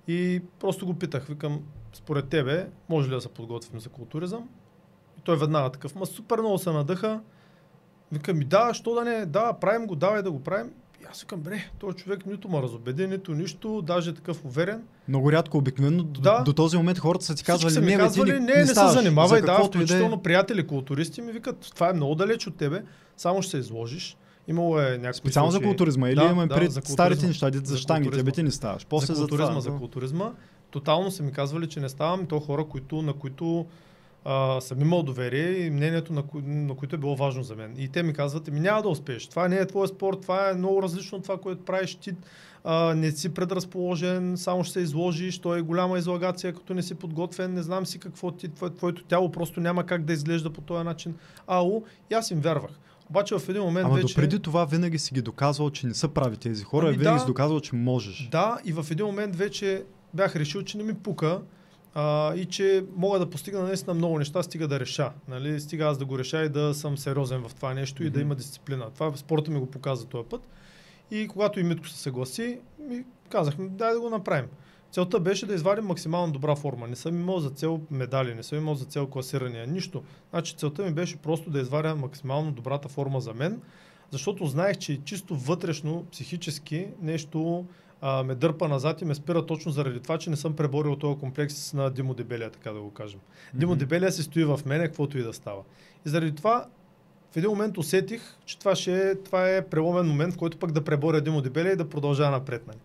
И просто го питах, викам, според тебе, може ли да се подготвим за културизъм? И той веднага такъв, супер много се надъха. Викам, да, що да не, да, правим го, давай да го правим. И аз викам, този човек нито ме разобеди, нито нищо, даже е такъв уверен. Много рядко, обикновено, до този момент хората са ти казвали, не се занимавай, включително приятели, културисти ми викат, това е много далеч от тебе, само ще се изложиш. Имало е някакви специално случаи. За културизма или имаме пред старите неща, за щангите, бе ти не ставаш. После за културизма, за културизма. Тотално са ми казвали, че не ставам. То хора, на които съм имал доверие и мнението, на които е било важно за мен. И те ми казват, няма да успееш. Това не е твой спорт, това е много различно от това, което правиш. Ти не си предразположен, само ще се изложиш. То е голяма излагация, като не си подготвен. Не знам си какво ти, твоето тяло просто няма как да изглежда по този начин. И аз им вярвах. Обаче в един момент вече... допреди това винаги си ги доказвал, че не са прави тези хора, винаги си доказвал, че можеш. Да, и в един момент вече бях решил, че не ми пука и че мога да постигна наистина много неща, стига да реша. Нали? Стига аз да го реша и да съм сериозен в това нещо и да има дисциплина. Това спорта ми го показа този път. И когато и Митко се съгласи, ми казахме, дай да го направим. Целта беше да извадим максимално добра форма. Не съм имал за цел медали, не съм имал за цел класирания, нищо. Значи целта ми беше просто да извадя максимално добрата форма за мен, защото знаех, че чисто вътрешно, психически нещо ме дърпа назад и ме спира точно заради това, че не съм преборил този комплекс на Димо Дебелия, така да го кажем. Mm-hmm. Димо Дебелия се стои в мене, каквото и да става. И заради това в един момент усетих, че това е преломен момент, в който пък да преборя Димо Дебелия и да продължа напред. Нали?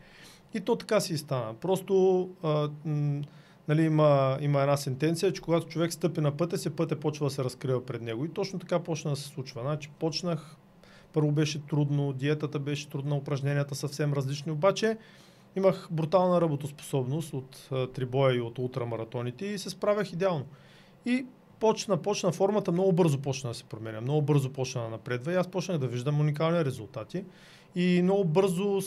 И то така си и стана. Просто нали, има една сентенция, че когато човек стъпи на пътя си, пътя почва да се разкрива пред него. И точно така почна да се случва. Значи почнах, първо беше трудно, диетата беше трудна, упражненията съвсем различни, обаче имах брутална работоспособност от трибоя и от ултрамаратоните и се справях идеално. И почна формата, много бързо почна да се променя, много бързо почна да напредва и аз почнах да виждам уникални резултати и много бързо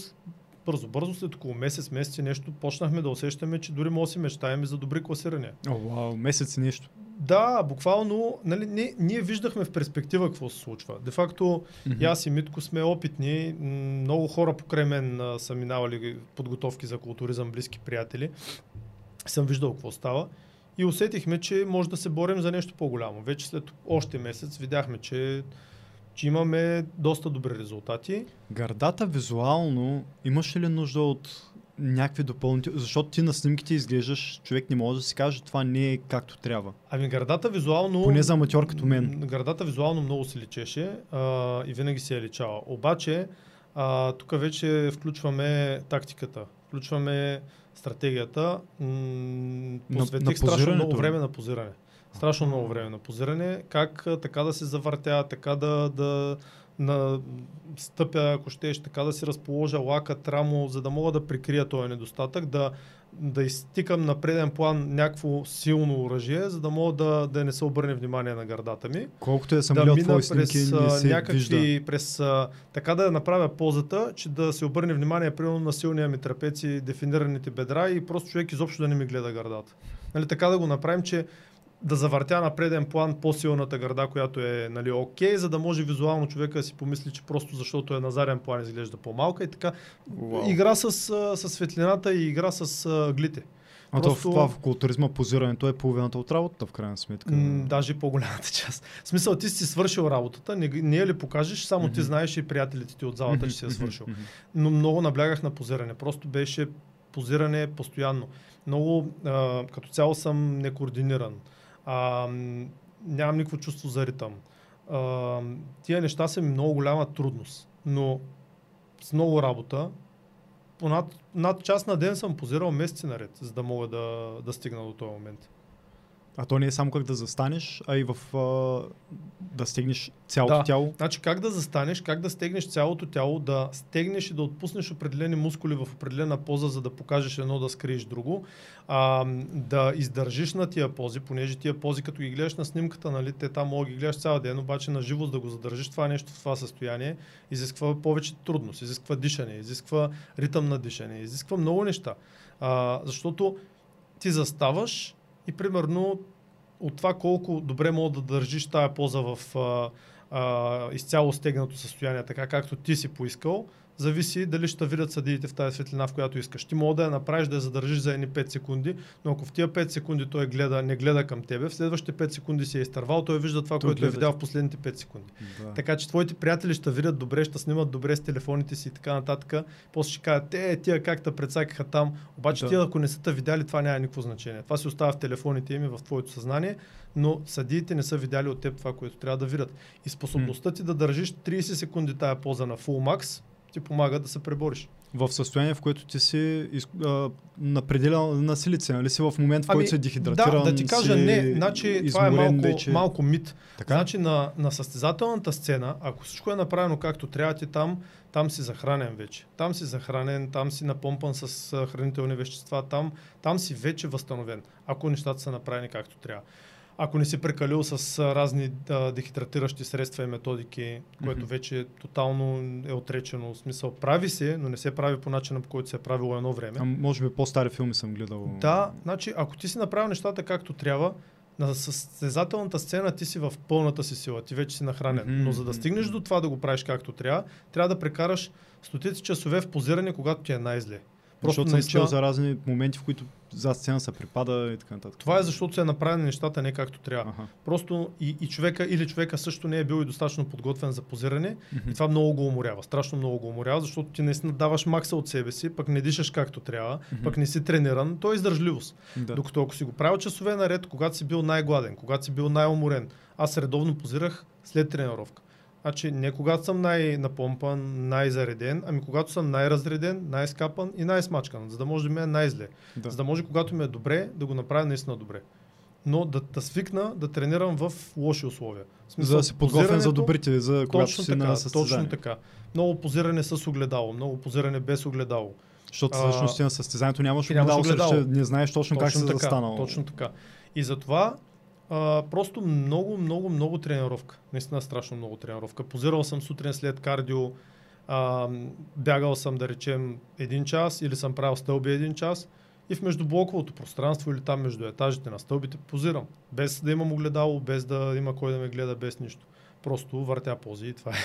бързо, след около месец и нещо, почнахме да усещаме, че дори може да си мечтаем за добри класирания. Вау, месец и нещо. Да, буквално, нали, ние виждахме в перспектива какво се случва. Де факто, и аз и Митко сме опитни, много хора покрай мен са минавали подготовки за културизъм, близки приятели. Съм виждал какво става. И усетихме, че може да се борим за нещо по-голямо. Вече след още месец видяхме, че имаме доста добри резултати. Гърдата визуално имаш ли нужда от някакви допълнителни... Защото ти на снимките изглеждаш, човек не може да си каже, това не е както трябва. Ами гърдата визуално... Поне за аматьор като мен. Гърдата визуално много се личеше и винаги се е личала. Обаче, тук вече включваме тактиката. Включваме стратегията. Посветих страшно много време на позиране. Страшно много време на позиране. Как така да се завъртя, така да стъпя, ако щеш, така да си разположа лакът, рамо, за да мога да прикрия този недостатък, да изтикам на преден план някакво силно оръжие, за да мога да не се обърне внимание на гърдата ми. Колкото я съм гледал твои снимки, не се вижда. Така да направя позата, че да се обърне внимание примерно на силния ми трапец и дефинираните бедра и просто човек изобщо да не ми гледа гърдата. Нали, така да го направим, че да завъртя на преден план по-силната гърда, която е, нали, окей, за да може визуално човека да си помисли, че просто защото е на заден план изглежда по-малка и така. Wow. Игра с светлината и игра с глите. Просто... това в културизма позирането е половината от работата, в крайна сметка. Даже и по-голямата част. В смисъл, ти си свършил работата, не я ли покажеш, само ти знаеш и приятелите ти от залата, че си я свършил. Но много наблягах на позиране. Просто беше позиране постоянно. Много, като цяло съм некоординиран. Нямам никакво чувство за ритъм. Тия неща са ми много голяма трудност, но с много работа над час на ден съм позирал месеци наред, за да мога да стигна до този момент. А то не е само как да застанеш, а и да стегнеш цялото тяло? Значи как да застанеш, как да стегнеш цялото тяло, да стегнеш и да отпуснеш определени мускули в определена поза, за да покажеш едно, да скриеш друго, да издържиш на тия пози, понеже тия пози, като ги гледаш на снимката, нали, те там мога да ги гледаш цял ден, обаче на живо да го задържиш това нещо в това състояние, изисква повече трудност, изисква дишане, изисква ритъм на дишане, изисква много неща, защото ти заставаш. И примерно от това колко добре мога да държиш тая поза в изцяло стегнато състояние, така както ти си поискал, зависи дали ще видят съдиите в тази светлина, в която искаш. Ти мога да я направиш, да я задържиш за едни 5 секунди, но ако в тия 5 секунди той не гледа към тебе, в следващите 5 секунди си е изтървал, той вижда това, което е видял в последните 5 секунди. Да. Така че твоите приятели ще видят добре, ще снимат добре с телефоните си и така нататък. После ще кажат, тия как те прецакаха там. Обаче тия, ако не са те видяли, това няма никакво значение. Това се остава в телефоните им и в твоето съзнание, но съдиите не са видяли от теб това, което трябва да видят. И способността ти да държиш 30 секунди тая поза на full max, ти помага да се пребориш. В състояние, в което ти си напределял на силице, нали си в момент, в който се дехидратиран? Да, да ти кажа, не, значи това е малко мит. Така? Значи на състезателната сцена, ако всичко е направено както трябва, ти там си захранен вече. Там си захранен, там си напомпан с хранителни вещества, там си вече възстановен, ако нещата са направени както трябва. Ако не си прекалил с разни дехидратиращи средства и методики, което вече тотално е отречено. В смисъл, прави се, но не се прави по начина, по който се е правило едно време. Може би по-стари филми съм гледал. Да, значи ако ти си направил нещата както трябва, на състезателната сцена ти си в пълната си сила, ти вече си нахранен. Но за да стигнеш до това да го правиш както трябва да прекараш стотици часове в позиране, когато ти е най-зле. Защото съм чел за разни моменти, в които зад сцена се припада и така нататък. Това е защото се е направено нещата не както трябва. Просто и човека или човека също не е бил и достатъчно подготвен за позиране и това много го уморява. Страшно много го уморява, защото ти наистина даваш макса от себе си, пък не дишаш както трябва, пък не си трениран. То е издържливост. Да. Докато ако си го правил часове наред, когато си бил най-гладен, когато си бил най-уморен, аз редовно позирах след тренировка. Значи не когато съм най-напомпан, най-зареден, ами когато съм най-разреден, най-скапан и най-смачкан, за да може да ми е най-зле. Да. За да може, когато ми е добре, да го направя наистина добре. Но да свикна да тренирам в лоши условия. В смисъл, за да се подготвя за добрите, за когато си на състезание. Точно така. Много позиране с огледало, много позиране без огледало. Защото всъщност на състезанието нямаш огледало, не знаеш точно как се застанало. Точно така. И затова... просто много тренировка. Наистина страшно много тренировка. Позирал съм сутрин след кардио, бягал съм, да речем, един час или съм правил стълби един час и в междублоковото пространство или там между етажите на стълбите позирам. Без да имам огледало, без да има кой да ме гледа, без нищо. Просто въртя пози и това е.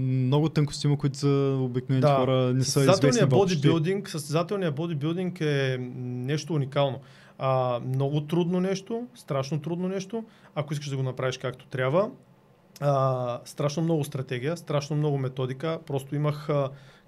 Много тънкости има, които за обикновените хора не са известни. Състезателният бодибилдинг е нещо уникално. Много трудно нещо, страшно трудно нещо, ако искаш да го направиш както трябва. Страшно много стратегия, страшно много методика. Просто имах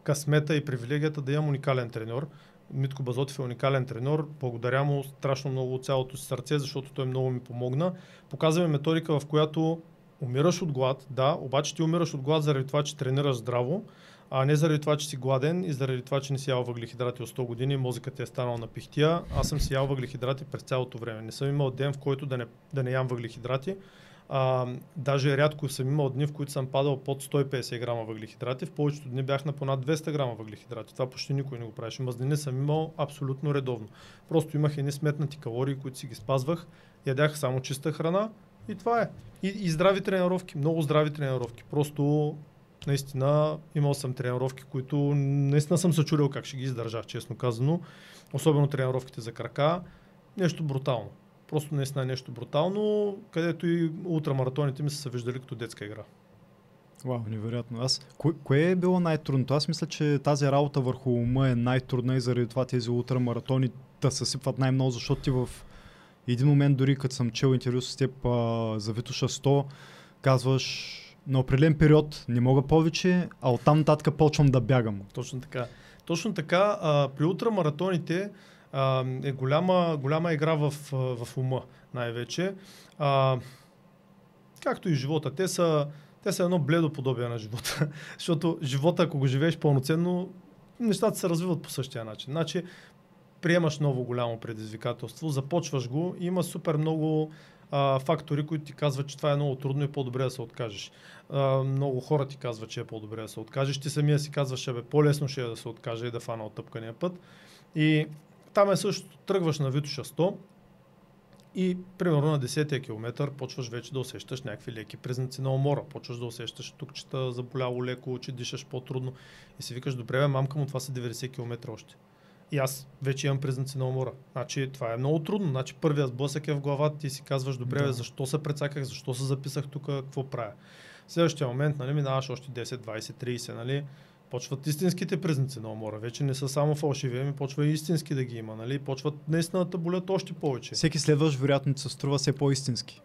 късмета и привилегията да имам уникален треньор. Митко Базотев е уникален треньор. Благодаря му страшно много от цялото си сърце, защото той много ми помогна. Показваме методика, в която умираш от глад, да, обаче ти умираш от глад заради това, че тренираш здраво, а не заради това, че си гладен и заради това, че не си ял въглехидрати от 100 години, мозъкът ти е станал на пихтия. Аз съм си ял въглехидрати през цялото време. Не съм имал ден, в който да не ям въглехидрати. Даже рядко съм имал дни, в които съм падал под 150 грама въглехидрати. В повечето дни бях на понад 200 грама въглехидрати. Това почти никой не го правеше. Мазнини съм имал абсолютно редовно. Просто имах едни сметнати калории, които си ги спазвах. Ядях само чиста храна и това е. И здрави тренировки, много здрави тренировки. Просто наистина имал съм тренировки, които наистина съм се чудил как ще ги издържах, честно казано. Особено тренировките за крака. Нещо брутално. Просто наистина нещо брутално, където и ултрамаратоните ми са виждали като детска игра. Вау, невероятно. Кое е било най-трудното? Аз мисля, че тази работа върху ума е най-трудна и заради това тези ултрамаратони да съсипват най-много, защото ти в един момент, дори като съм чел интервю с теб за Витоша 100, казваш на определен период не мога повече, а оттам нататък почвам да бягам. Точно така. Точно така, при ултрамаратоните е голяма игра в ума най-вече. Както и живота. Те са едно бледо подобие на живота. Защото живота, ако го живееш пълноценно, нещата се развиват по същия начин. Значи, приемаш ново голямо предизвикателство, започваш го и има супер много фактори, които ти казват, че това е много трудно и по-добре да се откажеш. Много хора ти казват, че е по-добре да се откажеш. Ти самия си казваш, по-лесно ще е да се откаже и да фана оттъпкания път. И там е също, тръгваш на Витоша 100 и примерно на 10-тия километър почваш вече да усещаш някакви леки признаци на умора. Почваш да усещаш тукчета, заболяло леко, че дишаш по-трудно и си викаш, добре, мамка му, това са 90 км още. И аз вече имам признаци на умора. Значи това е много трудно. Значи първият сблъсък е в главата и си казваш, добре, защо се прецаках, защо се записах тук, какво правя. В следващия момент, минаваш още 10, 20, 30, почват истинските признаци на умора. Вече не са само фалшиви, ами почва и истински да ги има. Почват наистина да болят още повече. Всеки следващ вероятно се струва все по-истински.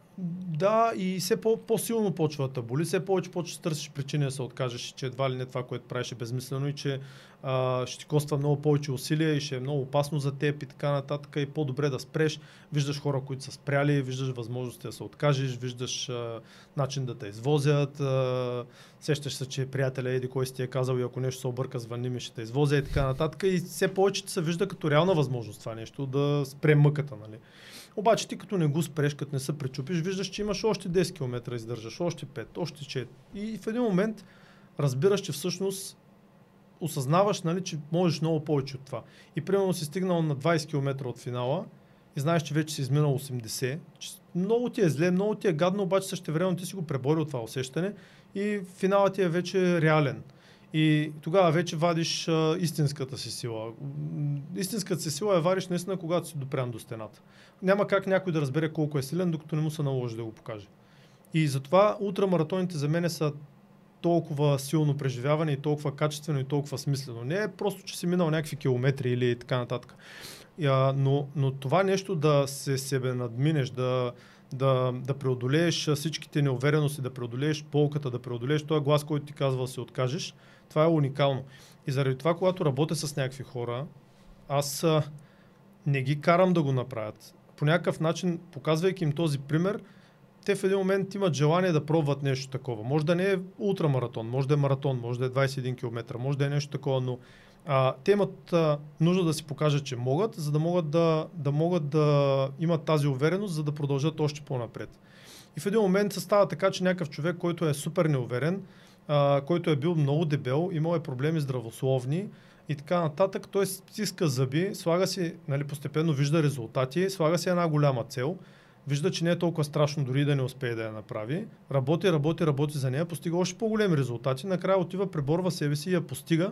Да, и все по-силно почва да боли. Все повече търсиш причини да се откажеш, че едва ли не това, което правиш е безмислено и че ще ти коства много повече усилия и ще е много опасно за теб и така нататък. И по-добре да спреш. Виждаш хора, които са спряли, виждаш възможности да се откажеш, виждаш начин да те извозят. Сещаш се, че приятеля еди кой си ти е казал и ако нещо се обърка, звъни ми, ще те извозя и така нататък. И все повече се вижда като реална възможност това нещо да спре мъката, Обаче ти като не го спреш, като не се пречупиш, виждаш, че имаш още 10 км, издържаш още 5, още 4. И в един момент разбираш, че всъщност осъзнаваш, че можеш много повече от това. И примерно си стигнал на 20 км от финала и знаеш, че вече си изминал 80. Много ти е зле, много ти е гадно, обаче същевременно ти си го преборил това усещане и финалът ти е вече реален. И тогава вече вадиш истинската си сила. Истинската си сила я вадиш наистина, когато си допрян до стената. Няма как някой да разбере колко е силен, докато не му се наложи да го покаже. И затова ултрамаратоните за мен са толкова силно преживяване и толкова качествено и толкова смислено. Не е просто, че си минал някакви километри или така нататък. Но това нещо да се себе надминеш, да преодолееш всичките неуверености, да преодолееш полката, да преодолееш този глас, който ти казва да се откажеш, това е уникално. И заради това, когато работя с някакви хора, аз не ги карам да го направят. По някакъв начин, показвайки им този пример, те в един момент имат желание да пробват нещо такова. Може да не е ултрамаратон, може да е маратон, може да е 21 км, може да е нещо такова, но те имат нужда да си покажат, че могат, за да могат да имат тази увереност, за да продължат още по-напред. И в един момент се става така, че някакъв човек, който е супер неуверен, който е бил много дебел, имал е проблеми здравословни и така нататък, той стиска зъби, слага си, постепенно вижда резултати, слага си една голяма цел, вижда, че не е толкова страшно дори да не успее да я направи. Работи за нея, постига още по-големи резултати. Накрая отива, преборва себе си и я постига.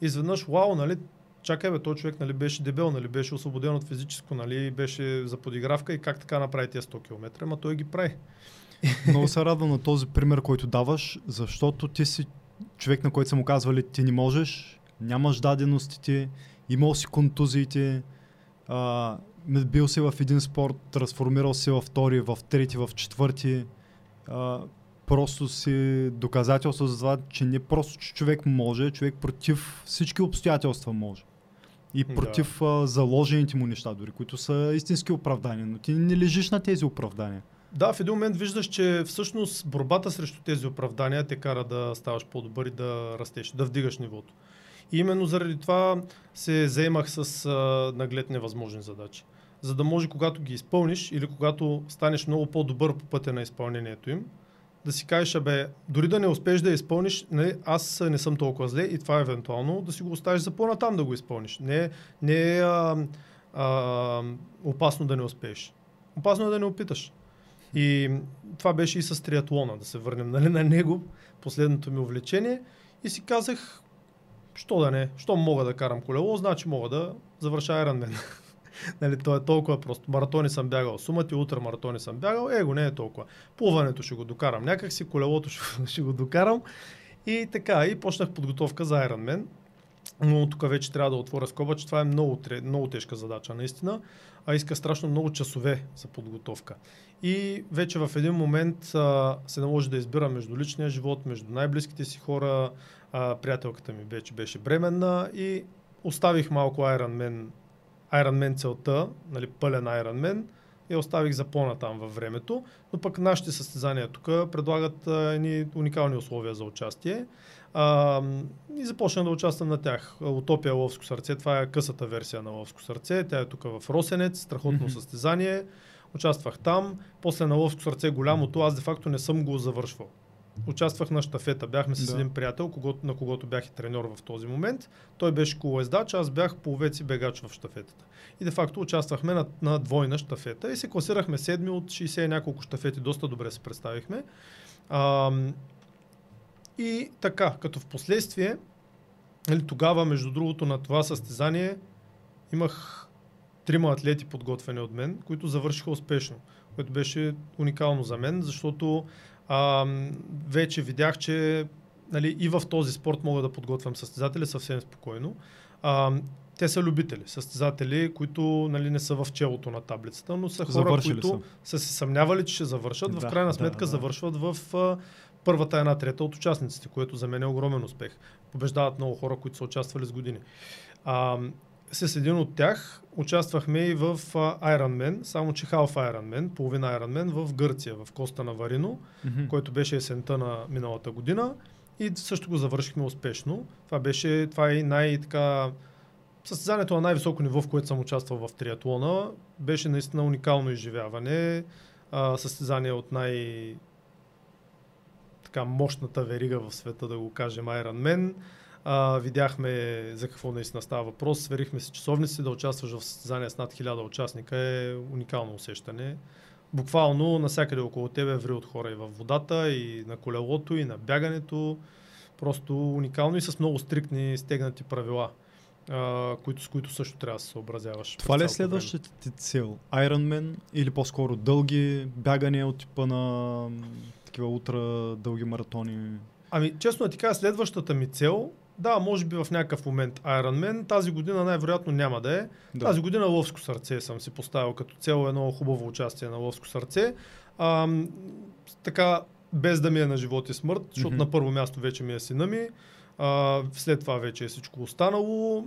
Изведнъж, вау, нали, чакай бе, той човек, нали, беше дебел, нали, беше освободен от физическо, нали, беше за подигравка и как така направи тези 100 км, ама той ги прави. Много се радвам на този пример, който даваш, защото ти си човек, на който са му казвали, ти не можеш, нямаш даденостите, имал си контузиите, бил си в един спорт, трансформирал си във втори, в трети, в четвърти. Просто си доказателство за това, че не просто че човек може, човек против всички обстоятелства може. И против заложените му неща дори, които са истински оправдания, но ти не лежиш на тези оправдания. Да, в един момент виждаш, че всъщност борбата срещу тези оправдания те кара да ставаш по-добър и да растеш, да вдигаш нивото. И именно заради това се заемах с наглед невъзможни задачи. За да може, когато ги изпълниш или когато станеш много по-добър по пътя на изпълнението им, да си кажеш, абе, дори да не успеш да я изпълниш, не, аз не съм толкова зле и това евентуално да си го оставиш за по-натам да го изпълниш. Не е опасно да не успееш. Опасно е да не опиташ. И това беше и с триатлона, да се върнем, нали, на него, последното ми увлечение. И си казах, що да не, що мога да карам колело, значи мога да завърша Iron Man. Нали, то е толкова просто. Маратони съм бягал сумати, ултрамаратони съм бягал, его не е толкова. Плуването ще го докарам някакси, колелото ще го докарам. И така, и почнах подготовка за Iron Man. Но тук вече трябва да отворя скоба, че това е много тежка задача наистина, а иска страшно много часове за подготовка. И вече в един момент се наложи да избира между личния живот, между най-близките си хора. Приятелката ми вече беше бременна и оставих малко Iron Man целта, нали, пълен Iron Man, и оставих за по-натам във времето, но пък нашите състезания тук предлагат едни уникални условия за участие. И започнах да участвам на тях. Утопия Лъвско сърце, това е късата версия на Лъвско сърце, тя е тук в Росенец, страхотно състезание, участвах там, после на Лъвско сърце голямото, аз де-факто не съм го завършвал. Участвах на щафета, бяхме с един приятел, на когото бях и треньор в този момент. Той беше колоездач, аз бях половец и бегач в щафетата. И де-факто участвахме на двойна щафета и се класирахме седми от 60 няколко щафети, доста добре се представихме. И така, като в последствие, тогава, между другото, на това състезание имах 3 атлети подготвени от мен, които завършиха успешно, което беше уникално за мен, защото вече видях, че, нали, и в този спорт мога да подготвям състезатели съвсем спокойно. Те са любители, състезатели, които, нали, не са в челото на таблицата, но са хора, които са се съмнявали, че ще завършат. В крайна сметка завършват в първата 1/3 от участниците, което за мен е огромен успех. Побеждават много хора, които са участвали с години. С един от тях участвахме и в Iron Man, само че Half Iron Man, половина Iron Man в Гърция, в Коста на Варино, който беше есента на миналата година и също го завършихме успешно. Това е състезанието на най-високо ниво, в което съм участвал в триатлона. Беше наистина уникално изживяване, състезание от мощната верига в света, да го кажем, Iron Man. Видяхме за какво наистина става въпрос, сверихме си часовници, да участваш в състезание с над 1000 участника е уникално усещане. Буквално насякъде около тебе ври от хора, и във водата, и на колелото, и на бягането. Просто уникално и с много стриктни стегнати правила, с които също трябва да се съобразяваш. Това ли е следващата ти цел? Iron Man или по-скоро дълги бягания от типа на такива ултра дълги маратони? Ами честно ти кажа, следващата ми цел, да, може би в някакъв момент Iron Man, тази година най-вероятно няма да е. Да. Тази година Лъвско сърце съм си поставил като цел, едно хубаво участие на Лъвско сърце. Така, без да ми е на живот и смърт, защото на първо място вече ми е сина ми, след това вече е всичко останало.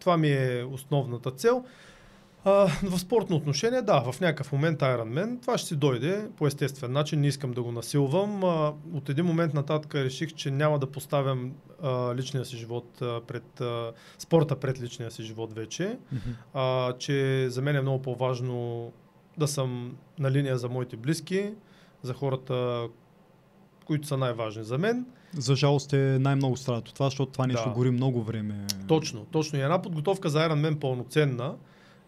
Това ми е основната цел. В спортно отношение, да, в някакъв момент Iron Man, това ще си дойде по естествен начин, не искам да го насилвам. От един момент нататък реших, че няма да поставям личния си живот спорта пред личния си живот вече, че за мен е много по-важно да съм на линия за моите близки, за хората, които са най-важни за мен. За жалост е най-много страдат от това, защото това нещо гори много време. Точно, точно. И една подготовка за Iron Man пълноценна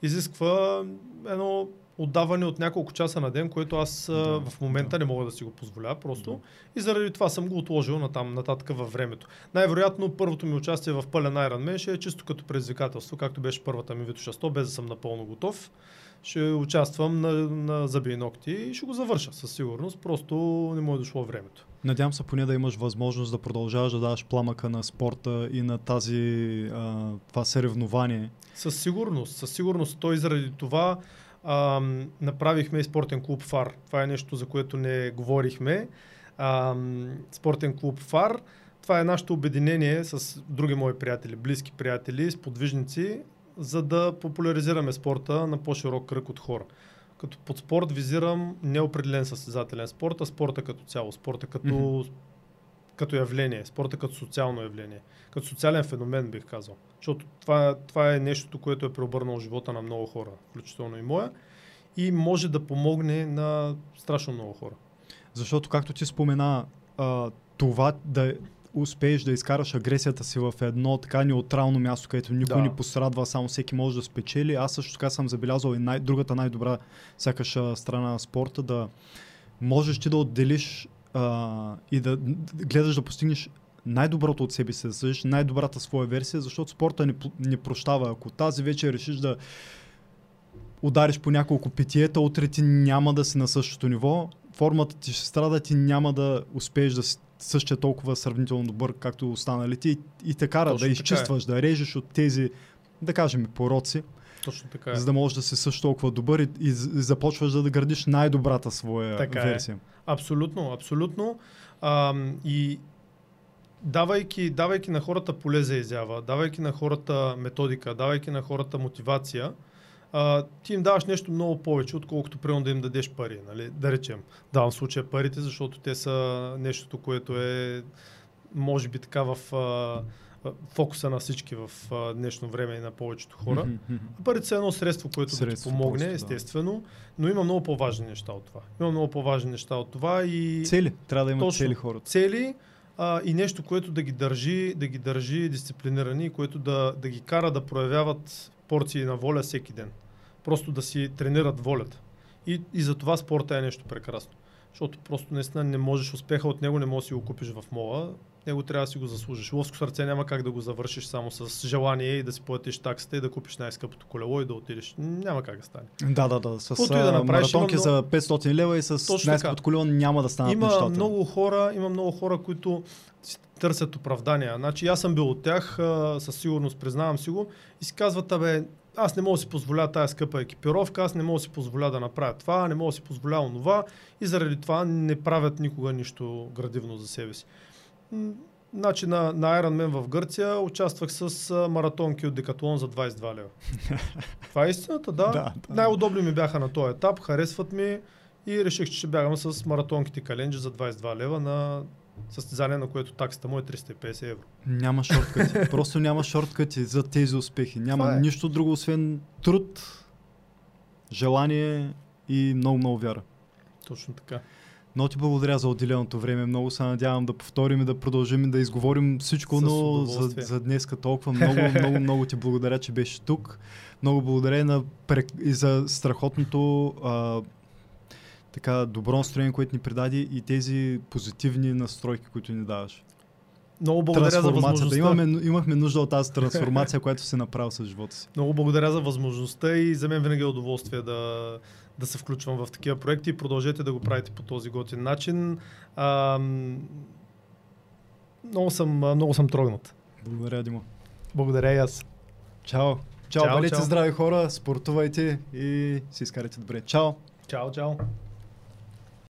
изисква едно отдаване от няколко часа на ден, което аз в момента не мога да си го позволя просто. И заради това съм го отложил на там нататък във времето. Най-вероятно първото ми участие в пълен Iron Man ще е чисто като предизвикателство, както беше първата ми Витоша 100, без да съм напълно готов. Ще участвам на зъби и ногти и ще го завърша със сигурност. Просто не му е дошло времето. Надявам се поне да имаш възможност да продължаваш да даваш пламъка на спорта и на това съревнование. Със сигурност. Той заради това направихме и спортен клуб Фар. Това е нещо, за което не говорихме. Спортен клуб Фар. Това е нашето обединение с други мои приятели, близки приятели, сподвижници, за да популяризираме спорта на по-широк кръг от хора. Като под спорт визирам неопределен състезателен спорт, а спорта като цяло, спорта като явление, спорта като социално явление, като социален феномен бих казал. Защото това е нещото, което е преобърнало живота на много хора, включително и моя, и може да помогне на страшно много хора. Защото, както ти спомена, това да успееш да изкараш агресията си в едно така неутрално място, където никой не пострадва, само всеки може да спечели. Аз също така съм забелязал и другата най-добра сякаш страна на спорта, да можеш ти да отделиш и да гледаш да постигнеш най-доброто от себе си, да съдиш най-добрата своя версия, защото спорта не прощава. Ако тази вечер решиш да удариш по няколко питиета, утре ти няма да си на същото ниво, формата ти ще страда, ти няма да успееш да си същия толкова сравнително добър, както останалите, и те кара да изчистваш, да режеш от тези, да кажем, пороци. Точно така е. За да можеш да си също толкова добър и започваш да градиш най-добрата своя версия. Абсолютно. И давайки на хората поле за изява, давайки на хората методика, давайки на хората мотивация, ти им даваш нещо много повече, отколкото примерно да им дадеш пари. Нали? Да речем, давам в случая парите, защото те са нещото, което е може би така в фокуса на всички в днешно време и на повечето хора. Парите са едно средство, което да ти помогне, просто, естествено, но има много по-важни неща от това. И цели, трябва да имат цели хората. Цели и нещо, което да ги държи дисциплинирани и което да ги кара да проявяват порции на воля всеки ден. Просто да си тренират волята. И за това спорта е нещо прекрасно. Защото просто наистина не можеш успеха, от него не можеш да си го купиш в мола. Него трябва да си го заслужиш. Лъвско сърце няма как да го завършиш само с желание и да си платиш таксата и да купиш най-скъпото колело и да отидеш. Няма как да стане. Да. С маратонки за 500 лева и с най-скъпото колело няма да станат нещата. Има много хора, които търсят оправдания. Значи, аз съм бил от тях, със сигурност, признавам си го, и си казват, аз не мога да си позволя тая скъпа екипировка, аз не мога да си позволя да направя това, не мога да си позволя онова, и заради това не правят никога нищо градивно за себе си. Значи на Iron Man в Гърция участвах с маратонки от Decathlon за 22 лева. Това е истината, да. Най-удобни ми бяха на този етап, харесват ми и реших, че ще бягам с маратонките календжи за 22 лева на състезание, на което таксата му е 350 евро. Няма шорткъти. Просто няма шорткъти за тези успехи. Няма нищо друго, освен труд, желание и много-много вяра. Точно така. Много ти благодаря за отделеното време. Много се надявам да повторим и да продължим и да изговорим всичко, но за днеска толкова. Много ти благодаря, че беше тук. Много благодаря и за страхотното добро настроение, което ни придаде, и тези позитивни настройки, които ни даваш. Много благодаря за възможността. Имахме нужда от тази трансформация, която си направил с живота си. Много благодаря за възможността и за мен винаги е удоволствие да се включвам в такива проекти. Продължете да го правите по този готин начин. Много съм трогнат. Благодаря, Димо. Благодаря и аз. Чао. Чао, бъдете здрави хора, спортувайте и се изкарайте добре. Чао.